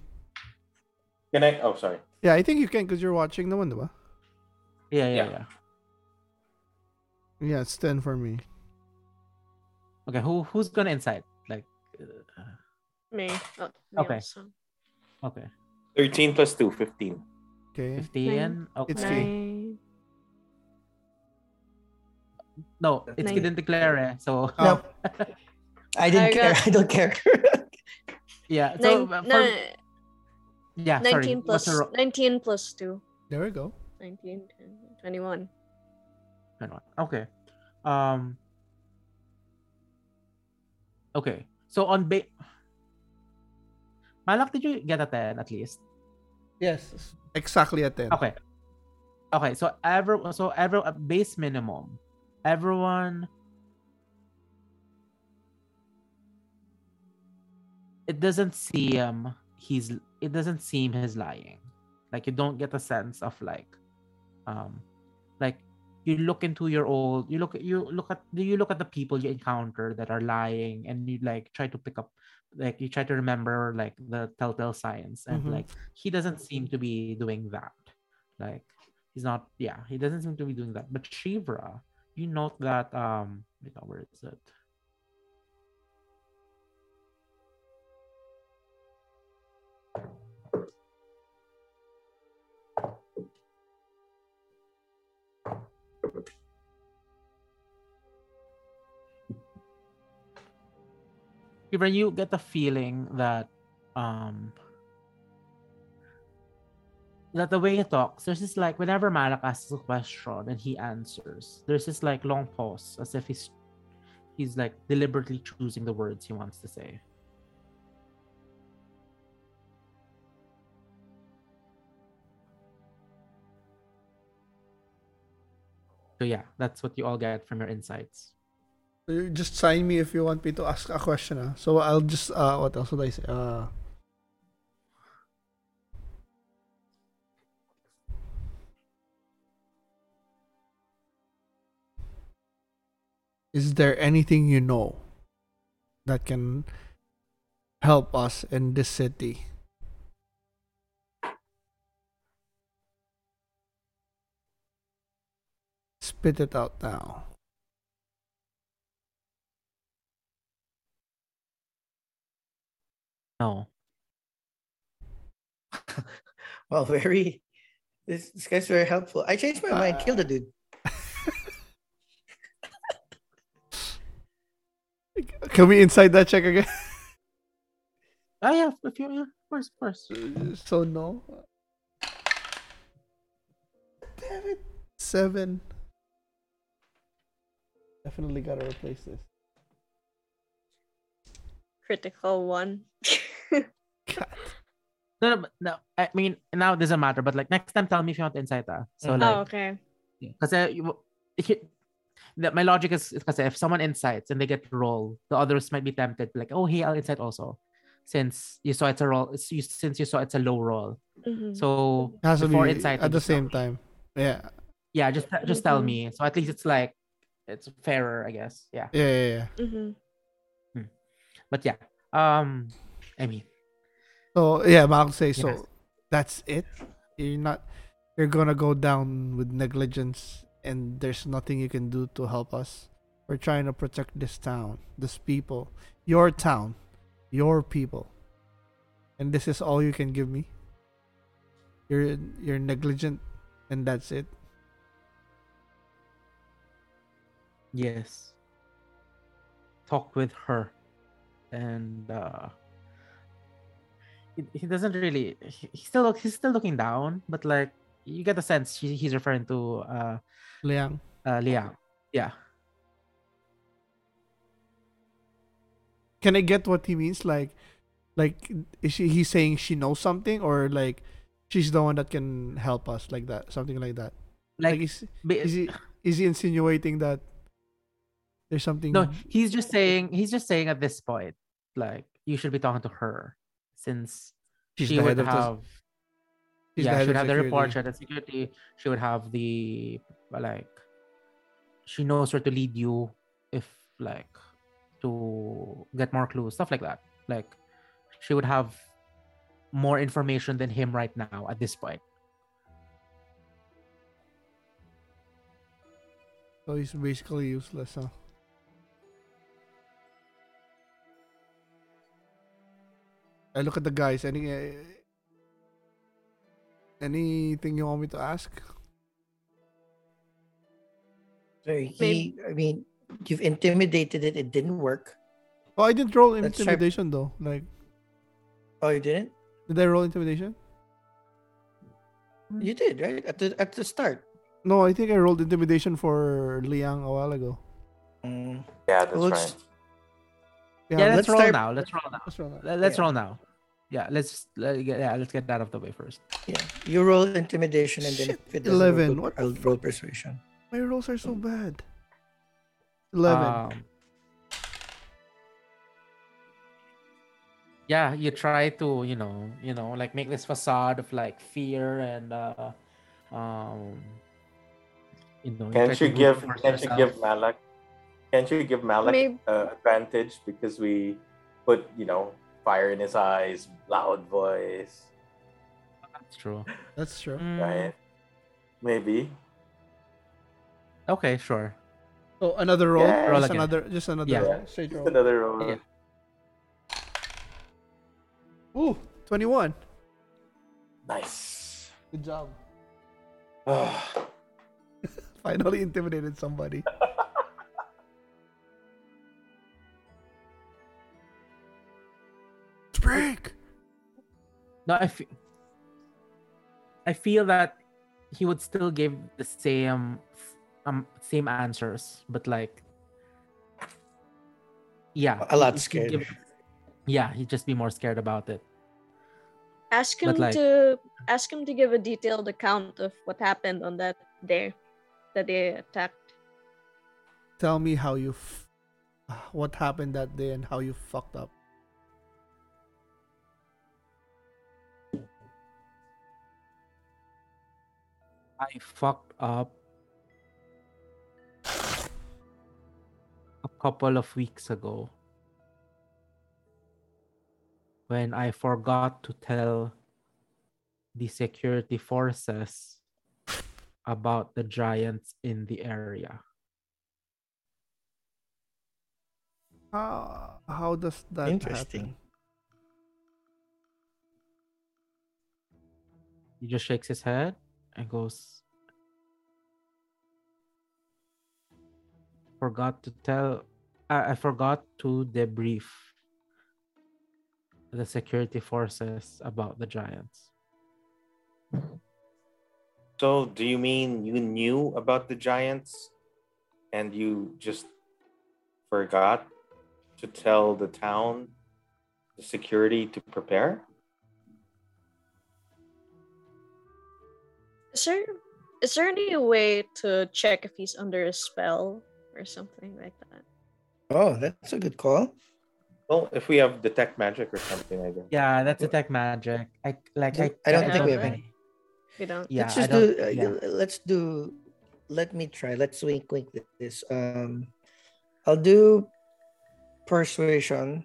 Can I? Oh, sorry. Yeah, I think you can because you're watching the window. Huh? Yeah, yeah, yeah, yeah. Yeah, it's ten for me. Okay, who who's gonna inside? Like uh... me. Oh, me. Okay. Also. Okay. Thirteen plus two, fifteen. Okay. Fifteen. Okay. It's Nine. No, it's didn't declare eh, so. No. I didn't I care. Got... I don't care. Yeah. So Nine, for... no. Yeah, nineteen sorry. Plus ro- nineteen plus two. There we go. nineteen, ten, twenty-one. twenty-one. Okay. Um Okay. So on ba- Malak, did you get a ten at least? Yes, exactly a ten. Okay. Okay, so every so every base minimum. Everyone It doesn't seem he's it doesn't seem he's lying. Like you don't get a sense of like um like you look into your old you look you look at you look at the people you encounter that are lying and you like try to pick up like you try to remember like the telltale signs and mm-hmm. like he doesn't seem to be doing that. Like he's not yeah, he doesn't seem to be doing that. But Shivra, you note that um where is it? Even you get the feeling that um, that the way he talks, there's this like whenever Malak asks a question and he answers, there's this like long pause as if he's he's like deliberately choosing the words he wants to say. So yeah, that's what you all get from your insights. Just sign me if you want me to ask a question. Huh? So I'll just uh, what else would I say? Uh... Is there anything you know that can help us in this city? Spit it out now. No. Well, very. This, this guy's very helpful. I changed my uh, mind. Kill the dude. Can we inside that check again? Ah, yeah. If you, yeah. First, first. So no. Damn it! Seven. Definitely gotta replace this. critical one. God. No, no, no, I mean, now it doesn't matter, but like next time tell me if you want insight. Ah. So, mm. like, oh, okay. Because my logic is because if someone insights and they get to roll, the others might be tempted, like, oh, hey, I'll insight also. Since you saw it's a roll, since you saw it's a low roll. Mm-hmm. So, before insight. At the same time. Yeah. Yeah, just, just mm-hmm. tell me. So, at least it's like, it's fairer, I guess. Yeah. Yeah, yeah, yeah. Mm-hmm. Hmm. But yeah. Um, I mean. So yeah, Malak say yes. So that's it. You're not you're gonna go down with negligence and there's nothing you can do to help us. We're trying to protect this town, this people, your town, your people. And this is all you can give me. You're you're negligent and that's it. Yes. Talk with her. And uh he doesn't really. He still look. He's still looking down, but like you get the sense he, he's referring to uh, Liang. Uh, Liang. Yeah. Can I get what he means? Like, like is she, he's saying she knows something, or like she's the one that can help us, like that, something like that. Like, like is, is he is he insinuating that there's something? No, he's just saying. He's just saying at this point, like you should be talking to her. Since she's she would have, the, yeah, she would have security. The report, she would have security, she would have the, like, she knows where to lead you if, like, to get more clues, stuff like that. Like, she would have more information than him right now at this point. So he's basically useless, huh? I look at the guys. Any uh, anything you want me to ask? So he, Maybe. I mean, you've intimidated it. It didn't work. Oh, I didn't roll intimidation though. Like, oh, you didn't? Did I roll intimidation? You did, right? At the at the start. No, I think I rolled intimidation for Liang a while ago. Mm. Yeah, that's well, right. Yeah, yeah, let's, let's roll start... now. Let's roll now. Let's roll now. Let's yeah. roll now. Yeah, let's let, yeah, let's get that out of the way first. Yeah, you roll intimidation and then if it doesn't eleven. Roll, what? I'll roll persuasion. My rolls are so bad. Eleven. Um, yeah, you try to you know you know like make this facade of like fear and uh, um you know. Can't you, you give? Can't you give Malak? Can't you give Malak uh, advantage because we put, you know, fire in his eyes, loud voice? That's true. That's true. Right? Maybe. Okay, sure. Oh, another roll? Yeah. Roll just, another, just another yeah. roll. Straight roll. Just another roll. Yeah. Ooh, twenty-one. Nice. Good job. Finally intimidated somebody. Break. No, I feel. I feel that he would still give the same, um, same answers, but like, yeah, a lot scared. Give, yeah, he'd just be more scared about it. Ask him like, to ask him to give a detailed account of what happened on that day, that they attacked. Tell me how you, f- what happened that day and how you fucked up. I fucked up a couple of weeks ago when I forgot to tell the security forces about the giants in the area. How, how does that Interesting. Happen? He just shakes his head. And goes, forgot to tell, I, I forgot to debrief the security forces about the giants. So do you mean you knew about the giants and you just forgot to tell the town the security to prepare? Is there, is there any way to check if he's under a spell or something like that? Oh, that's a good call. Well, if we have detect magic or something, I guess. Yeah, that's detect magic. I like. I, I don't I think we have any. We don't. Yeah, let's just do. Uh, yeah. Let's do. Let me try. Let's wink, wink this. Um, I'll do persuasion.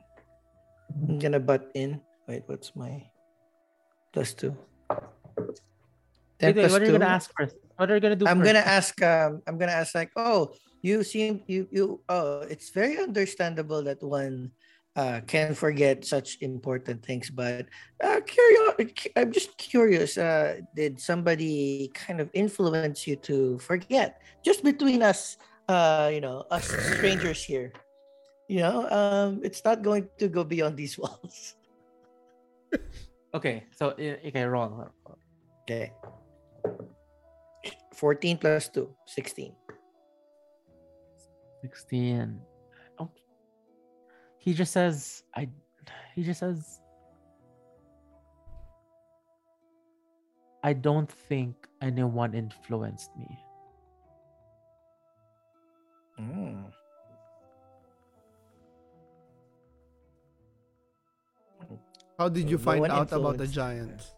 I'm gonna butt in. Wait, what's my plus two? Wait, wait, what are you gonna ask first? What are you gonna do? I'm first? gonna ask. Um, I'm gonna ask like, oh, you seem you you. Oh, it's very understandable that one uh, can forget such important things, but uh, curious. I'm just curious. Uh, did somebody kind of influence you to forget? Just between us, uh, you know, us strangers here. You know, um, it's not going to go beyond these walls. Okay, so okay, roll. Okay. fourteen plus two, sixteen. sixteen. Oh. He just says, I, he just says, I don't think anyone influenced me. Mm. How did you find no out about the giant? Her.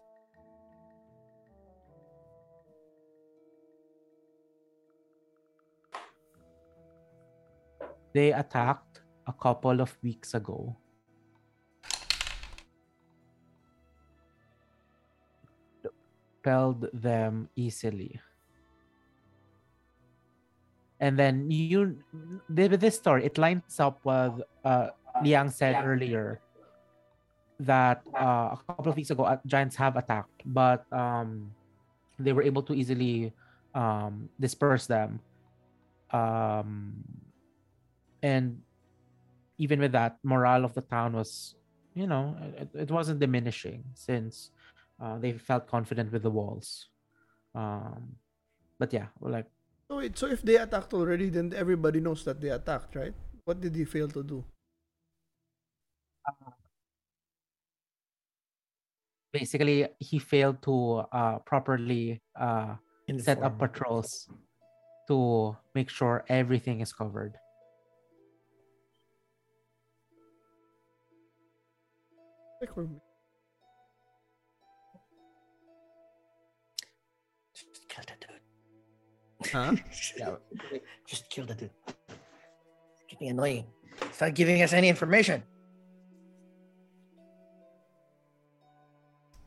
They attacked a couple of weeks ago. Felled them easily. And then you, this story, it lines up with uh, Liang said earlier that uh, a couple of weeks ago, uh, giants have attacked, but um, they were able to easily um, disperse them. Um... And even with that, morale of the town was, you know, it, it wasn't diminishing since uh, they felt confident with the walls. Um, but yeah, like. So wait, so if they attacked already, then everybody knows that they attacked, right? What did he fail to do? Uh, basically, he failed to uh, properly uh, set up patrols to make sure everything is covered. Just kill the dude. Huh? Yeah. Just kill the dude. It's getting annoying. It's not giving us any information.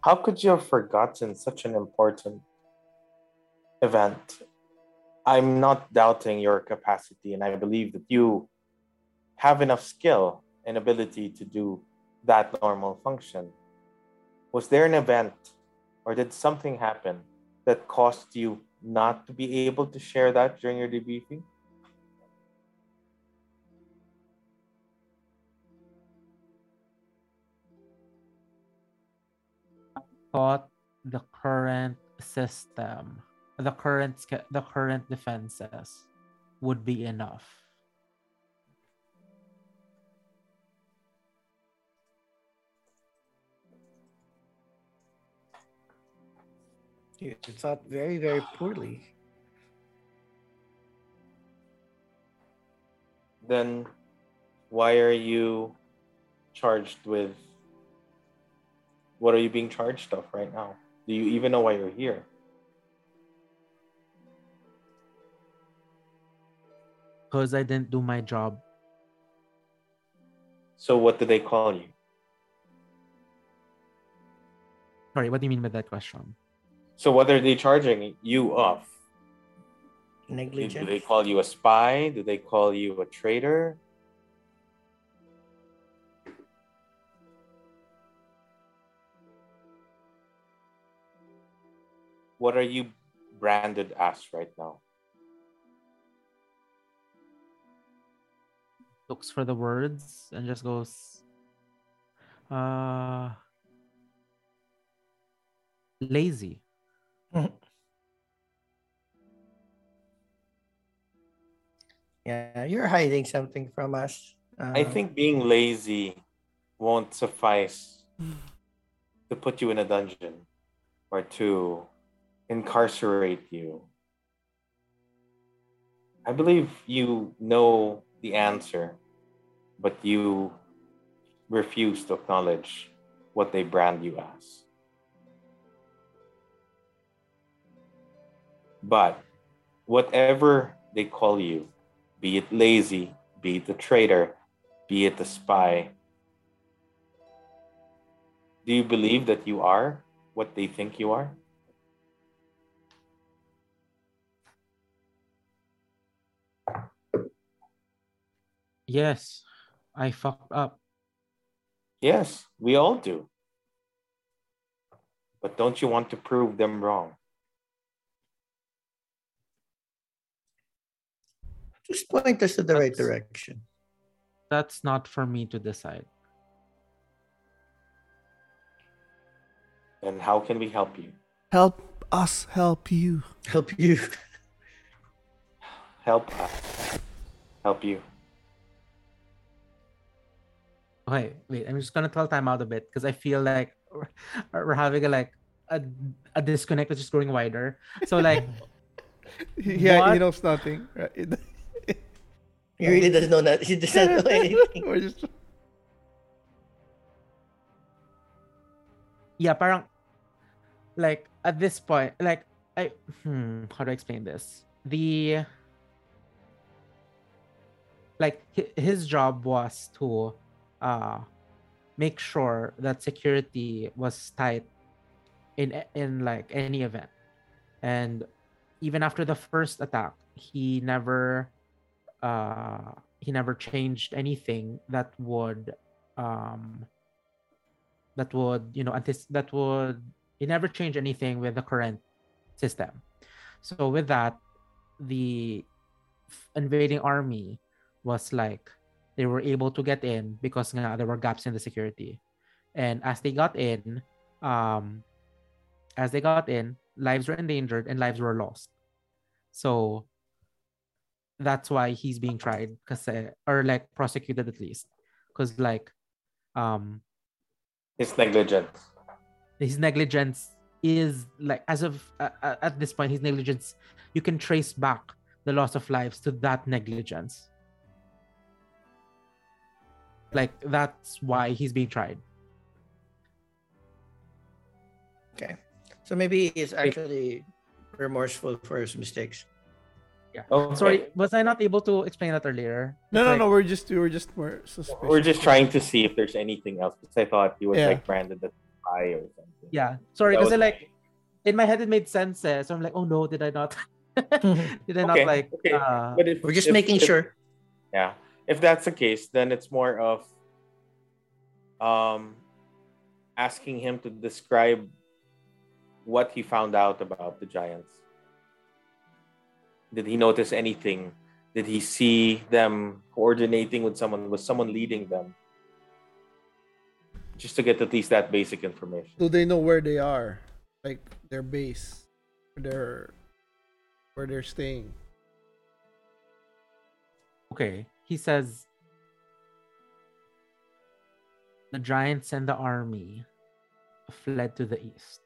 How could you have forgotten such an important event? I'm not doubting your capacity, and I believe that you have enough skill and ability to do that normal function. Was there an event or did something happen that caused you not to be able to share that during your debriefing? I thought the current system, the current the current defenses would be enough. It's not very, very poorly. Then why are you charged with... What are you being charged of right now? Do you even know why you're here? Because I didn't do my job. So what do they call you? Sorry, what do you mean by that question? So what are they charging you of? Negligence. Do they call you a spy? Do they call you a traitor? What are you branded as right now? Looks for the words and just goes, uh, lazy. Yeah, you're hiding something from us. Um, I think being lazy won't suffice to put you in a dungeon or to incarcerate you. I believe you know the answer, but you refuse to acknowledge what they brand you as. But whatever they call you, be it lazy, be it a traitor, be it a spy, do you believe that you are what they think you are? Yes, I fucked up. Yes, we all do. But don't you want to prove them wrong? Just point us to the that's, right direction. That's not for me to decide. And how can we help you? Help us help you. Help you. Help us. Help you. Okay, wait, I'm just going to call time out a bit because I feel like we're, we're having a, like, a, a disconnect which is growing wider. So like... yeah, what? He knows nothing. Right? He really doesn't know that. He doesn't know anything. We're just... Yeah, parang, like, at this point, like, I, hmm, how do I explain this? The, like, his job was to uh, make sure that security was tight in, in, like, any event. And even after the first attack, he never, uh, he never changed anything that would, um... that would, you know, that would, it never change anything with the current system. So with that, the invading army was like, they were able to get in because uh, there were gaps in the security. And as they got in, um, as they got in, lives were endangered and lives were lost. So that's why he's being tried, kasi, or like prosecuted at least. Because like, um, His negligence. His negligence is like, as of uh, at this point, his negligence, you can trace back the loss of lives to that negligence. Like, that's why he's being tried. Okay. So maybe he's actually remorseful for his mistakes. Yeah. Okay. Sorry, was I not able to explain that earlier? No, it's no, like, no. We're just we're just more suspicious. We're just trying to see if there's anything else because I thought he was yeah. like branded as a spy or something. Yeah. Sorry, because like in my head it made sense, eh? So I'm like, oh no, did I not? did I okay. not like? Okay. Uh... But if, we're just if, making if, sure. Yeah. If that's the case, then it's more of um asking him to describe what he found out about the giants. Did he notice anything? Did he see them coordinating with someone? Was someone leading them? Just to get at least that basic information. Do they know where they are? Like their base, their where they're staying. Okay. He says the giants and the army fled to the east.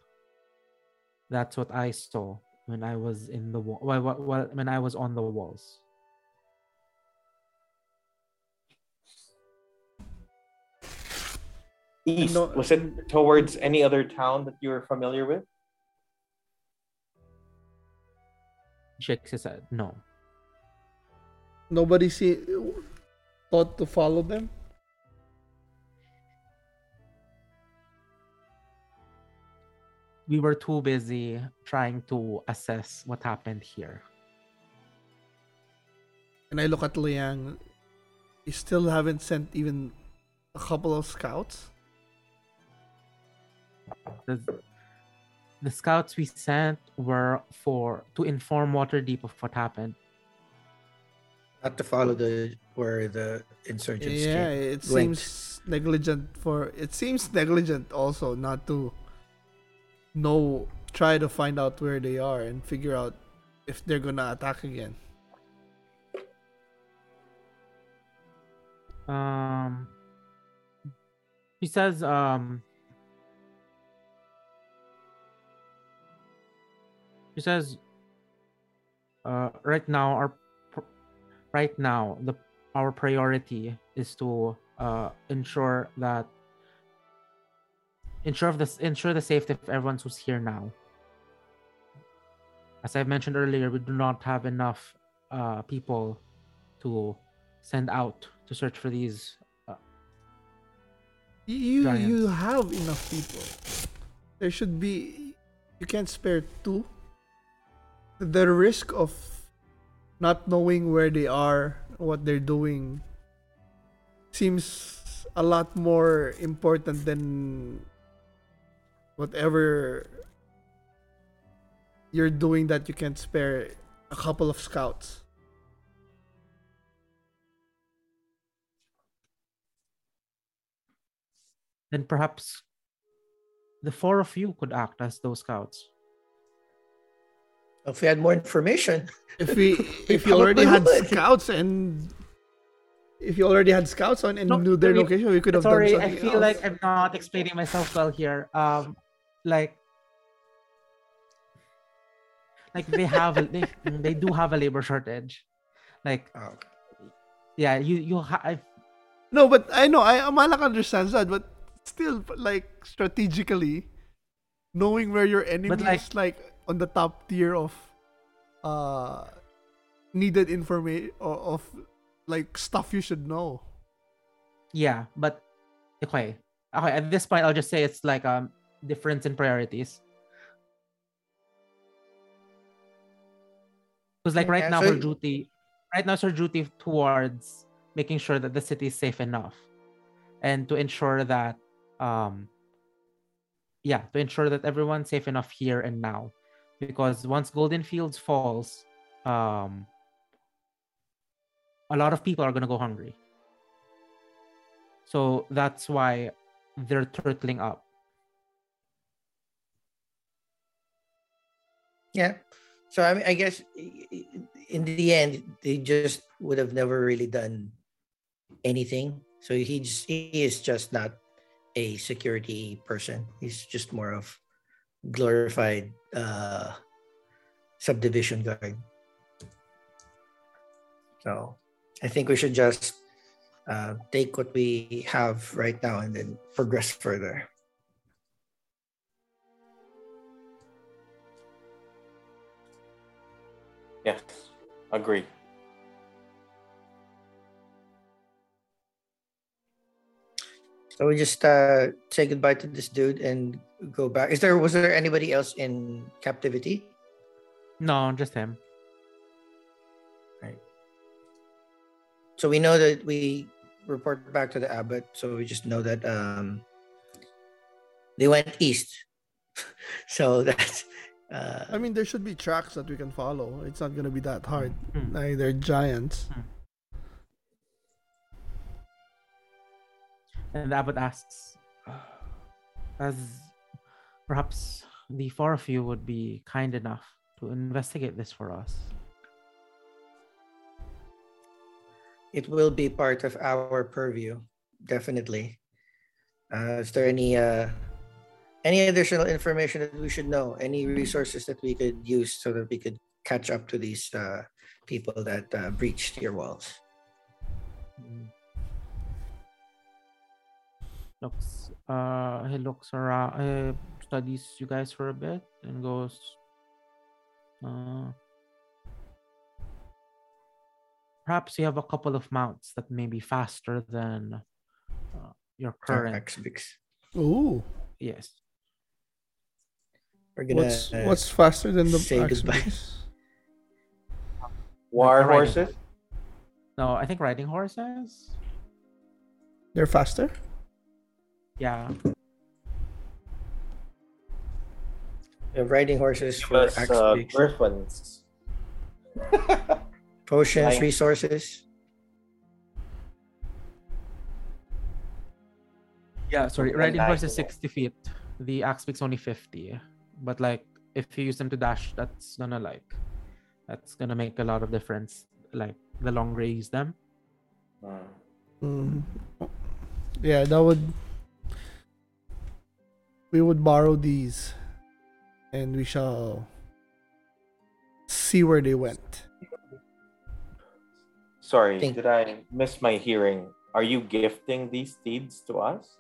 That's what I saw. When I was in the wall, well, well, when I was on the walls. East. No, was it towards any other town that you were familiar with? Shakespeare said no. Nobody see, thought to follow them? We were too busy trying to assess what happened here. And I look at Liang. You still haven't sent even a couple of scouts? The, the scouts we sent were for to inform Waterdeep of what happened. Not to follow the where the insurgents yeah, came. Yeah, it went. seems negligent for... It seems negligent also not to... No, try to find out where they are and figure out if they're gonna attack again. Um, He says, um, he says, uh, right now, our, right now, the, our priority is to uh, ensure that, ensure of this, ensure the safety of everyone who's here now. As I mentioned earlier, we do not have enough uh, people to send out to search for these. Uh, you giants. You have enough people. There should be. You can't spare two. The risk of not knowing where they are, what they're doing, seems a lot more important than whatever you're doing, that you can't spare a couple of scouts. Then perhaps the four of you could act as those scouts. If we had more information. If we, we if you already had would. scouts and if you already had scouts on and no, knew their I mean, location, we could have sorry, done something. Sorry, I feel else. like I'm not explaining myself well here. Um, like. Like they have, they, they do have a labor shortage, like, oh. yeah, you you have. No, but I know I Malak understands that, but still, like strategically, knowing where your enemy like, is, like on the top tier of, uh, needed information of, like stuff you should know. Yeah, but okay, okay. At this point, I'll just say it's like a um, difference in priorities. Because like right yeah, now, so her duty, right now, it's her duty towards making sure that the city is safe enough, and to ensure that, um, yeah, to ensure that everyone's safe enough here and now, because once Golden Fields falls, um, a lot of people are gonna go hungry. So that's why they're turtling up. Yeah. So I mean, I guess in the end, they just would have never really done anything. So he just, he is just not a security person. He's just more of glorified uh, subdivision guard. So I think we should just uh, take what we have right now and then progress further. Yes, agree. So we just uh, say goodbye to this dude and go back. Is there was there anybody else in captivity? No, just him. Right. So we know that we report back to the abbot. So we just know that um, they went east. So that's. Uh, I mean, there should be tracks that we can follow. It's not going to be that hard. Mm-hmm. Like, they're giants. And Abbot asks, as perhaps the four of you would be kind enough to investigate this for us. It will be part of our purview, definitely. Uh, is there any... Uh, Any additional information that we should know? Any resources that we could use so that we could catch up to these uh, people that uh, breached your walls? Looks, uh, he looks around, uh, studies you guys for a bit, and goes. Uh, perhaps you have a couple of mounts that may be faster than uh, your current. Ooh. Yes. We're gonna, what's, uh, what's faster than the axes? War horses? No, I think riding horses. They're faster? Yeah. Yeah, riding horses for axe uh, griffins. Potions, like, resources. Yeah, sorry. Riding horse is sixty feet. The axe pick's only fifty. But like, if you use them to dash, that's gonna like, that's gonna make a lot of difference. Like, the longer you use them. Mm. Yeah, that would. we would borrow these, and we shall see where they went. Sorry, Thank did I miss my hearing? Are you gifting these steeds to us?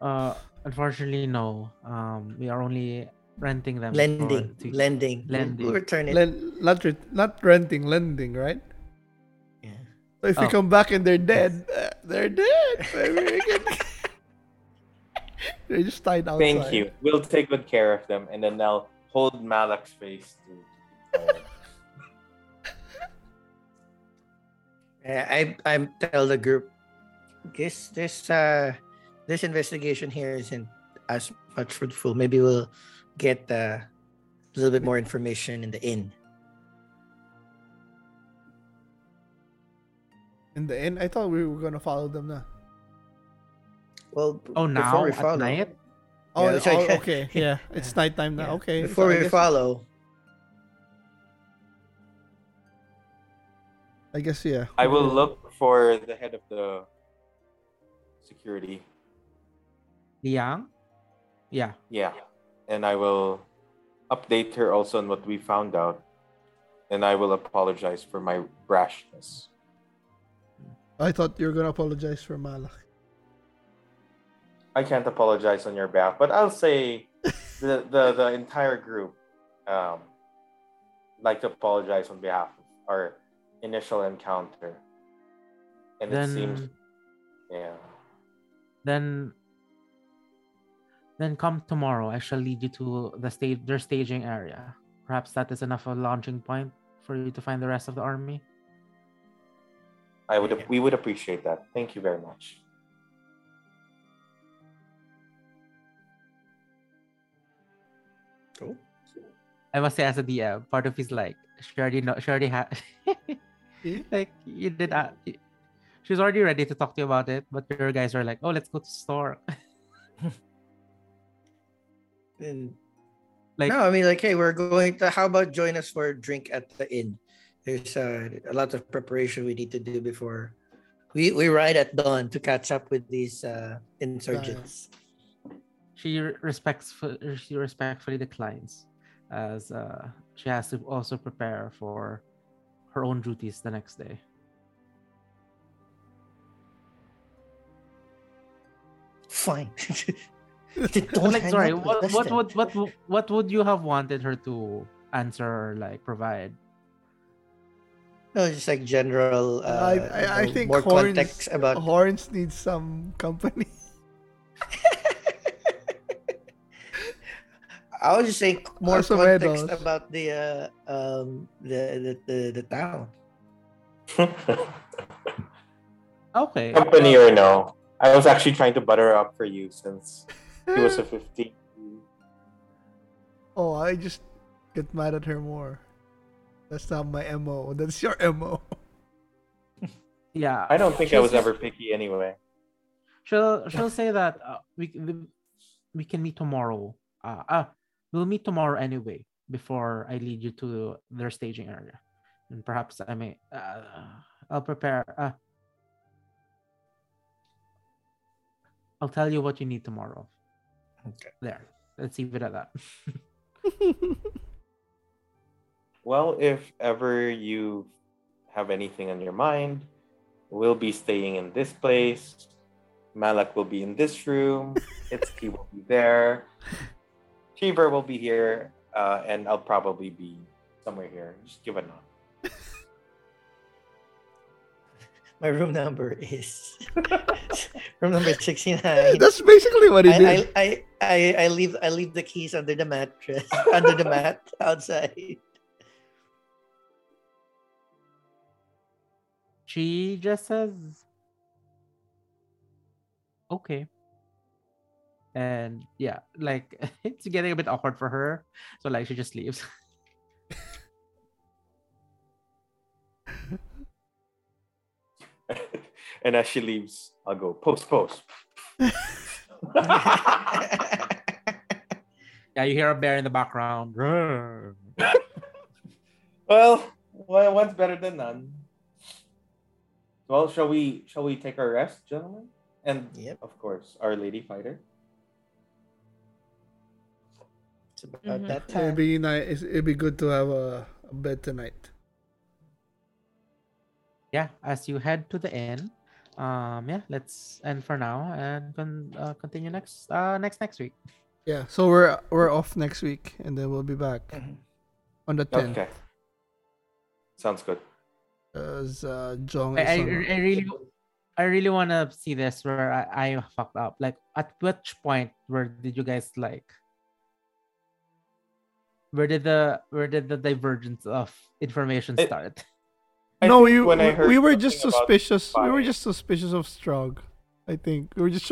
Uh, unfortunately, no. Um, we are only renting them. Lending, to... lending, lending. We'll return it. Len- not, re- not renting, lending, right? Yeah. So if oh. we come back and they're dead, uh, they're dead. They're just tied outside. Thank you. We'll take good care of them, and then I'll hold Malak's face to. Uh, I I tell the group, this this uh this investigation here isn't as much fruitful. Maybe we'll get uh, a little bit more information in the inn. In the inn, I thought we were gonna follow them. Now. Well, oh now we follow, at night? Oh, yeah, oh like, okay, yeah, it's nighttime now. Yeah. Okay, before so we follow. I guess, yeah. I will look for the head of the security. Liang? Yeah. Yeah. And I will update her also on what we found out. And I will apologize for my brashness. I thought you were going to apologize for Malak. I can't apologize on your behalf, but I'll say the, the, the entire group um, like to apologize on behalf of our initial encounter, and then, it seems yeah then then come tomorrow. I shall lead you to the stage their staging area. Perhaps that is enough of a launching point for you to find the rest of the army. I would yeah. we would appreciate that. Thank you very much. Cool. I must say, as a D M, part of his like she already know she already had like you did. Uh, she's already ready to talk to you about it, but your guys are like, "Oh, let's go to the store." And, like, no, I mean, like, hey, we're going to. How about join us for a drink at the inn? There's uh, a lot of preparation we need to do before we we ride at dawn to catch up with these uh, insurgents. She respects. She respectfully declines, as uh, she has to also prepare for her own duties the next day. Fine. Like, sorry, what, what, what, what, what would you have wanted her to answer or like provide? No, just like general. Uh, I, I, I think more Horns, context about Horns needs some company. I was just saying more Asumenos. Context about the uh, um, the, the, the the town. Okay. Company or no? I was actually trying to butter up for you since he was a fifteen. Oh, I just get mad at her more. That's not my M O. That's your M O. Yeah. I don't think she'll I was just, ever picky anyway. She'll she'll say that uh, we we can meet tomorrow. Uh, ah. We'll meet tomorrow anyway before I lead you to their staging area. And perhaps I may... Uh, I'll prepare... Uh, I'll tell you what you need tomorrow. Okay. There. Let's leave it at that. Well, if ever you have anything on your mind, we'll be staying in this place. Malak will be in this room. Itsuki will be there. Shivra will be here, uh, and I'll probably be somewhere here. Just give a nod. My room number is room number sixty-nine. That's basically what it I, is. I, I, I, I leave I leave the keys under the mattress, under the mat outside. She just says, "Okay." And yeah, like it's getting a bit awkward for her, so like she just leaves. And as she leaves, I'll go post post. Yeah, you hear a bear in the background. well, well, one's better than none. Well, shall we? Shall we take our rest, gentlemen? And yep. Of course, our lady fighter. It's about mm-hmm. that time. It'd be nice. It'd be good to have a, a bed tonight. Yeah, as you head to the inn, um, yeah, let's end for now and con- uh, continue next, uh, next next week. Yeah, so we're we're off next week, and then we'll be back mm-hmm. on the tenth. Okay, sounds good. As uh, Jong, I, I, I really, I really want to see this where I, I fucked up. Like, at which point where did you guys like? Where did the where did the divergence of information start? It, I no, we when we, I heard we were just suspicious. Fire. We were just suspicious of Strog. I think we were just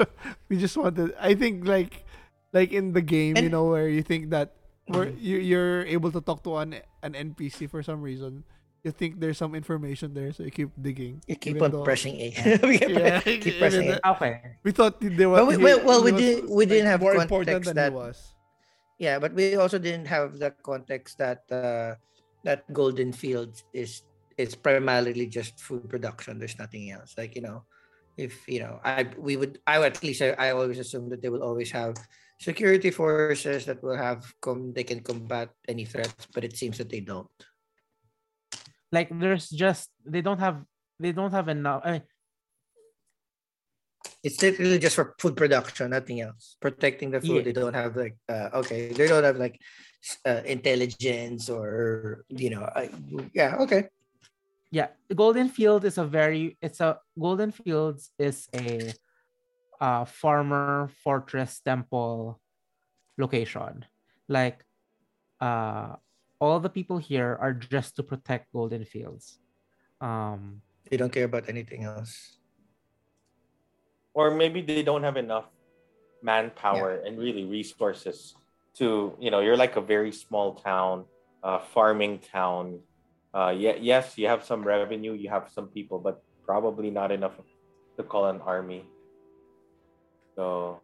we just wanted. I think like like in the game, and, you know, where you think that where you you're able to talk to an an N P C for some reason. You think there's some information there, so you keep digging. You keep on though, pressing A. we keep, yeah, pre- keep pressing A. Okay. We thought they were. We, well, well we didn't. We didn't have more context that. Was. Yeah, but we also didn't have the context that uh, that Golden Fields is. It's primarily just food production. There's nothing else. Like, you know, if, you know, I we would, I at least I, I always assume that they will always have security forces that will have, come, they can combat any threats, but it seems that they don't. Like, there's just, they don't have, they don't have enough. I mean, it's literally just for food production, nothing else. Protecting the food, yeah. They don't have like, uh, okay, they don't have like uh, intelligence or, you know, I, yeah, okay. Yeah, Golden Field is a very, it's a, Golden Fields is a uh, farmer, fortress, temple location. Like, uh, all the people here are just to protect Golden Fields. Um, they don't care about anything else. Or maybe they don't have enough manpower yeah. and really resources to, you know, you're like a very small town, uh, farming town. Uh, yeah, yes, you have some revenue, you have some people, but probably not enough to call an army. So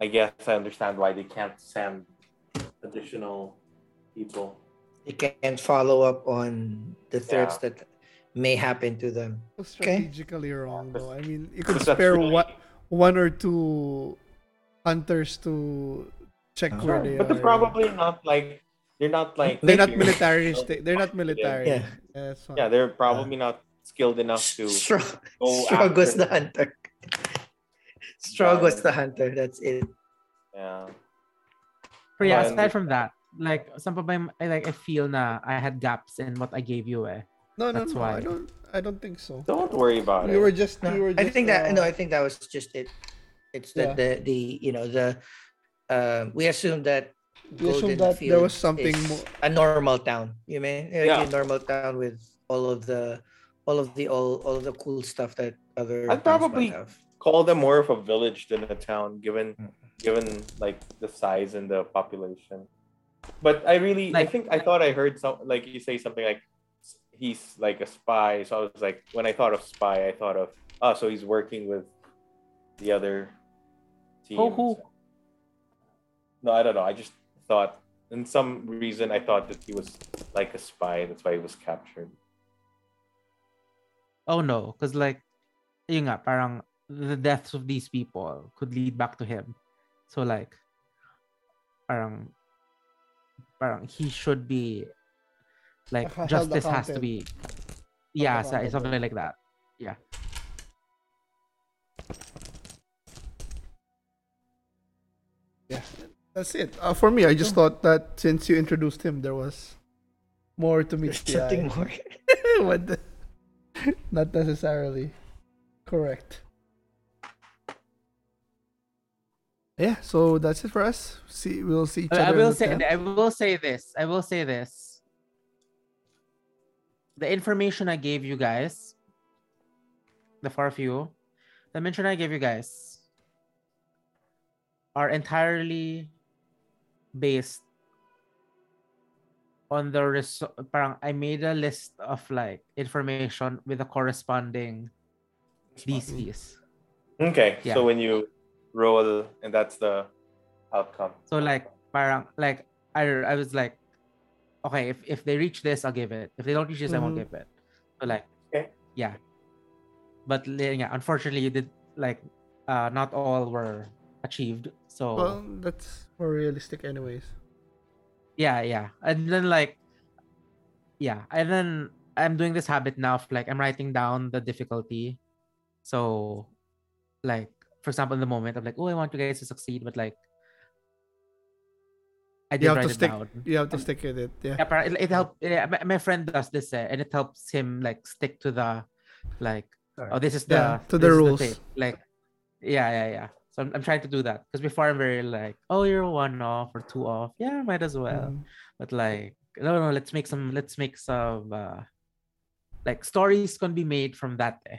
I guess I understand why they can't send additional people. They can't follow up on the threats yeah. that may happen to them. Strategically okay. wrong, though. I mean, you could spare really... one, one or two hunters to check uh-huh. where they but are. But they're probably not like... They're not like they're not militaristic. They're not military. Yeah, yeah, yeah they're probably yeah. not skilled enough to Strog, go Strog was the hunter. Strog was the hunter. That's it. Yeah. But yeah, aside from that, like some of my like I feel na I had gaps in what I gave you. Eh. No, no, That's no. Why. I don't. I don't think so. Don't worry about we it. Were just, no, we were just. I think uh, that no. I think that was just it. It's yeah. the, the the you know the uh, we assumed that. Golden that there was something more... a normal town. You mean yeah. a normal town with all of the, all of the all, all of the cool stuff that other. I'd probably have. Call them more of a village than a town, given mm-hmm. given like the size and the population. But I really, like, I think I thought I heard some like you say something like he's like a spy. So I was like, when I thought of spy, I thought of oh, so he's working with the other team. Oh, who? No, I don't know. I just. Thought in some reason I thought that he was like a spy, that's why he was captured. Oh no, because like yung nga, parang the deaths of these people could lead back to him. So like parang parang he should be like I justice has to be yeah, so, something like that. Yeah. Yeah. That's it. Uh, for me, I just thought that since you introduced him, there was more to meet the something eye. More. What the... Not necessarily correct. Yeah, so that's it for us. See, we'll see each other. I will say, I will say this. I will say this. The information I gave you guys, the far few, the mention I gave you guys, are entirely. Based on the res- parang I made a list of like information with the corresponding D Cs. Okay, yeah. So when you roll, and that's the outcome. So like parang like I I was like, okay, if, if they reach this, I'll give it. If they don't reach this, mm-hmm. I won't give it. So like okay. yeah, but yeah, unfortunately, you did like uh, not all were achieved. So well, that's more realistic anyways. Yeah, yeah. And then like, yeah. And then I'm doing this habit now of like, I'm writing down the difficulty. So like, for example, in the moment, I'm like, oh, I want you guys to succeed, but like, I did write it stick, down. You have to and, stick with it. Yeah. yeah it, it helped. Yeah, my, my friend does this eh, and it helps him like stick to the, like, Sorry. oh, this is the, yeah, to the rules. The like, yeah, yeah, yeah. So I'm, I'm trying to do that. Because before I'm very like, oh, you're one off or two off. Yeah, might as well. Mm. But like, no, no, let's make some, let's make some, uh, like stories can be made from that. Eh.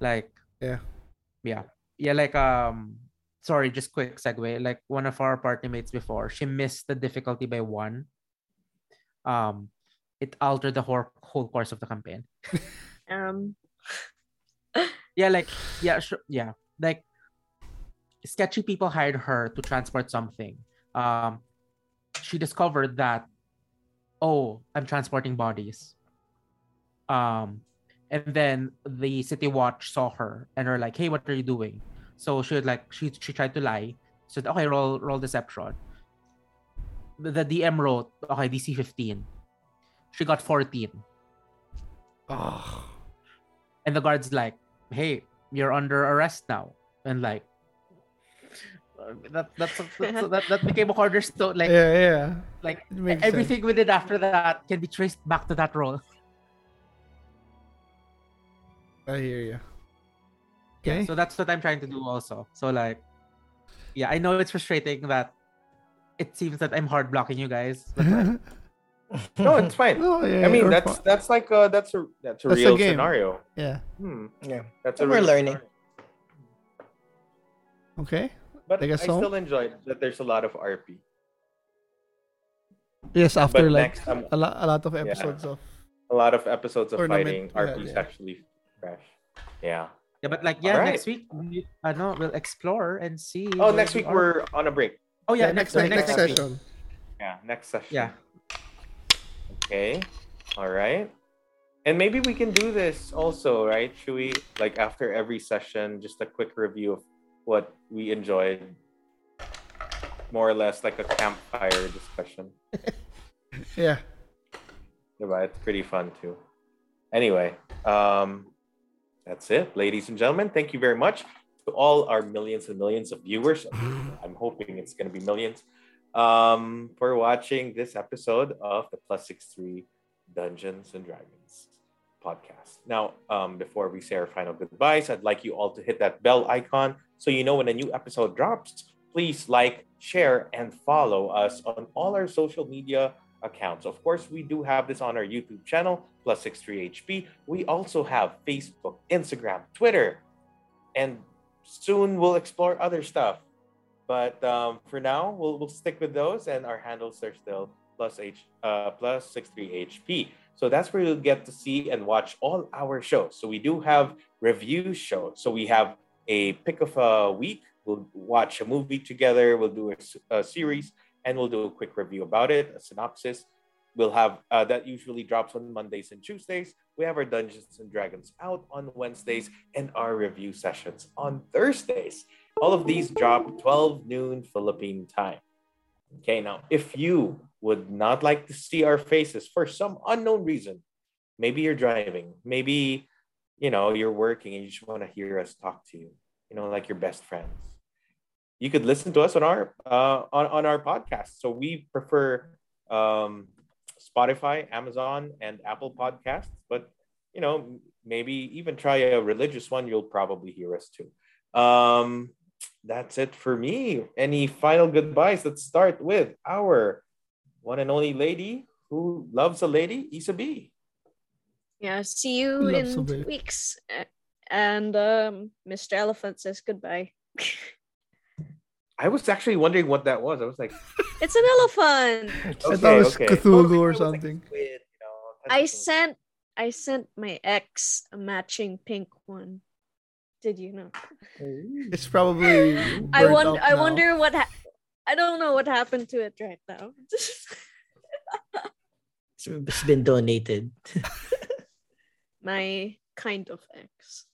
Like, yeah. Yeah. Yeah, like, um, sorry, just quick segue. Like, one of our party mates before, she missed the difficulty by one. Um, it altered the whole, whole course of the campaign. um. Yeah, like, yeah, sure, yeah. Like, sketchy people hired her to transport something. Um, she discovered that, oh, I'm transporting bodies. Um, and then the City Watch saw her and were like, "Hey, what are you doing?" So she would like she she tried to lie. She said, "Okay, roll roll deception." The D M wrote, "Okay, D C fifteen." She got fourteen. Oh. And the guard's like, "Hey, you're under arrest now." And like, that that's, that's that that became a cornerstone. Like, yeah, yeah. Like everything sense. We did after that can be traced back to that role. I hear you. Okay. Yeah, so that's what I'm trying to do also. So like, yeah, I know it's frustrating that it seems that I'm hard blocking you guys. But like, no, it's fine. No, yeah, I mean, that's fine. that's like a, that's a that's a that's real a scenario. Yeah. Hmm. Yeah. That's a we're real learning. Scenario. Okay. But I, guess I so. still enjoyed that. There's a lot of R P. Yes, after but like next, um, a lot a lot of episodes yeah. of a lot of episodes of tournament. Fighting R P is yeah, yeah. actually. Fresh. Yeah. Yeah, but like, yeah, right. next week, we, I know we'll explore and see. Oh, next we week are. We're on a break. Oh yeah, yeah next next, next, next session. Week. Yeah, next session. Yeah. Okay. All right. And maybe we can do this also, right? Should we like after every session, just a quick review of what we enjoyed, more or less like a campfire discussion. Yeah. Yeah, it's pretty fun too. Anyway, um. That's it, ladies and gentlemen. Thank you very much to all our millions and millions of viewers. I'm hoping it's going to be millions um, for watching this episode of the Plus sixty-three Dungeons and Dragons podcast. Now, um, before we say our final goodbyes, I'd like you all to hit that bell icon so you know when a new episode drops. Please like, share, and follow us on all our social media accounts. Of course, we do have this on our YouTube channel, Plus sixty-three H P. We also have Facebook, Instagram, Twitter, and soon we'll explore other stuff. But um, for now, we'll we'll stick with those, and our handles are still plus H uh, plus sixty-three H P. So that's where you'll get to see and watch all our shows. So we do have review shows. So we have a pick of a week. We'll watch a movie together. We'll do a, a series. And we'll do a quick review about it, a synopsis. We'll have, uh, that usually drops on Mondays and Tuesdays. We have our Dungeons and Dragons out on Wednesdays and our review sessions on Thursdays. All of these drop twelve noon Philippine time. Okay, now, if you would not like to see our faces for some unknown reason, maybe you're driving, maybe, you know, you're working and you just want to hear us talk to you, you know, like your best friends. You could listen to us on our uh, on, on our podcast. So we prefer um, Spotify, Amazon, and Apple Podcasts. But, you know, maybe even try a religious one. You'll probably hear us too. Um, that's it for me. Any final goodbyes? Let's start with our one and only lady who loves a lady, Isa B. Yeah, see you in somebody. Weeks. And um, Mister Elephant says goodbye. I was actually wondering what that was. I was like, "It's an elephant." Okay, I thought it was okay. Cthulhu or something. I sent, I sent my ex a matching pink one. Did you know? It's probably. I wonder. I now. wonder what. Ha- I don't know what happened to it right now. It's been donated. My kind of ex.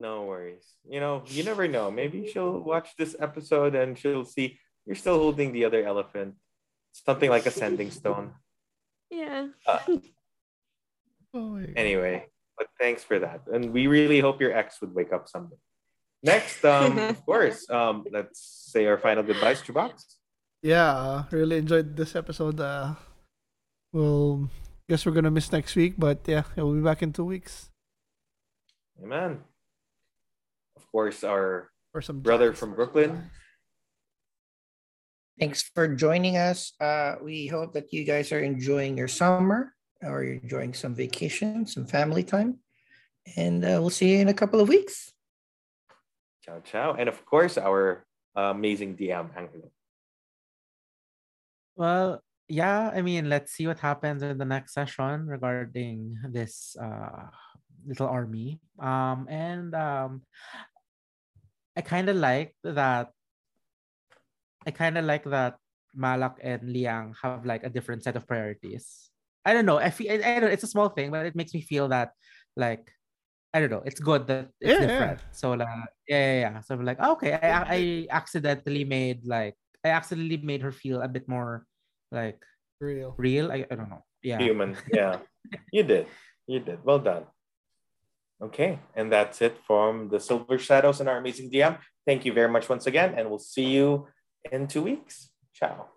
No worries. You know, you never know. Maybe she'll watch this episode and she'll see you're still holding the other elephant. Something like a sending stone. Yeah. Uh, oh anyway, but thanks for that. And we really hope your ex would wake up someday. Next, um, of course, um, let's say our final goodbyes to Box. Yeah, uh, really enjoyed this episode. Uh, we'll guess we're gonna miss next week, but yeah, we'll be back in two weeks. Amen. Of course, our brother from Brooklyn. Thanks for joining us. Uh, we hope that you guys are enjoying your summer or you're enjoying some vacation, some family time. And uh, we'll see you in a couple of weeks. Ciao, ciao. And of course, our uh, amazing D M, Angelo. Well, yeah, I mean, let's see what happens in the next session regarding this uh, little army. Um, and um, I kind of like that I kind of like that Malak and Liang have like a different set of priorities. I don't know. I feel I, I don't. It's a small thing, but it makes me feel that like I don't know. It's good that it's yeah, different. Yeah. So like yeah, yeah, yeah. So I'm like oh, okay. I I accidentally made like I accidentally made her feel a bit more like real. Real. I I don't know. Yeah. Human. Yeah. You did. You did. Well done. Okay, and that's it from the Silver Shadows and our amazing D M. Thank you very much once again, and we'll see you in two weeks. Ciao.